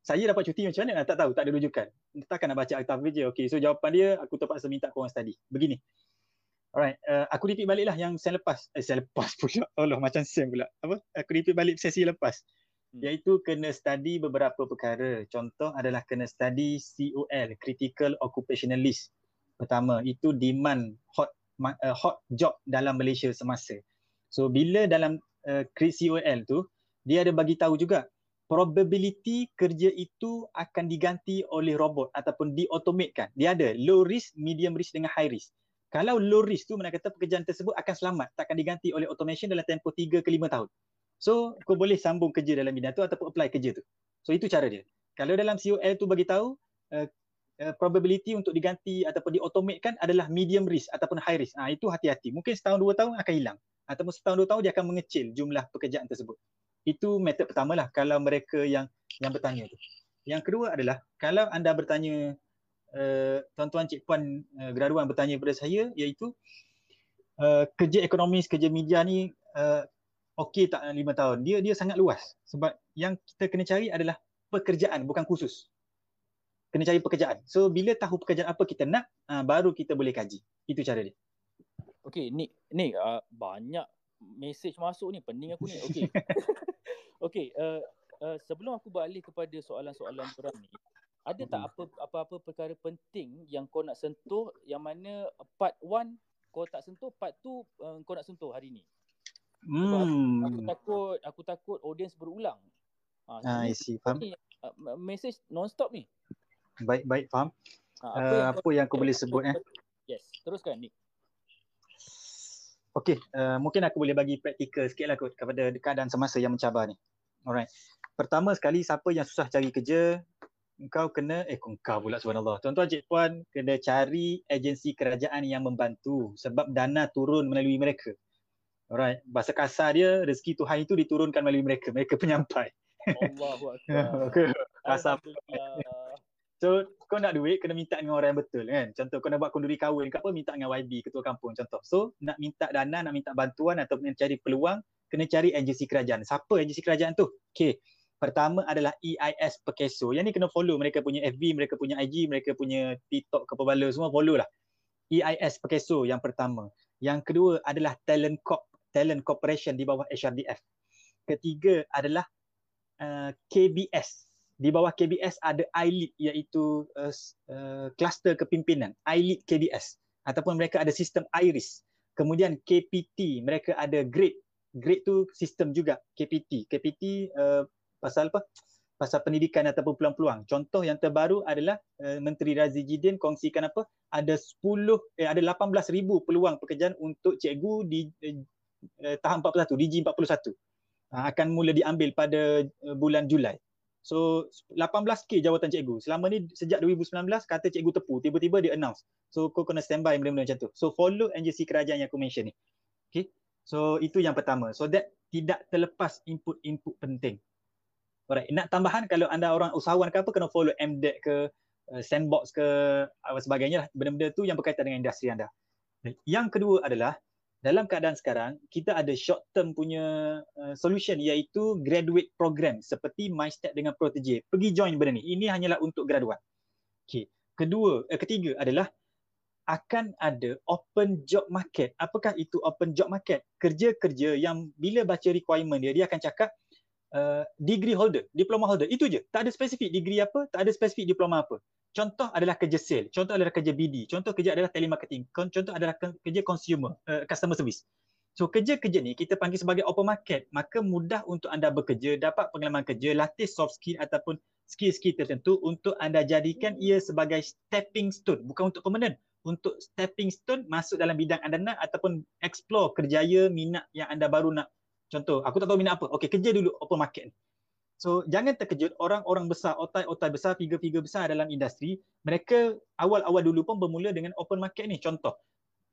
Saya dapat cuti macam mana? Tak tahu, tak ada rujukan. Takkan nak baca akta pekerja. Okey, so jawapan dia aku terpaksa minta korang study. Begini. Alright, aku repeat baliklah yang saya lepas pula. Allah, macam Sam pula. Apa? Aku repeat balik sesi lepas. Iaitu kena study beberapa perkara. Contoh adalah kena study COL, Critical Occupation List. Pertama, itu demand hot job dalam Malaysia semasa. So bila dalam COL tu, dia ada bagi tahu juga probability kerja itu akan diganti oleh robot ataupun diautomatekan. Dia ada low risk, medium risk dengan high risk. Kalau low risk tu, mana kata pekerjaan tersebut akan selamat, takkan diganti oleh automation dalam tempoh 3 ke 5 tahun. So, kau boleh sambung kerja dalam bidang tu ataupun apply kerja tu. So, itu cara dia. Kalau dalam COL tu bagi tahu probability untuk diganti ataupun diautomatekan adalah medium risk ataupun high risk. Ha, itu hati-hati. Mungkin setahun 2 tahun akan hilang. Ataupun setahun 2 tahun dia akan mengecil jumlah pekerjaan tersebut. Itu metod pertama lah kalau mereka yang bertanya tu. Yang kedua adalah kalau anda bertanya, tuan-tuan, cik-puan graduan bertanya kepada saya, iaitu kerja ekonomis, kerja media ni okey tak 5 tahun? Dia sangat luas, sebab yang kita kena cari adalah pekerjaan, bukan kursus. Kena cari pekerjaan. So bila tahu pekerjaan apa kita nak, baru kita boleh kaji. Itu cara dia. Okey, Nik, banyak mesej masuk ni, pening aku ni. Okey. Okey, sebelum aku balik kepada soalan-soalan korang ni, ada tak apa-apa perkara penting yang kau nak sentuh, yang mana part 1 kau tak sentuh, part 2 kau nak sentuh hari ni? Aku takut audience berulang. I see, faham. Message non-stop ni. Baik, faham. Apa yang aku boleh sebut Yes, teruskan Nik. Okey, mungkin aku boleh bagi praktikal sikit lah kot kepada keadaan semasa yang mencabar ni. Alright. Pertama sekali, siapa yang susah cari kerja, kau pula subhanallah. Tuan-tuan, cik-puan, kena cari agensi kerajaan yang membantu sebab dana turun melalui mereka. Alright, bahasa kasar dia, rezeki Tuhan itu diturunkan melalui mereka. Mereka penyampai. Allahu Akbar. Kasar. So, kau nak duit, kena minta dengan orang yang betul kan. Contoh, kau nak buat kunduri kahwin ke apa, minta dengan YB, ketua kampung contoh. So, nak minta dana, nak minta bantuan atau mencari peluang, kena cari agensi kerajaan. Siapa agensi kerajaan tu? Okay. Pertama adalah EIS Perkeso. Yang ni kena follow. Mereka punya FB, mereka punya IG, mereka punya TikTok, kepala semua follow lah. EIS Perkeso yang pertama. Yang kedua adalah Talent Corp, Talent Corporation di bawah HRDF. Ketiga adalah KBS. Di bawah KBS ada ILEAD, iaitu kluster kepimpinan, ILEAD KBS. Ataupun mereka ada sistem IRIS. Kemudian KPT, mereka ada grade. Grade tu sistem juga, KPT. KPT pasal apa? Pasal pendidikan ataupun peluang-peluang. Contoh yang terbaru adalah Menteri Razizidin kongsikan apa? Ada 18,000 peluang pekerjaan untuk cikgu di tahap 41, DG 41. Akan mula diambil pada bulan Julai. So 18,000 jawatan cikgu. Selama ni sejak 2019 kata cikgu tepu, tiba-tiba dia announce. So kau kena standby benda-benda macam tu. So follow agensi kerajaan yang aku mention ni. Okay. So itu yang pertama. So that tidak terlepas input-input penting. Alright, nak tambahan, kalau anda orang usahawan ke apa, kena follow MDEC ke, Sandbox ke, sebagainya lah. Benda-benda tu yang berkaitan dengan industri anda. Yang kedua adalah, dalam keadaan sekarang, kita ada short term punya solution, iaitu graduate program seperti MyStep dengan Protege. Pergi join benda ni. Ini hanyalah untuk graduan. Okay. Ketiga adalah, akan ada open job market. Apakah itu open job market? Kerja-kerja yang bila baca requirement dia akan cakap, degree holder, diploma holder, itu je. Tak ada spesifik degree apa, tak ada spesifik diploma apa. Contoh adalah kerja sale, contoh adalah kerja BD, contoh kerja adalah telemarketing, contoh adalah kerja consumer, customer service. So kerja-kerja ni kita panggil sebagai open market, maka mudah untuk anda bekerja, dapat pengalaman kerja, latih soft skill ataupun skill-skill tertentu untuk anda jadikan ia sebagai stepping stone, bukan untuk permanent, untuk stepping stone masuk dalam bidang anda nak ataupun explore kerjaya minat yang anda baru nak. Contoh, aku tak tahu minat apa. Okey, kerja dulu open market. So, jangan terkejut orang-orang besar, otai-otai besar, figure-figure besar dalam industri. Mereka awal-awal dulu pun bermula dengan open market ni. Contoh,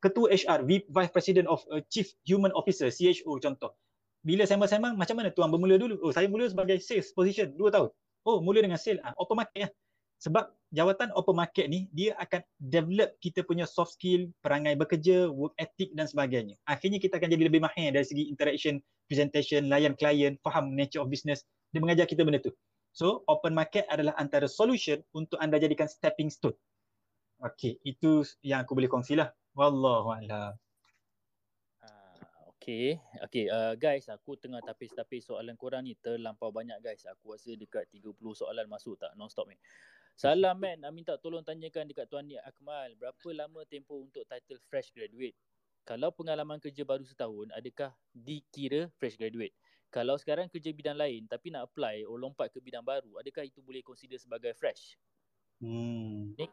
Ketua HR, Vice President of Chief Human Officer, CHO contoh. Bila sembang-sembang, macam mana tuan bermula dulu? Oh, saya mula sebagai sales position 2 tahun. Oh, mula dengan sales. Open market ya. Sebab jawatan open market ni, dia akan develop kita punya soft skill, perangai bekerja, work ethic dan sebagainya. Akhirnya kita akan jadi lebih mahir dari segi interaction, presentation, layan klien, faham nature of business. Dia mengajar kita benda tu. So, open market adalah antara solution untuk anda jadikan stepping stone. Okay, itu yang aku boleh kongsi lah. Wallahualam. Okay, guys, aku tengah tapis-tapis soalan korang ni. Terlampau banyak, guys. Aku rasa dekat 30 soalan masuk tak non-stop ni. Salam, man. Minta tolong tanyakan dekat Tuan Nik Akmal, berapa lama tempoh untuk title fresh graduate? Kalau pengalaman kerja baru setahun, adakah dikira fresh graduate? Kalau sekarang kerja bidang lain tapi nak apply or lompat ke bidang baru, adakah itu boleh consider sebagai fresh? Nik?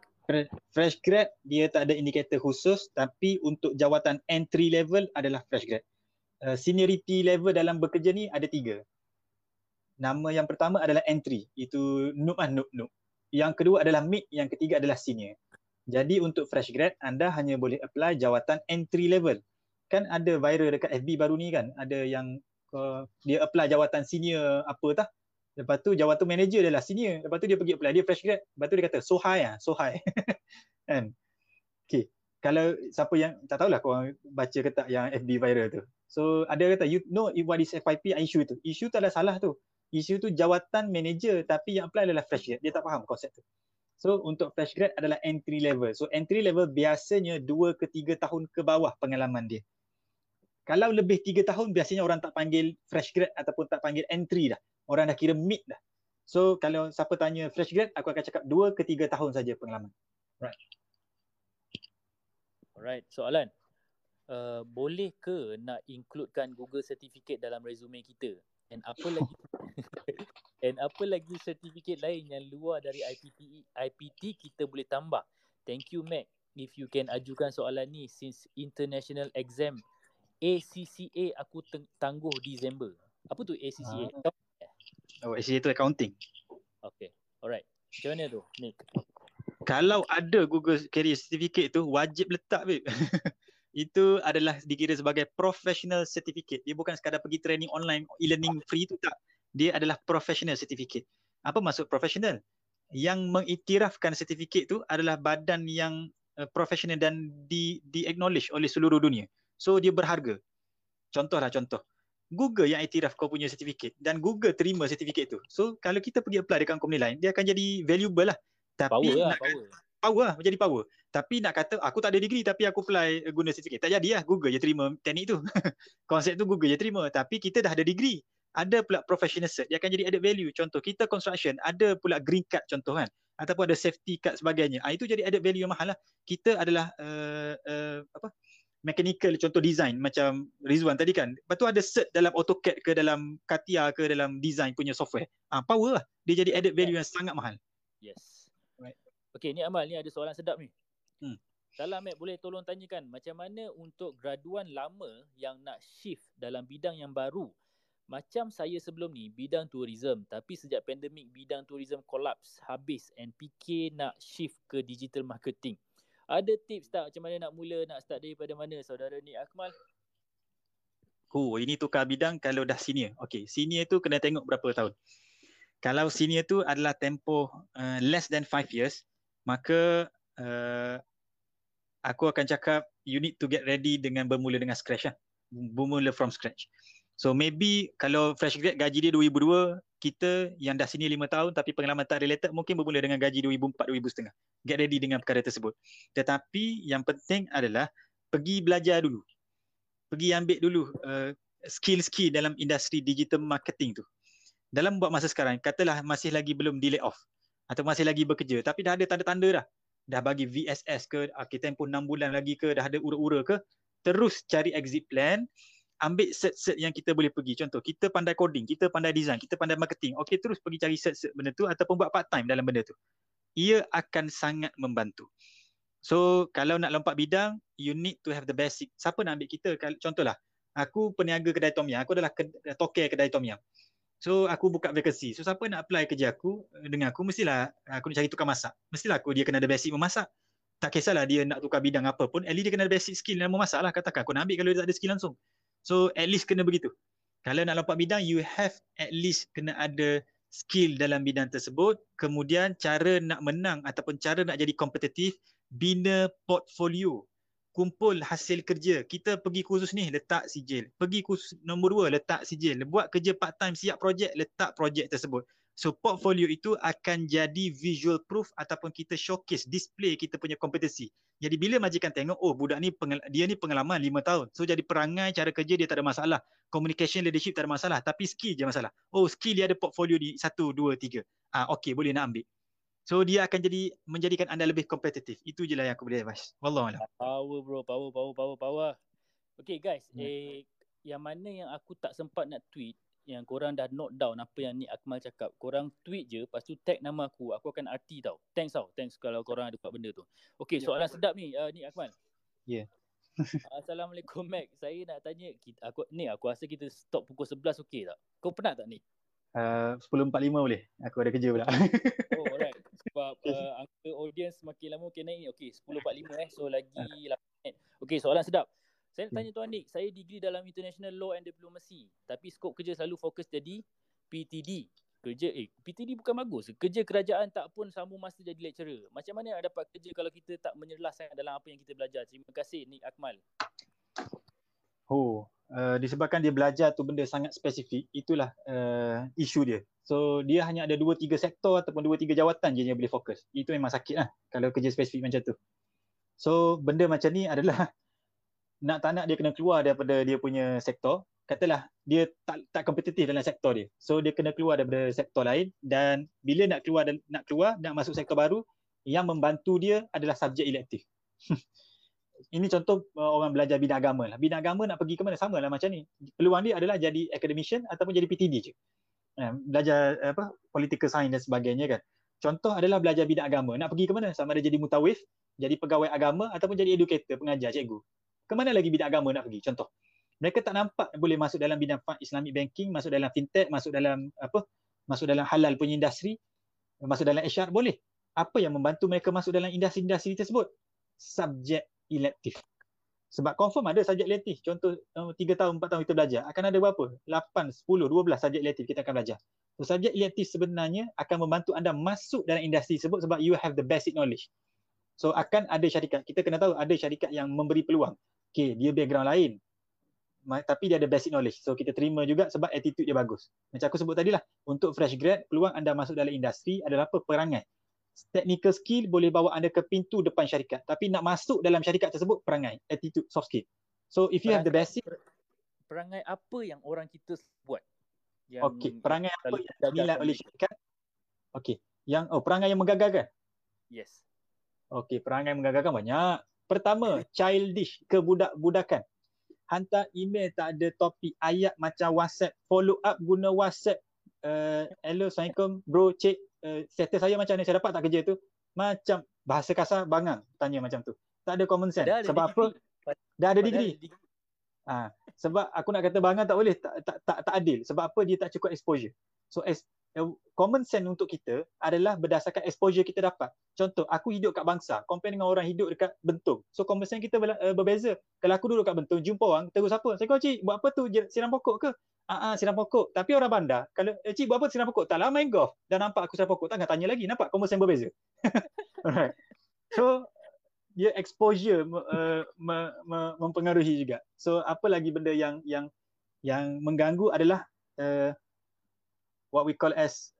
Fresh grad dia tak ada indikator khusus, tapi untuk jawatan entry level adalah fresh grad. Seniority level dalam bekerja ni ada tiga. Nama yang pertama adalah entry, itu noob. Yang kedua adalah mid, yang ketiga adalah senior. Jadi untuk fresh grad, anda hanya boleh apply jawatan entry level. Kan ada viral dekat FB baru ni kan, ada yang dia apply jawatan senior apa tah. Lepas tu jawatan manager adalah senior. Lepas tu dia pergi apply, dia fresh grad. Lepas tu dia kata so high lah, so high. Kan? Okay. Kalau siapa yang tak tahulah korang baca ke tak yang FB viral tu. So ada kata you know what is FYP issue tu. Issue tu adalah salah tu. Issue tu jawatan manager tapi yang apply adalah fresh grad. Dia tak faham konsep tu. So untuk fresh grad adalah entry level. So entry level biasanya 2 ke 3 tahun ke bawah pengalaman dia. Kalau lebih 3 tahun biasanya orang tak panggil fresh grad ataupun tak panggil entry dah. Orang dah kira mid dah. So kalau siapa tanya fresh grad, aku akan cakap 2 ke 3 tahun saja pengalaman. Right. Alright, soalan. Boleh ke nak includekan Google Certificate dalam resume kita? And apa lagi certificate lain yang luar dari IPT kita boleh tambah? Thank you, Mac, if you can ajukan soalan ni since international exam ACCA aku tangguh Disember. Apa tu ACCA? Oh, ACCA tu accounting. Okay, alright. Macam mana tu, Nick? Kalau ada Google Career Certificate tu wajib letak, babe. Itu adalah dikira sebagai professional certificate. Dia bukan sekadar pergi training online, e-learning free tu tak. Dia adalah professional certificate. Apa maksud professional? Yang mengiktirafkan certificate tu adalah badan yang professional dan di-acknowledge oleh seluruh dunia. So dia berharga. Contoh. Google yang iktiraf kau punya certificate dan Google terima certificate tu. So kalau kita pergi apply dekat company lain, dia akan jadi valuable lah. Tapi power. Tapi nak kata aku tak ada degree tapi aku apply guna certificate, tak jadi lah. Google je terima teknik tu. Konsep tu Google je terima. Tapi kita dah ada degree, ada pula professional cert, dia akan jadi added value. Contoh kita construction, ada pula green card contoh kan, ataupun ada safety card sebagainya. Itu jadi added value yang mahal lah. Kita adalah mechanical contoh design macam Rizwan tadi kan. Lepas tu ada cert dalam AutoCAD ke dalam Katia ke dalam design punya software. Power lah. Dia jadi added value yang sangat mahal. Yes. Okay, ni Amal, ni ada soalan sedap ni. Salam, Mac, boleh tolong tanyakan macam mana untuk graduan lama yang nak shift dalam bidang yang baru? Macam saya sebelum ni, bidang tourism. Tapi sejak pandemik, bidang tourism collapse, habis, and fikir nak shift ke digital marketing. Ada tips tak macam mana nak mula, nak start daripada mana, saudara Nik Akmal? Ini tukar bidang kalau dah senior. Okay, senior tu kena tengok berapa tahun. Kalau senior tu adalah tempoh less than 5 years, maka aku akan cakap you need to get ready dengan bermula dengan scratch lah. Bermula from scratch. So maybe kalau fresh grad gaji dia 2002, kita yang dah sini 5 tahun tapi pengalaman tak related mungkin bermula dengan gaji 2004, 2005. Get ready dengan perkara tersebut. Tetapi yang penting adalah pergi belajar dulu. Pergi ambil dulu skill dalam industri digital marketing tu. Dalam buat masa sekarang, katalah masih lagi belum di layoff atau masih lagi bekerja tapi dah ada tanda-tanda dah bagi VSS ke, tempoh 6 bulan lagi ke, dah ada ura-ura ke, terus cari exit plan, ambil cert-cert yang kita boleh pergi. Contoh kita pandai coding, kita pandai design, kita pandai marketing, terus pergi cari cert-cert benda tu ataupun buat part time dalam benda tu. Ia akan sangat membantu. So kalau nak lompat bidang, you need to have the basic. Siapa nak ambil kita? Contohlah aku peniaga kedai tom yam, aku adalah toke kedai tom yam. So aku buka vacancy. So siapa nak apply kerja aku dengan aku, mestilah aku nak cari tukang masak. Mestilah dia kena ada basic memasak. Tak kisahlah dia nak tukar bidang apa pun, at least dia kena ada basic skill dalam memasak lah. Katakan aku nak ambil kalau dia tak ada skill langsung. So at least kena begitu. Kalau nak lompat bidang, you have at least kena ada skill dalam bidang tersebut. Kemudian cara nak menang ataupun cara nak jadi kompetitif, bina portfolio. Kumpul hasil kerja. Kita pergi kursus ni, letak sijil. Pergi kursus nombor 2, letak sijil. Buat kerja part time, siap projek, letak projek tersebut. So portfolio itu akan jadi visual proof ataupun kita showcase, display kita punya kompetensi. Jadi bila majikan tengok, oh budak ni dia ni pengalaman 5 tahun. So jadi perangai, cara kerja dia tak ada masalah. Communication, leadership tak ada masalah. Tapi skill je masalah. Oh skill dia ada portfolio di 1, 2, 3. Ah, okey boleh nak ambil. So dia akan jadi menjadikan anda lebih kompetitif. Itu je lah yang aku boleh advice. Wallahualam. Power bro, power. Okay guys, yang mana yang aku tak sempat nak tweet, yang korang dah note down apa yang Nik Akmal cakap. Korang tweet je, lepas tu tag nama aku akan RT tau. Thanks tau, thanks kalau korang ada buat benda tu. Okay, soalan sedap ni Nik Akmal. Ya. Assalamualaikum Mac, saya nak tanya, aku rasa kita stop pukul 11 okey tak? Kau penat tak ni? 10.45 boleh, aku ada kerja pula. Oh alright, sebab angka audience makin lama makin naik. Okay, 10.45 so lagi 8 minit. Okay, soalan sedap. Saya nak tanya Tuan Nik, saya degree dalam International Law and Diplomacy tapi skop kerja selalu fokus jadi PTD. PTD bukan bagus. Kerja kerajaan tak pun sambung masa jadi lecturer. Macam mana nak dapat kerja kalau kita tak menyerlah sangat dalam apa yang kita belajar? Terima kasih Nik Akmal. Oh, disebabkan dia belajar tu benda sangat spesifik, itulah isu dia. So dia hanya ada 2-3 sektor ataupun 2-3 jawatan je yang boleh fokus. Itu memang sakit lah kalau kerja spesifik macam tu. So benda macam ni adalah nak tak nak dia kena keluar daripada dia punya sektor. Katalah dia tak kompetitif dalam sektor dia, so dia kena keluar daripada sektor lain. Dan bila nak masuk sektor baru, yang membantu dia adalah subjek elektif. Ini contoh orang belajar bidang agama lah. Bidang agama nak pergi ke mana, sama lah macam ni. Peluang dia adalah jadi academician ataupun jadi PTD je. Belajar apa, political science dan sebagainya kan. Contoh adalah belajar bidang agama, nak pergi ke mana, sama ada jadi mutawif, jadi pegawai agama ataupun jadi educator, pengajar, cikgu. Kemana lagi bidang agama nak pergi? Contoh, mereka tak nampak boleh masuk dalam bidang Islamic banking, masuk dalam fintech, masuk dalam apa, masuk dalam halal punya industri, masuk dalam HR boleh. Apa yang membantu mereka masuk dalam industri-industri tersebut? Subjek elektif. Sebab confirm ada subjek elektif. Contoh 3 tahun, 4 tahun kita belajar, akan ada berapa? 8, 10, 12 subjek elektif kita akan belajar. So subjek elektif sebenarnya akan membantu anda masuk dalam industri tersebut sebab you have the basic knowledge. So akan ada syarikat, kita kena tahu ada syarikat yang memberi peluang. Okay, dia background lain, tapi dia ada basic knowledge. So kita terima juga sebab attitude dia bagus. Macam aku sebut tadi lah, untuk fresh grad, peluang anda masuk dalam industri adalah apa? Perangai. Technical skill boleh bawa anda ke pintu depan syarikat, tapi nak masuk dalam syarikat tersebut, perangai, attitude, soft skill. So if you have the basic. Perangai apa yang orang kita buat? Okay, perangai apa yang dinilai oleh syarikat? Okay, yang perangai yang menggagalkan? Yes. Okay, perangai menggagalkan banyak. Pertama, childish, kebudak-budakan. Hantar email tak ada topik, ayat macam WhatsApp, follow up guna WhatsApp. Hello, Assalamualaikum, bro, cik, status saya macam ni, saya dapat tak kerja tu? Macam bahasa kasar, bangang, tanya macam tu. Tak ada common sense. Sebab apa? Dah ada degree. Sebab aku nak kata bangang tak boleh, tak adil. Sebab apa? Dia tak cukup exposure. So, common sense untuk kita adalah berdasarkan exposure kita dapat. Contoh, aku hidup kat Bangsa, compare dengan orang hidup dekat Bentong. So, common sense kita berbeza. Kalau aku duduk kat Bentong, jumpa orang, terus apa? Saya kata, cik, buat apa tu? Siram pokok ke? Siram pokok. Tapi orang bandar, kalau cik, buat apa siram pokok? Tak lah, main golf. Dah nampak aku siram pokok, tak nak tanya lagi. Nampak common sense berbeza. Alright. So, dia exposure mempengaruhi juga. So, apa lagi benda yang mengganggu adalah what we call as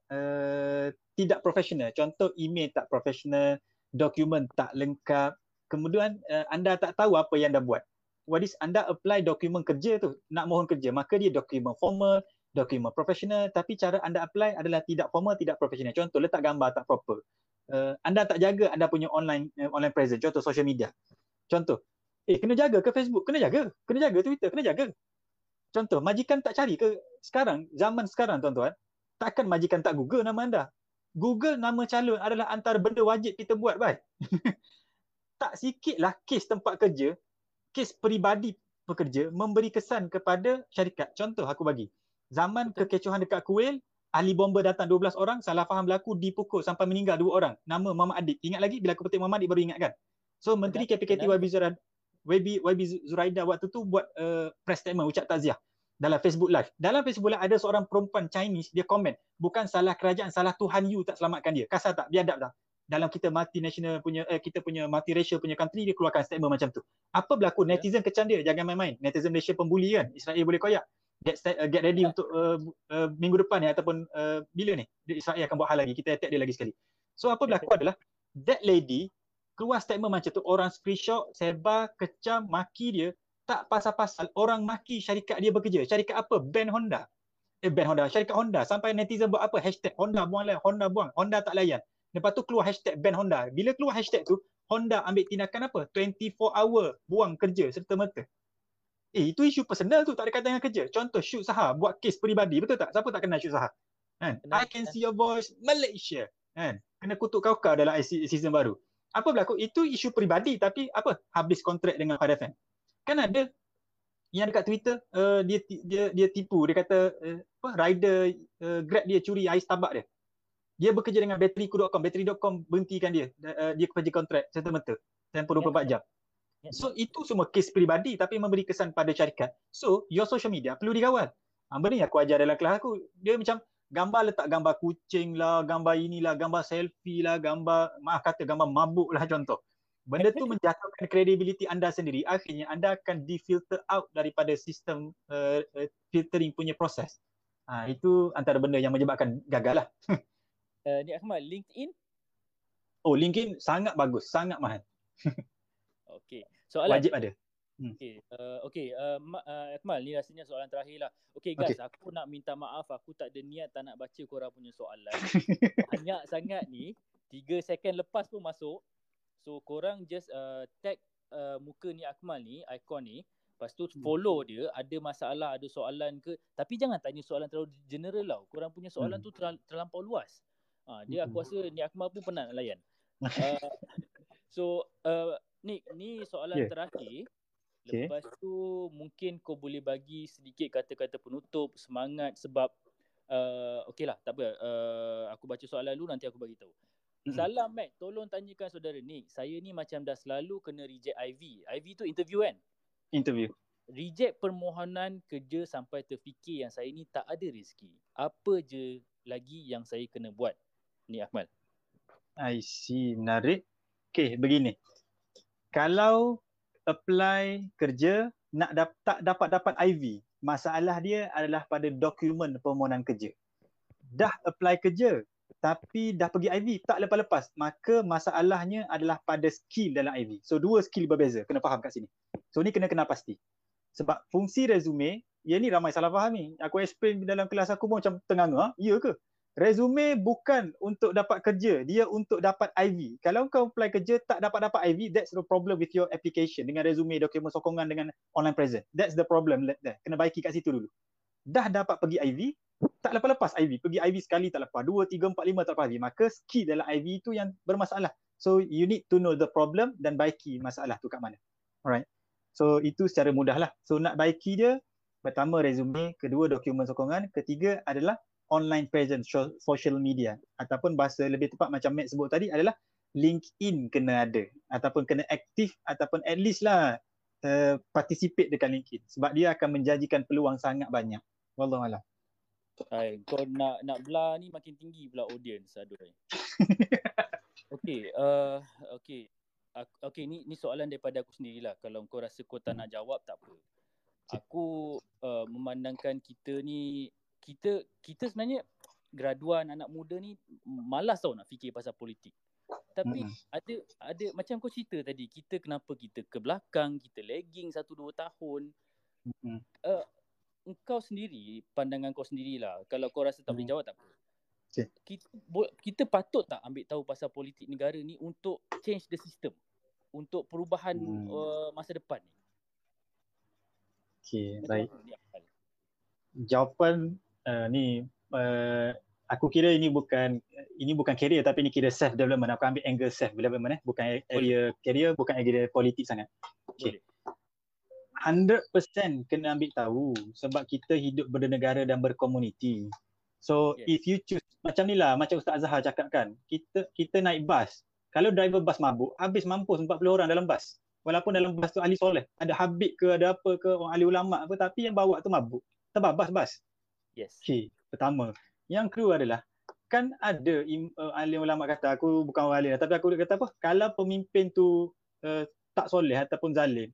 tidak profesional. Contoh, email tak profesional, dokumen tak lengkap. Kemudian anda tak tahu apa yang anda buat. What is anda apply dokumen kerja tu, nak mohon kerja, maka dia dokumen formal, dokumen profesional, tapi cara anda apply adalah tidak formal, tidak profesional. Contoh, letak gambar tak proper. Anda tak jaga anda punya online presence, contoh social media. Contoh, kena jaga ke Facebook? Kena jaga. Kena jaga Twitter? Kena jaga. Contoh, majikan tak cari ke sekarang, zaman sekarang tuan-tuan? Takkan majikan tak Google nama anda. Google nama calon adalah antara benda wajib kita buat, bye. Tak sikit lah kes tempat kerja, kes peribadi pekerja memberi kesan kepada syarikat. Contoh aku bagi. Zaman kekecohan dekat Kuil, ahli bomba datang 12 orang, salah faham berlaku, dipukul sampai meninggal 2 orang. Nama Muhammad Adib. Ingat lagi bila aku petik Muhammad Adib baru ingat kan? So Menteri KPKT YB Zuraida waktu tu buat press statement, ucap takziah. Dalam Facebook Live. Dalam Facebook Live ada seorang perempuan Chinese, dia komen, bukan salah kerajaan, salah Tuhan you tak selamatkan dia. Kasar tak? Biadab tak? Dalam kita multinational punya, kita punya multiracial punya country, dia keluarkan statement macam tu. Apa berlaku? Netizen kecam dia, jangan main-main. Netizen Malaysia pembuli kan? Israel boleh koyak. get ready untuk minggu depan ni ataupun bila ni Israel akan buat hal lagi, kita attack dia lagi sekali. So apa berlaku adalah that lady keluar statement macam tu, orang screenshot, sebar, kecam, maki dia, tak pasal-pasal orang maki syarikat dia bekerja. Syarikat apa? Band Honda. Band Honda, syarikat Honda. Sampai netizen buat apa? Hashtag Honda buang layan, Honda buang, Honda tak layan. Lepas tu keluar hashtag band Honda. Bila keluar hashtag tu, Honda ambil tindakan apa? 24 hour buang kerja serta-merta. Itu isu personal tu, tak ada kata dengan kerja. Contoh Syuk Sahar buat kes peribadi, betul tak? Siapa tak kenal Syuk Sahar? Kan? I Can See Your Voice Malaysia. Kan? Kena kutuk kau-kau dalam season baru. Apa berlaku? Itu isu peribadi tapi apa? Habis kontrak dengan RFM. Kan ada yang dekat Twitter dia tipu, dia kata apa rider Grab dia curi ais tabak dia. Dia bekerja dengan batteryku.com, battery.com berhentikan dia. Dia kerja kontrak serta-merta tanpa 24 jam. So itu semua kes peribadi tapi memberi kesan pada syarikat. So your social media perlu dikawal. Benda yang aku ajar dalam kelas aku, dia macam gambar letak gambar kucing lah, gambar inilah, gambar selfie lah, gambar maaf kata gambar mabuk lah contoh. Benda tu menjatuhkan kredibiliti anda sendiri. Akhirnya anda akan difilter out daripada sistem filtering punya proses. Itu antara benda yang menyebabkan gagal lah. Nik Akmal, LinkedIn? Oh, LinkedIn sangat bagus, sangat mahal. Okey, soalan wajib ada. Akmal, ni rasanya soalan terakhir lah. Okey guys, aku nak minta maaf, aku tak ada niat tak nak baca korang punya soalan. Banyak sangat ni, 3 second lepas pun masuk. So korang just tag muka Nik Akmal ni, ikon ni. Lepas tu follow dia, ada masalah, ada soalan ke. Tapi jangan tanya soalan terlalu general lah. Korang punya soalan tu terlampau luas. Dia aku rasa Nik Akmal pun penat nak layan. Nik, ni soalan terakhir. Lepas tu mungkin kau boleh bagi sedikit kata-kata penutup, semangat sebab okey lah, tak apa. Aku baca soalan dulu, nanti aku bagi tahu. Salam Mac, tolong tanyakan saudara Nik. Saya ni macam dah selalu kena reject IV. IV tu interview kan? Interview. Reject permohonan kerja sampai terfikir yang saya ni tak ada rezeki. Apa je lagi yang saya kena buat? Nik Akmal. I see, menarik. Okay, begini. Kalau apply kerja nak tak dapat IV, masalah dia adalah pada dokumen permohonan kerja. Dah apply kerja tapi dah pergi IV tak lepas-lepas, maka masalahnya adalah pada skill dalam IV. So dua skill berbeza, kena faham kat sini. So ni kena kenal pasti. Sebab fungsi resume, ya ni ramai salah faham ni. Aku explain dalam kelas aku pun macam ternganga, ya ke? Resume bukan untuk dapat kerja, dia untuk dapat IV. Kalau kau apply kerja tak dapat IV, that's the problem with your application dengan resume, dokumen sokongan dengan online present. That's the problem there. Kena baiki kat situ dulu. Dah dapat pergi IV, tak lepas-lepas IV. Pergi IV sekali tak lepas, 2, 3, 4, 5 tak lepas IV. Maka skill dalam IV itu yang bermasalah. So you need to know the problem dan baiki masalah tu kat mana. Alright. So itu secara mudah lah. So nak baiki dia, pertama resume, kedua dokumen sokongan, ketiga adalah online presence, social media, ataupun bahasa lebih tepat macam Matt sebut tadi adalah LinkedIn kena ada, ataupun kena aktif, ataupun at least lah participate dekat LinkedIn sebab dia akan menjanjikan peluang sangat banyak. Wallahualam. Kau nak belah ni makin tinggi pula audience, aduh. Okey, ni soalan daripada aku sendirilah. Kalau kau rasa kau tak nak jawab tak apa. Aku memandangkan kita ni kita sebenarnya graduan anak muda ni malas tau nak fikir pasal politik. Tapi ada macam kau cerita tadi, kita kenapa kita ke belakang, kita lagging 1-2 tahun. Engkau sendiri, pandangan kau sendirilah. Kalau kau rasa tak boleh jawab tak apa. Okay. Kita patut tak ambil tahu pasal politik negara ni untuk change the system, untuk perubahan masa depan ni? Okay, baik. Jawapan aku kira ini bukan career tapi ni kira self development. Aku ambil angle self development bukan area career, bukan area politik sangat. Okey. 100% kena ambil tahu sebab kita hidup bernegara dan berkomuniti. So if you choose macam ni lah, macam Ustaz Azhar cakap kan, kita naik bas. Kalau driver bas mabuk, habis mampus 40 orang dalam bas. Walaupun dalam bas tu ahli soleh, ada habib ke, ada apa ke, orang ahli ulama apa, tapi yang bawa tu mabuk. Terbabas-bas. Yes. Okay, pertama. Yang kedua adalah, kan ada ahli ulama kata, aku bukan ahli tapi aku kata apa, kalau pemimpin tu tak soleh ataupun zalim,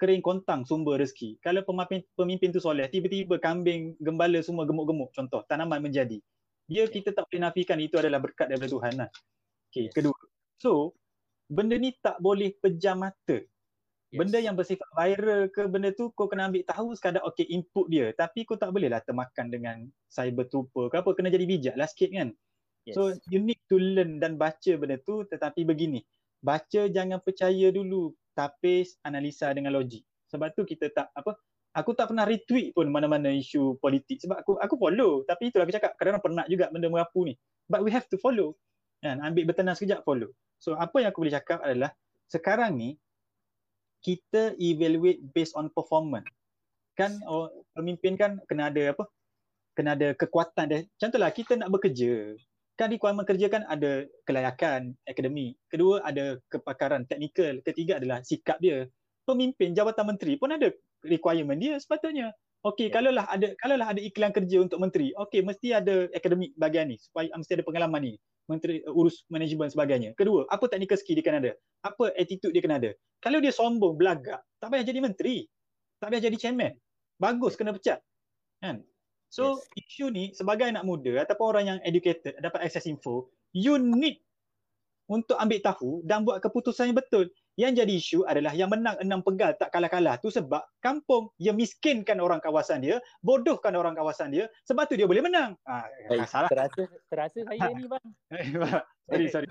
kering kontang sumber rezeki. Kalau pemimpin tu soleh, tiba-tiba kambing, gembala semua gemuk-gemuk contoh, tanaman menjadi. Dia kita tak boleh nafikan itu adalah berkat daripada Tuhan lah. Okay, kedua. So, benda ni tak boleh pejam mata. Benda yang bersifat viral ke benda tu kau kena ambil tahu sekadar okay input dia. Tapi kau tak boleh lah termakan dengan cyber trooper ke apa, kena jadi bijak lah sikit kan. So, you need to learn dan baca benda tu, tetapi begini. Baca jangan percaya dulu, tapis, analisa dengan logik. Sebab tu kita tak apa, aku tak pernah retweet pun mana-mana isu politik sebab aku follow. Tapi itulah aku cakap, kadang-kadang penat juga benda merapu ni. But we have to follow. Dan ambil bertenang sekejap follow. So apa yang aku boleh cakap adalah sekarang ni kita evaluate based on performance. Kan pemimpin kan kena ada apa? Kena ada kekuatan dia. Contohlah kita nak bekerja. Kan requirement kerja kan ada kelayakan akademik, kedua ada kepakaran teknikal, ketiga adalah sikap dia. Pemimpin jabatan menteri pun ada requirement dia sepatutnya. Okey, kalaulah ada iklan kerja untuk menteri, okey mesti ada akademik bahagian ni supaya mesti ada pengalaman ni. Menteri urus manajemen sebagainya. Kedua, apa technical skill dia kena ada? Apa attitude dia kena ada? Kalau dia sombong, belagak, tak payah jadi menteri. Tak payah jadi chairman. Bagus kena pecat. Kan? So isu ni sebagai anak muda ataupun orang yang educated dapat akses info, you need untuk ambil tahu dan buat keputusan yang betul. Yang jadi isu adalah yang menang 6 pegal tak kalah-kalah tu sebab kampung, dia miskinkan orang kawasan dia, bodohkan orang kawasan dia, sebab tu dia boleh menang. Salah. Terasa saya ni bang. sorry.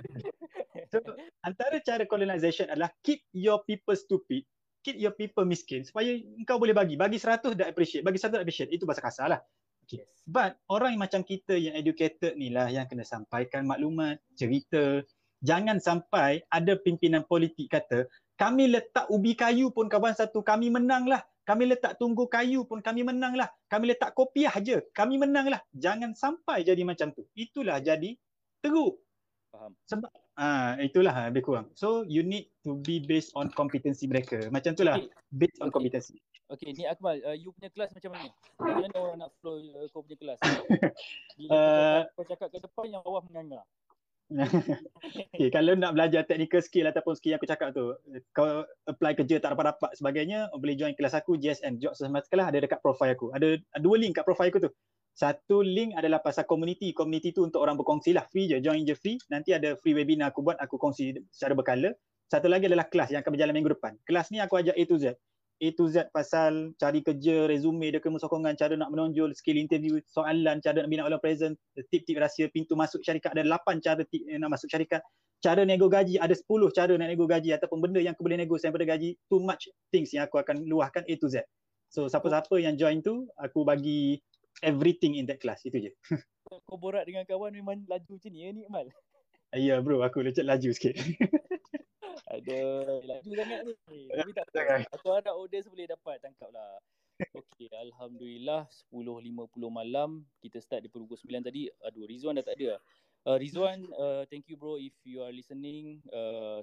So, antara cara colonization adalah keep your people stupid, keep your people miskin supaya engkau boleh bagi 100 dah appreciate, bagi 100 dah appreciate, itu bahasa kasar lah. Okay. But orang macam kita yang educated ni lah yang kena sampaikan maklumat, cerita. Jangan sampai ada pimpinan politik kata kami letak ubi kayu pun kawan satu kami menang lah, kami letak tunggu kayu pun kami menang lah, kami letak kopiah je kami menang lah. Jangan sampai jadi macam tu, itulah jadi teruk. Faham. Sebab itulah lebih kurang. So you need to be based on competency mereka. Macam itulah based on competency. Okay, Nik Akmal, you punya kelas macam mana? Macam mana orang nak flow kau punya kelas? Kau cakap kat depan yang bawah menganga. Okay, kalau nak belajar technical skill ataupun skill yang aku cakap tu, kau apply kerja tak dapat-dapat sebagainya, boleh join kelas aku GSM, Job Sesemasa Kelas, ada dekat profil aku. Ada dua link kat profil aku tu. Satu link adalah pasal community. Community tu untuk orang berkongsi lah. Free je. Join je free. Nanti ada free webinar aku buat. Aku kongsi secara berkala. Satu lagi adalah kelas yang akan berjalan minggu depan. Kelas ni aku ajak A to Z. A to Z pasal cari kerja, resume, dokumen sokongan, cara nak menonjol, skill interview, soalan, cara nak bina orang present, tip-tip rahsia, pintu masuk syarikat. Ada 8 cara nak masuk syarikat. Cara nego gaji. Ada 10 cara nak nego gaji ataupun benda yang aku boleh nego selain daripada gaji. Too much things yang aku akan luahkan A to Z. So, siapa-siapa yang join tu, aku bagi everything in that class, itu je. Kau borak dengan kawan memang laju je ni, Nik Akmal. Ya bro, aku laju sikit. Aduh, laju sangat ni. Tapi tak apa, aku harap audience boleh dapat tangkap lah. Okay, Alhamdulillah 10.50 malam. Kita start daripada pukul 9 tadi. Aduh, Rizwan dah tak ada. Rizwan, thank you bro if you are listening.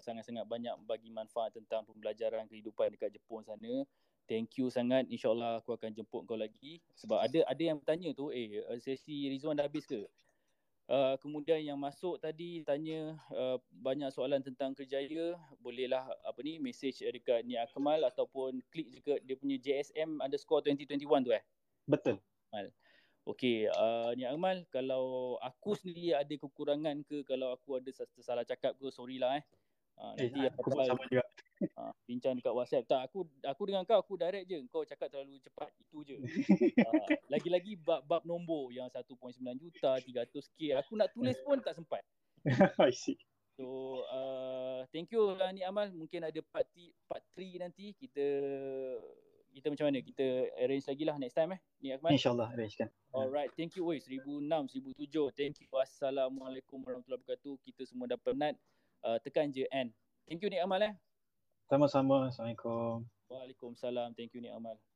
Sangat-sangat banyak bagi manfaat tentang pembelajaran kehidupan dekat Jepun sana. Thank you sangat. InsyaAllah aku akan jemput kau lagi. Sebab ada yang tanya tu, sesi Rizwan dah habis ke? Kemudian yang masuk tadi tanya banyak soalan tentang kerjaya. Bolehlah message dekat Nik Akmal ataupun klik dekat dia punya JSM_2021 tu Betul. Okey, Nik Akmal, kalau aku sendiri ada kekurangan ke, kalau aku ada salah cakap ke, sorry lah. Nanti aku pun sama juga. Bincang dekat WhatsApp. Tak, aku dengan kau, aku direct je. Kau cakap terlalu cepat, itu je. Lagi-lagi bab nombor yang 1.9 juta, 300k. Aku nak tulis pun tak sempat. I see. So, thank you lah Nik Akmal. Mungkin ada part 3 nanti. Kita macam mana? Kita arrange lagi lah next time Nik Akmal. InsyaAllah arrangekan. Alright, thank you. 1,006, 1,007. Thank you. Assalamualaikum warahmatullahi wabarakatuh. Kita semua dah penat. Tekan je N. Thank you Nik Akmal. Sama-sama. Assalamualaikum. Waalaikumsalam. Thank you Nik Akmal.